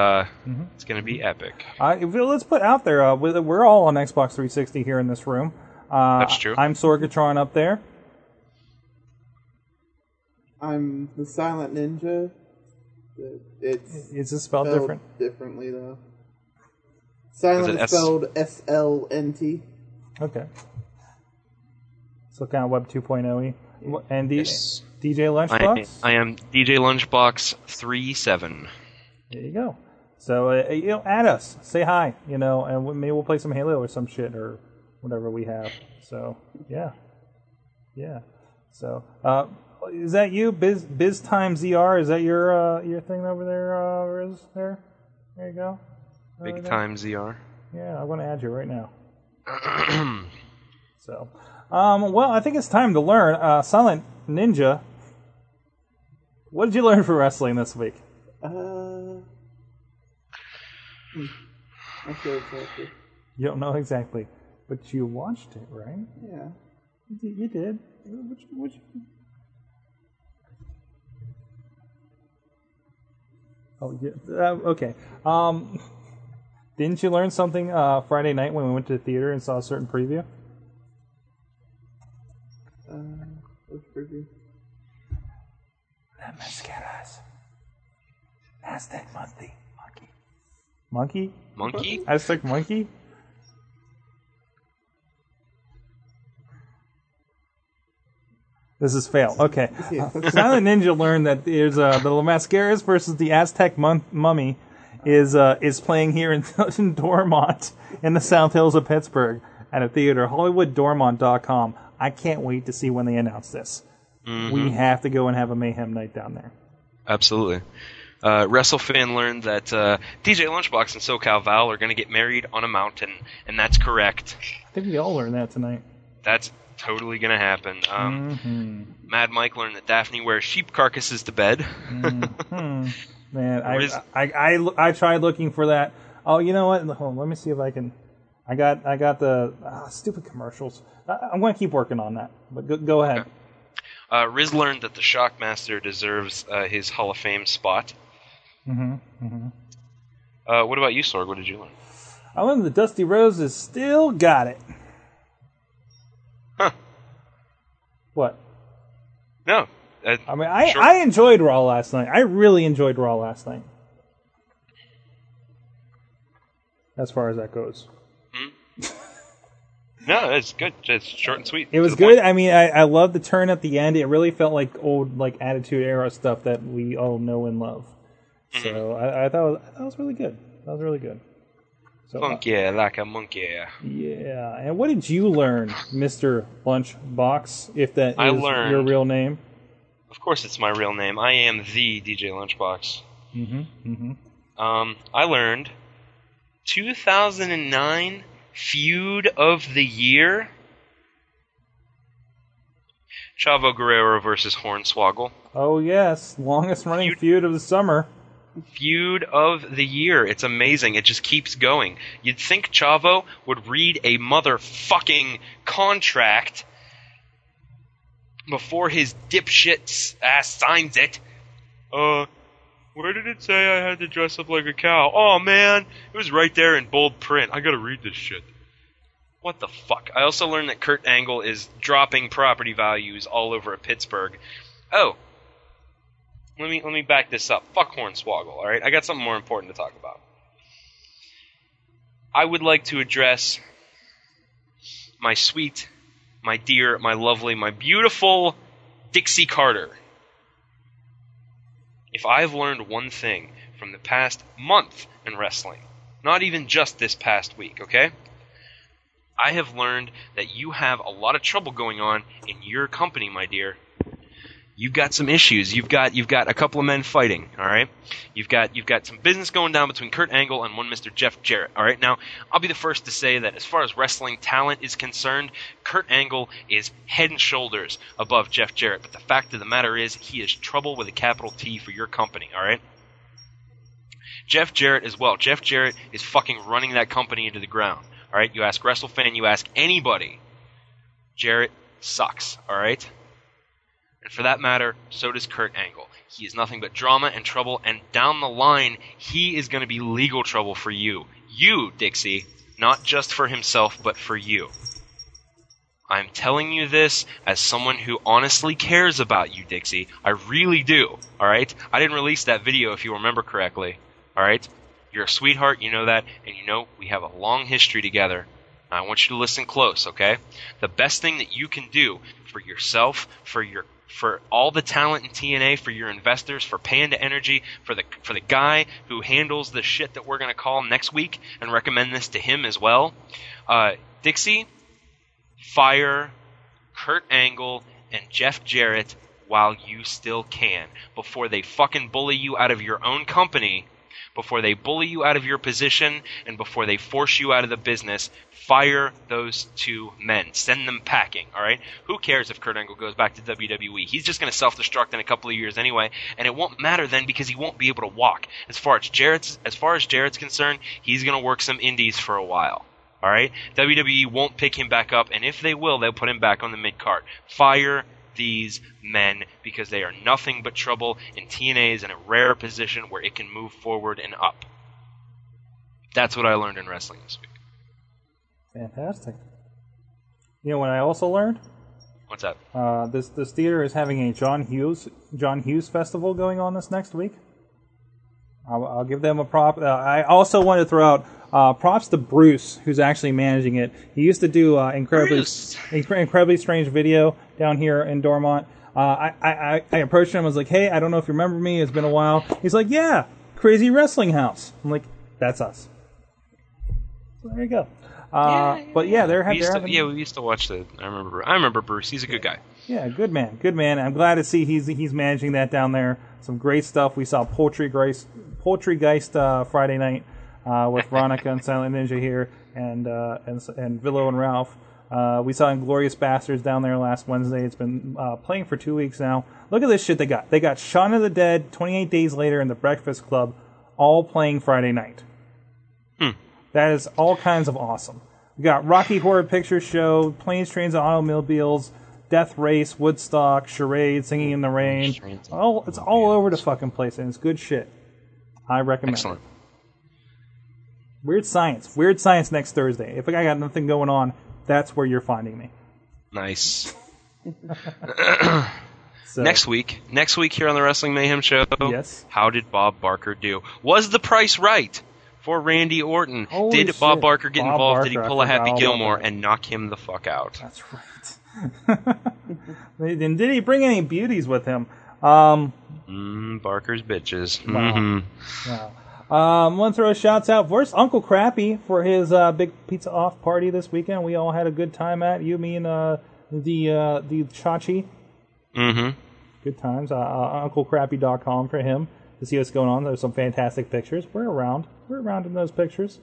going to be epic. Let's put out there. We're all on Xbox 360 here in this room. That's true. I'm Sorgatron up there. I'm the Silent Ninja. It's just spelled differently though. Silent is spelled SLNT. Okay. So kind of Web 2.0-y. And DJ Lunchbox? I am DJ Lunchbox 37. There you go. So add us, say hi, and maybe we'll play some Halo or some shit or whatever we have. So yeah. So. Is that you, Biz Time ZR? Is that your thing over there? Riz? There you go. Big there. Time ZR. Yeah, I'm going to add you right now. So, well, I think it's time to learn. Silent Ninja, what did you learn from wrestling this week? I don't know exactly. You don't know exactly, but you watched it, right? Yeah, you did. Which Oh, yeah. Okay. Didn't you learn something Friday night when we went to the theater and saw a certain preview? Which preview? Las Mascaras. Aztec Monkey. Monkey? Aztec Monkey? This is fail. Okay. Silent Ninja learned that there's the La Mascaras versus the Aztec Mummy is playing here in Dormont in the South Hills of Pittsburgh. at a theater, HollywoodDormont.com. I can't wait to see when they announce this. Mm-hmm. We have to go and have a Mayhem night down there. Absolutely. WrestleFan learned that DJ Lunchbox and SoCal Val are going to get married on a mountain, and that's correct. I think we all learned that tonight. That's totally going to happen. Mad Mike learned that Daphne wears sheep carcasses to bed. Man, I tried looking for that. Oh, you know what? Hold on, let me see if I can. I got the stupid commercials. I'm going to keep working on that, but go ahead. Okay. Riz learned that the Shockmaster deserves his Hall of Fame spot. What about you, Sorg? What did you learn? I learned that Dusty Rose has still got it. Huh. What? No. I mean, I enjoyed Raw last night. I really enjoyed Raw last night. As far as that goes. No, it's good. It's short and sweet. It was good. Point. I mean, I love the turn at the end. It really felt like old, like Attitude Era stuff that we all know and love. So I thought it was really good. That was really good. So, funky like a monkey. Yeah. And what did you learn, Mr. Lunchbox? If that is your real name. Of course, it's my real name. I am the DJ Lunchbox. I learned 2009. Feud of the year: Chavo Guerrero versus Hornswoggle. Oh yes, longest running feud of the summer. Feud of the year. It's amazing. It just keeps going. You'd think Chavo would read a motherfucking contract before his dipshit ass signs it. Where did it say I had to dress up like a cow? Oh, man. It was right there in bold print. I gotta read this shit. What the fuck? I also learned that Kurt Angle is dropping property values all over Pittsburgh. Oh. Let me back this up. Fuck Hornswoggle, all right? I got something more important to talk about. I would like to address my sweet, my dear, my lovely, my beautiful Dixie Carter. If I've learned one thing from the past month in wrestling, not even just this past week, okay? I have learned that you have a lot of trouble going on in your company, my dear. You've got some issues. You've got a couple of men fighting, all right? You've got some business going down between Kurt Angle and one Mr. Jeff Jarrett, all right? Now, I'll be the first to say that as far as wrestling talent is concerned, Kurt Angle is head and shoulders above Jeff Jarrett. But the fact of the matter is, he is trouble with a capital T for your company, all right? Jeff Jarrett as well. Jeff Jarrett is fucking running that company into the ground, all right? You ask WrestleFan, you ask anybody, Jarrett sucks, all right? And for that matter, so does Kurt Angle. He is nothing but drama and trouble, and down the line, he is going to be legal trouble for you. You, Dixie, not just for himself, but for you. I'm telling you this as someone who honestly cares about you, Dixie. I really do, all right? I didn't release that video, if you remember correctly, all right? You're a sweetheart, you know that, and you know we have a long history together. I want you to listen close, okay? The best thing that you can do for yourself, for all the talent in TNA, for your investors, for Panda Energy, for the guy who handles the shit that we're going to call next week and recommend this to him as well. Dixie, fire Kurt Angle and Jeff Jarrett while you still can before they fucking bully you out of your own company, before they bully you out of your position, and before they force you out of the business. Fire those two men. Send them packing, all right? Who cares if Kurt Angle goes back to WWE? He's just going to self-destruct in a couple of years anyway, and it won't matter then because he won't be able to walk. As far as Jarrett's concerned, he's going to work some indies for a while, all right? WWE won't pick him back up, and if they will, they'll put him back on the mid-card. Fire these men because they are nothing but trouble, and TNA is in a rare position where it can move forward and up. That's what I learned in wrestling this week. Fantastic. You know what I also learned? What's that? This theater is having a John Hughes festival going on this next week. I'll give them a prop. I also want to throw out props to Bruce, who's actually managing it. He used to do incredibly strange video down here in Dormont. I approached him. I was like, hey, I don't know if you remember me. It's been a while. He's like, yeah, Crazy Wrestling House. I'm like, that's us. So there you go. But yeah, we used to watch that. I remember Bruce. He's a good guy. Yeah, good man. I'm glad to see he's managing that down there. Some great stuff. We saw Poultrygeist Friday night with Veronica and Silent Ninja here, and Villo and Ralph. We saw Inglourious Bastards down there last Wednesday. It's been playing for 2 weeks now. Look at this shit they got. They got Shaun of the Dead, 28 Days Later, and The Breakfast Club, all playing Friday night. That is all kinds of awesome. We got Rocky Horror Picture Show, Planes, Trains, and Automobiles, Death Race, Woodstock, Charade, Singing in the Rain. Oh, it's all over the fucking place, and it's good shit. I recommend it. Weird Science next Thursday. If I got nothing going on, that's where you're finding me. Nice. So. Next week here on the Wrestling Mayhem Show, yes. How did Bob Barker do? Was the price right for Randy Orton? Holy did shit. Bob Barker get Bob involved? Barker, did he pull a Happy Gilmore and knock him the fuck out? That's right. And did he bring any beauties with him? Barker's bitches. Wow. Mm-hmm. Wow. Want to throw shouts out first, Uncle Crappy, for his big pizza off party this weekend. We all had a good time at you, me, and the Chachi. Mm-hmm. Good times. UncleCrappy.com for him to see what's going on. There's some fantastic pictures. We're around in those pictures.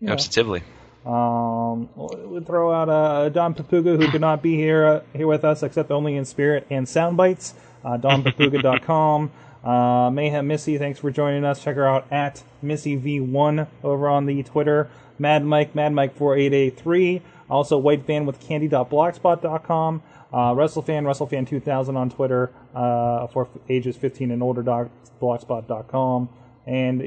You know. Absolutely. We'll throw out Don Papuga, who could not be here with us, except only in spirit and sound bites. DonPapuga.com. Mayhem Missy, thanks for joining us. Check her out at MissyV1 over on the Twitter. Mad Mike4883. Also WhiteFan with Candy.blogspot.com. WrestleFan 2000 on Twitter for ages 15 and older. Blogspot.com. And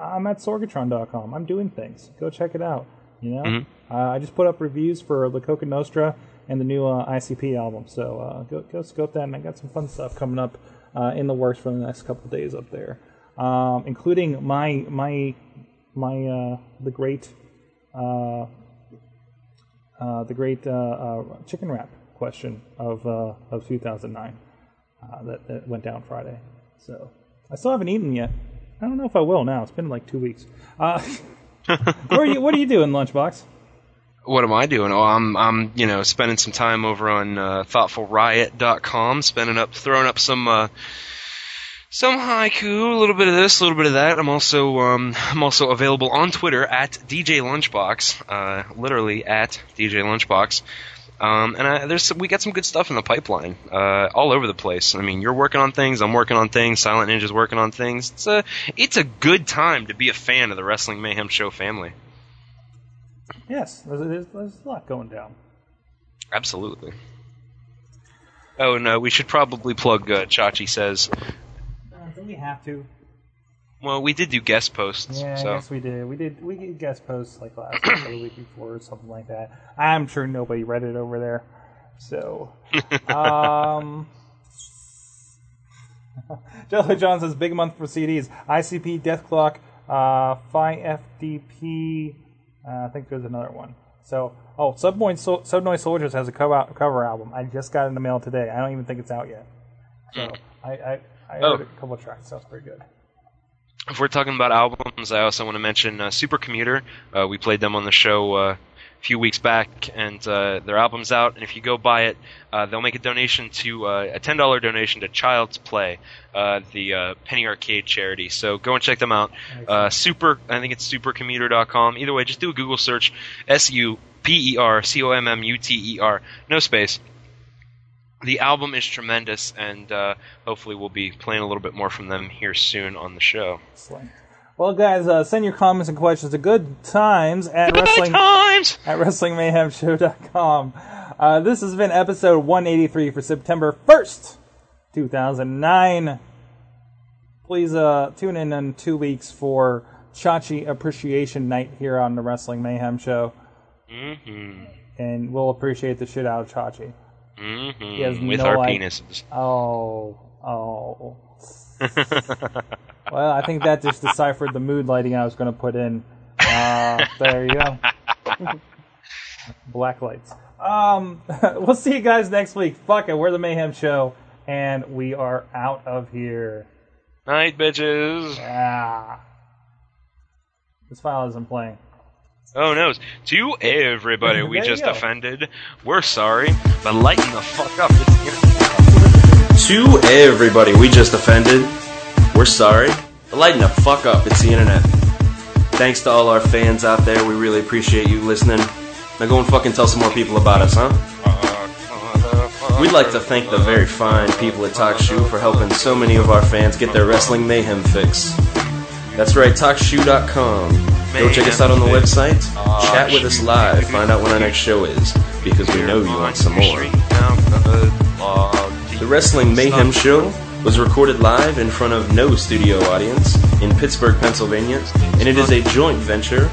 I'm at Sorgatron.com. I'm doing things. Go check it out. You know, mm-hmm. I just put up reviews for La Coca Nostra and the new ICP album. So go scope that. And I got some fun stuff coming up. In the works for the next couple of days up there, including the great chicken wrap question of 2009 that went down Friday. So I still haven't eaten yet. I don't know if I will now. It's been like 2 weeks. What are you doing, Lunchbox? What am I doing? Oh, I'm spending some time over on thoughtfulriot.com, throwing up some haiku, a little bit of this, a little bit of that. I'm also available on Twitter at DJ Lunchbox, literally at DJ Lunchbox. We got some good stuff in the pipeline, all over the place. I mean, you're working on things, I'm working on things, Silent Ninja's working on things. It's a good time to be a fan of the Wrestling Mayhem Show family. Yes, there's a lot going down. Absolutely. Oh, no, we should probably plug Chachi Says. Don't we have to? Well, we did do guest posts. Yeah, so. I guess we did. We did guest posts like last week or the week before or something like that. I'm sure nobody read it over there. So, Jello John says, big month for CDs. ICP, Death Clock, Phi FDP... I think there's another one. So, Subnoid Soldiers has a cover album. I just got it in the mail today. I don't even think it's out yet. So, I heard a couple of tracks. Sounds pretty good. If we're talking about albums, I also want to mention Supercommuter. We played them on the show a few weeks back, and their album's out. And if you go buy it, they'll make a donation to a $10 donation to Child's Play, the Penny Arcade charity. So go and check them out. I think it's supercommuter.com. Either way, just do a Google search: SUPERCOMMUTER, no space. The album is tremendous, and hopefully we'll be playing a little bit more from them here soon on the show. Excellent. Well, guys, send your comments and questions to good times at WrestlingMayhemShow.com. This has been episode 183 for September 1st, 2009. Please tune in 2 weeks for Chachi Appreciation Night here on the Wrestling Mayhem Show. Mm-hmm. And we'll appreciate the shit out of Chachi. Mm-hmm. He has with our penises. Oh. Well, I think that just deciphered the mood lighting I was going to put in. There you go. Black lights. We'll see you guys next week. Fuck it, we're the Mayhem Show, and we are out of here. Night, bitches. Yeah. This file isn't playing. Oh no, to everybody we just offended, we're sorry, but lighten the fuck up. To everybody we just offended, we're sorry, but lighten the fuck up. It's the internet. Thanks to all our fans out there, we really appreciate you listening. Now go and fucking tell some more people about us, huh? We'd like to thank the very fine people at TalkShoe for helping so many of our fans get their wrestling mayhem fix. That's right, TalkShoe.com. Go check us out on the website, chat with us live, find out when our next show is, because we know you want some more. The Wrestling Mayhem Show was recorded live in front of no studio audience in Pittsburgh, Pennsylvania, and it is a joint venture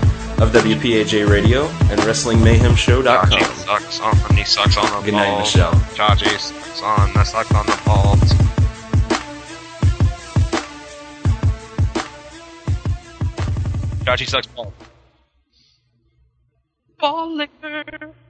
of WPAJ Radio and WrestlingMayhemShow.com. Good night, Michelle. Chachi sucks balls. Baller.